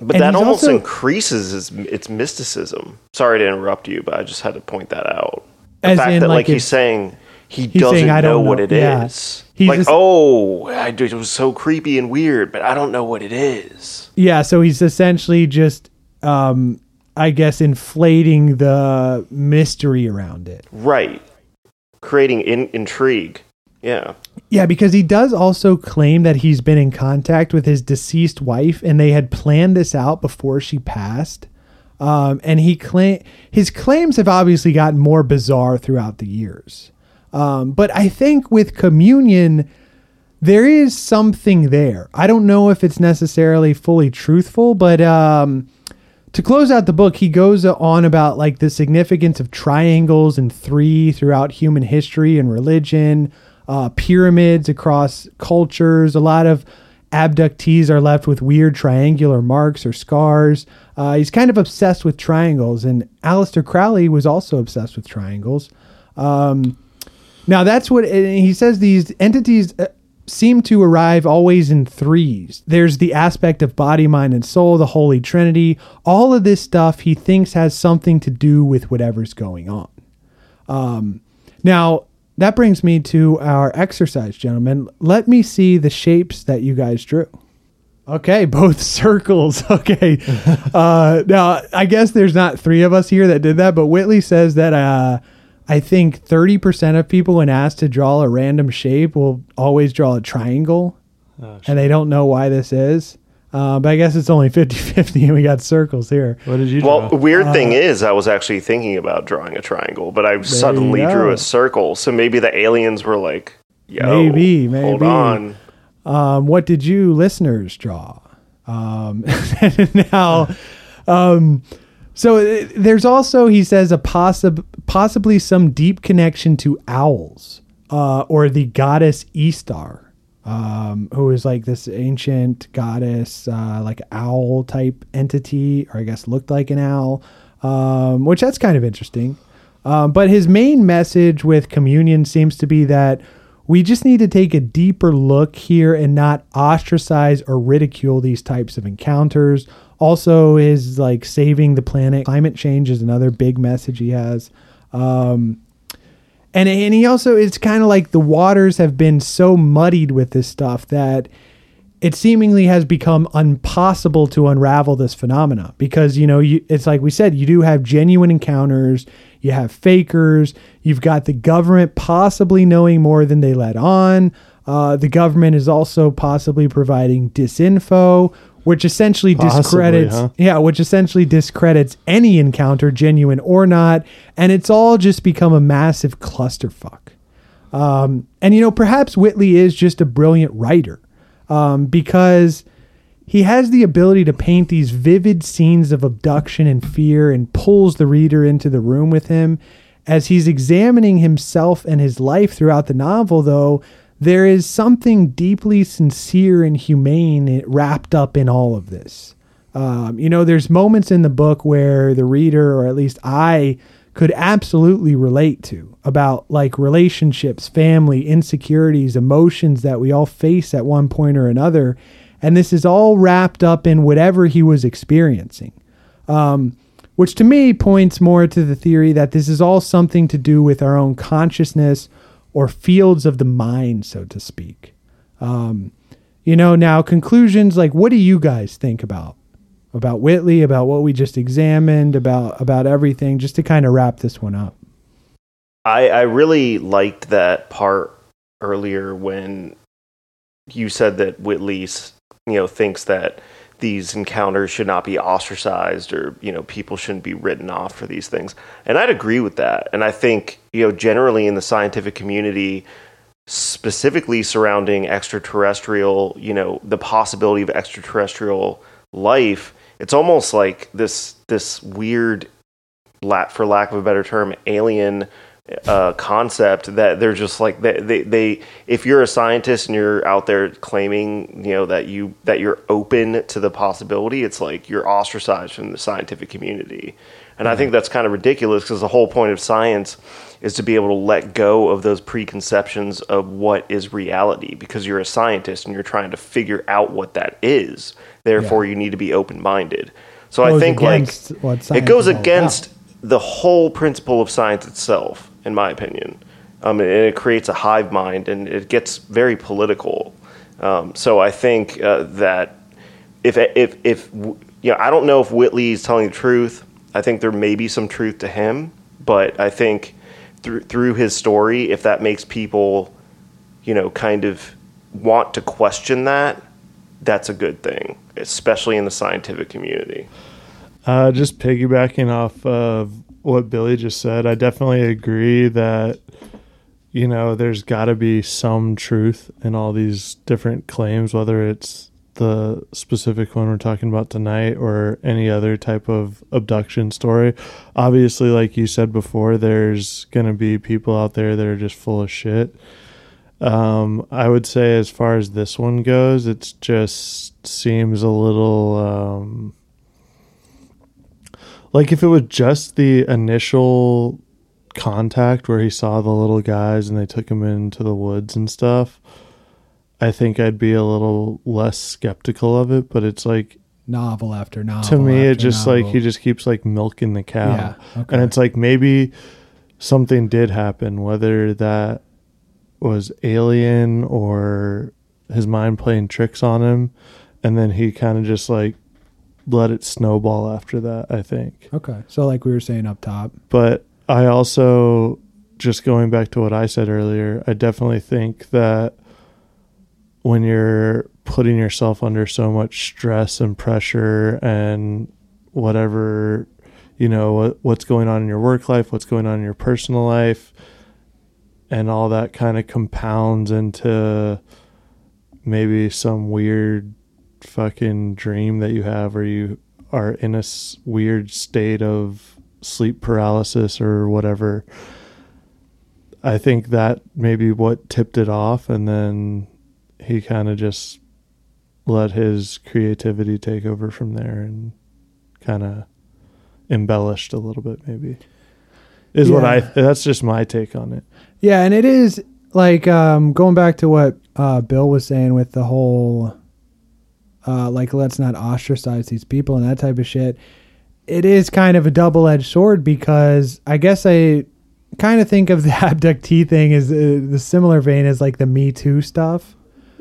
but that almost also increases his, its mysticism. Sorry to interrupt you, but I just had to point that out. The As fact in, that like, like he's saying he he's doesn't saying, know, know what it yeah. is. He's like, just, oh, I, it was so creepy and weird, but I don't know what it is. Yeah, so he's essentially just Um, I guess inflating the mystery around it. Right. Creating in- intrigue. Yeah. Yeah, because he does also claim that he's been in contact with his deceased wife and they had planned this out before she passed. Um, and he claim his claims have obviously gotten more bizarre throughout the years. Um, but I think with communion, there is something there. I don't know if it's necessarily fully truthful, but um, to close out the book, he goes on about like the significance of triangles and three throughout human history and religion, uh, pyramids across cultures. A lot of abductees are left with weird triangular marks or scars. Uh, he's kind of obsessed with triangles, and Aleister Crowley was also obsessed with triangles. Um, now that's what he says. These entities uh, seem to arrive always in threes. There's the aspect of body, mind, and soul, the Holy Trinity. All of this stuff he thinks has something to do with whatever's going on. Um, now, that brings me to our exercise, gentlemen. Let me see the shapes that you guys drew. Okay, both circles. Okay. uh, now, I guess there's not three of us here that did that, but Whitley says that Uh, I think thirty percent of people when asked to draw a random shape will always draw a triangle, oh, sure. and they don't know why this is. Uh, but I guess it's only fifty-fifty, and we got circles here. What did you draw? Well, the weird uh, thing is I was actually thinking about drawing a triangle, but I suddenly drew a circle. So maybe the aliens were like, yo, maybe, maybe. hold on. Um, what did you listeners draw? Um, now... Um, So there's also, he says, a possib- possibly some deep connection to owls uh, or the goddess Ishtar, um, who is like this ancient goddess, uh, like owl type entity, or I guess looked like an owl, um, which that's kind of interesting. Um, but his main message with communion seems to be that we just need to take a deeper look here and not ostracize or ridicule these types of encounters. Also is like saving the planet. Climate change is another big message he has. Um, and, and he also, it's kind of like the waters have been so muddied with this stuff that it seemingly has become impossible to unravel this phenomena because, you know, you, it's like we said, you do have genuine encounters, you have fakers, you've got the government possibly knowing more than they let on. Uh, the government is also possibly providing disinfo, which essentially Possibly, discredits, huh? yeah, which essentially discredits any encounter, genuine or not, and it's all just become a massive clusterfuck. Um, and you know, perhaps Whitley is just a brilliant writer um, because he has the ability to paint these vivid scenes of abduction and fear, and pulls the reader into the room with him as he's examining himself and his life throughout the novel, though. There is something deeply sincere and humane wrapped up in all of this. Um, you know, there's moments in the book where the reader, or at least I, could absolutely relate to about like relationships, family, insecurities, emotions that we all face at one point or another. And this is all wrapped up in whatever he was experiencing, um, which to me points more to the theory that this is all something to do with our own consciousness or fields of the mind, so to speak. Um, you know, now conclusions, like what do you guys think about, about Whitley, about what we just examined, about, about everything, just to kind of wrap this one up. I, I really liked that part earlier when you said that Whitley, you know, thinks that these encounters should not be ostracized, or, you know, people shouldn't be written off for these things. And I'd agree with that. And I think, you know, generally in the scientific community, specifically surrounding extraterrestrial, you know, the possibility of extraterrestrial life, it's almost like this this weird, for lack of a better term, alien uh, concept that they're just like they, they they if you're a scientist and you're out there claiming, you know, that you that you're open to the possibility, it's like you're ostracized from the scientific community. And I think that's kind of ridiculous, because the whole point of science is to be able to let go of those preconceptions of what is reality, because you're a scientist and you're trying to figure out what that is. Therefore, yeah. you need to be open-minded. So I think like it goes against the whole principle of science itself, in my opinion. Um, and it creates a hive mind, and it gets very political. Um, so I think uh, that if, if, if, you know, I don't know if Whitley is telling the truth. I think there may be some truth to him, but I think through through his story, if that makes people, you know, kind of want to question that, that's a good thing, especially in the scientific community. Uh, just piggybacking off of what Billy just said, I definitely agree that, you know, there's got to be some truth in all these different claims, whether it's the specific one we're talking about tonight or any other type of abduction story. Obviously, like you said before, there's going to be people out there that are just full of shit. Um, I would say as far as this one goes, it just seems a little... Um, like if it was just the initial contact where he saw the little guys and they took him into the woods and stuff, I think I'd be a little less skeptical of it, but it's like novel after novel. To me, it just novel. like he just keeps like milking the cow, yeah, okay. and it's like maybe something did happen, whether that was alien or his mind playing tricks on him, and then he kind of just like let it snowball after that. I think. Okay, so like we were saying up top, but I also just going back to what I said earlier, I definitely think that when you're putting yourself under so much stress and pressure and whatever, you know, what, what's going on in your work life, what's going on in your personal life, and all that kind of compounds into maybe some weird fucking dream that you have, or you are in a weird state of sleep paralysis or whatever. I think that maybe what tipped it off, and then he kind of just let his creativity take over from there and kind of embellished a little bit, maybe is yeah. what I, that's just my take on it. Yeah. And it is like, um, going back to what, uh, Bill was saying with the whole, uh, like, let's not ostracize these people and that type of shit. It is kind of a double-edged sword, because I guess I kind of think of the abductee thing as uh, the similar vein as like the Me Too stuff.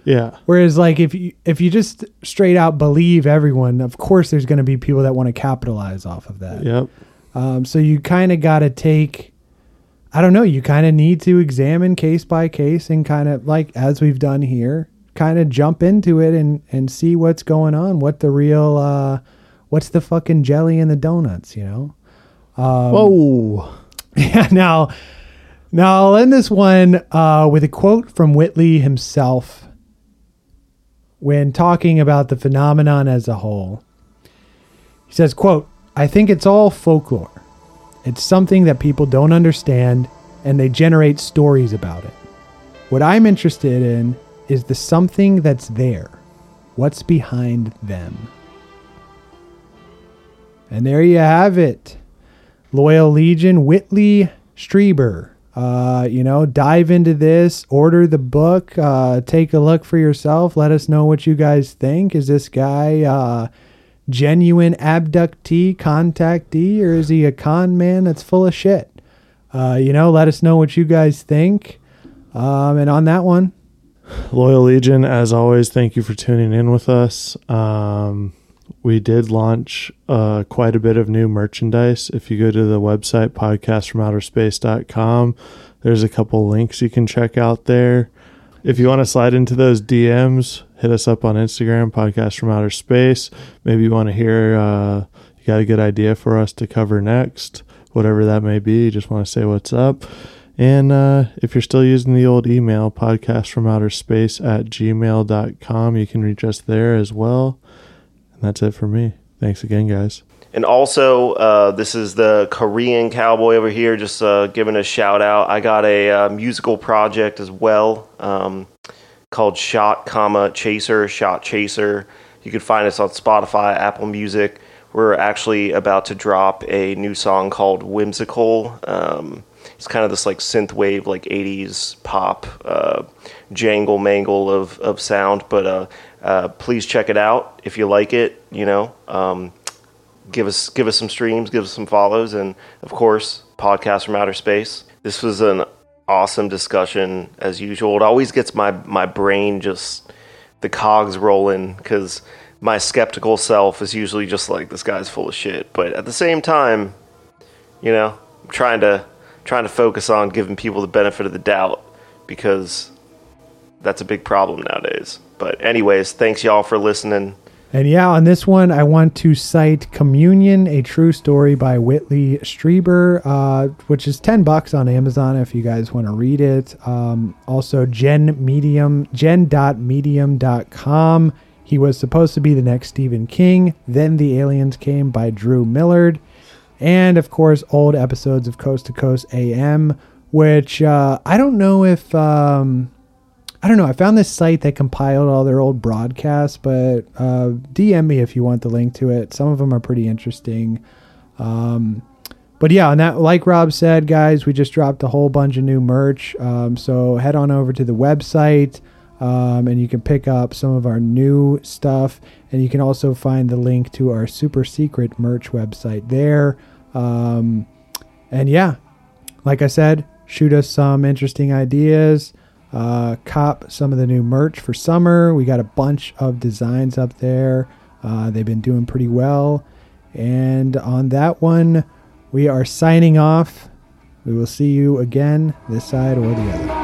Yeah. Whereas like if you if you just straight out believe everyone, of course there's going to be people that want to capitalize off of that. Yep. Um, so you kind of got to take, I don't know, you kind of need to examine case by case and kind of like, as we've done here, kind of jump into it and, and see what's going on, what the real, uh, what's the fucking jelly in the donuts, you know? Um, Whoa. Yeah. Now, now I'll end this one uh, with a quote from Whitley himself. When talking about the phenomenon as a whole, he says, quote, "I think it's all folklore. It's something that people don't understand, and they generate stories about it. What I'm interested in is the something that's there. What's behind them?" And there you have it. Loyal Legion, Whitley Strieber. Uh, you know, dive into this, order the book, uh, take a look for yourself. Let us know what you guys think. Is this guy, uh, genuine abductee, contactee, or is he a con man that's full of shit? Uh, you know, let us know what you guys think. Um, and on that one, Loyal Legion, as always, thank you for tuning in with us. Um, We did launch uh, quite a bit of new merchandise. If you go to the website, podcast from outer space dot com, there's a couple links you can check out there. If you want to slide into those D Ms, hit us up on Instagram, Podcast from Outer Space. Maybe you want to hear, uh, you got a good idea for us to cover next, whatever that may be. You just want to say what's up. And uh, if you're still using the old email, podcast from outer space at gmail dot com, you can reach us there as well. And that's it for me. Thanks again, guys. And also, uh, this is the Korean cowboy over here, just uh, giving a shout out. I got a uh, musical project as well um, called Shot, comma, Chaser, Shot Chaser. You can find us on Spotify, Apple Music. We're actually about to drop a new song called Whimsical. Um, it's kind of this like synthwave, like eighties pop, uh, jangle mangle of, of sound. But uh, uh, please check it out if you like it, you know. Um, Give us give us some streams, give us some follows, and, of course, Podcast from Outer Space. This was an awesome discussion, as usual. It always gets my, my brain just, the cogs rolling, because my skeptical self is usually just like, this guy's full of shit. But at the same time, you know, I'm trying to, trying to focus on giving people the benefit of the doubt, because that's a big problem nowadays. But anyways, thanks, y'all, for listening. And yeah, on this one, I want to cite Communion, A True Story by Whitley Strieber, uh, which is ten bucks on Amazon if you guys want to read it. Um, also, Gen Medium, gen dot medium dot com. He was supposed to be the next Stephen King. Then the Aliens Came by Drew Millard. And, of course, old episodes of Coast to Coast A M, which uh, I don't know if... Um, I don't know. I found this site that compiled all their old broadcasts, but uh, D M me if you want the link to it. Some of them are pretty interesting. Um, but yeah, and that, like Rob said, guys, we just dropped a whole bunch of new merch. Um, so head on over to the website um, and you can pick up some of our new stuff. And you can also find the link to our super secret merch website there. Um, and yeah, like I said, shoot us some interesting ideas. Uh, cop some of the new merch for summer. We got a bunch of designs up there. Uh, they've been doing pretty well. And on that one, we are signing off. We will see you again, this side or the other.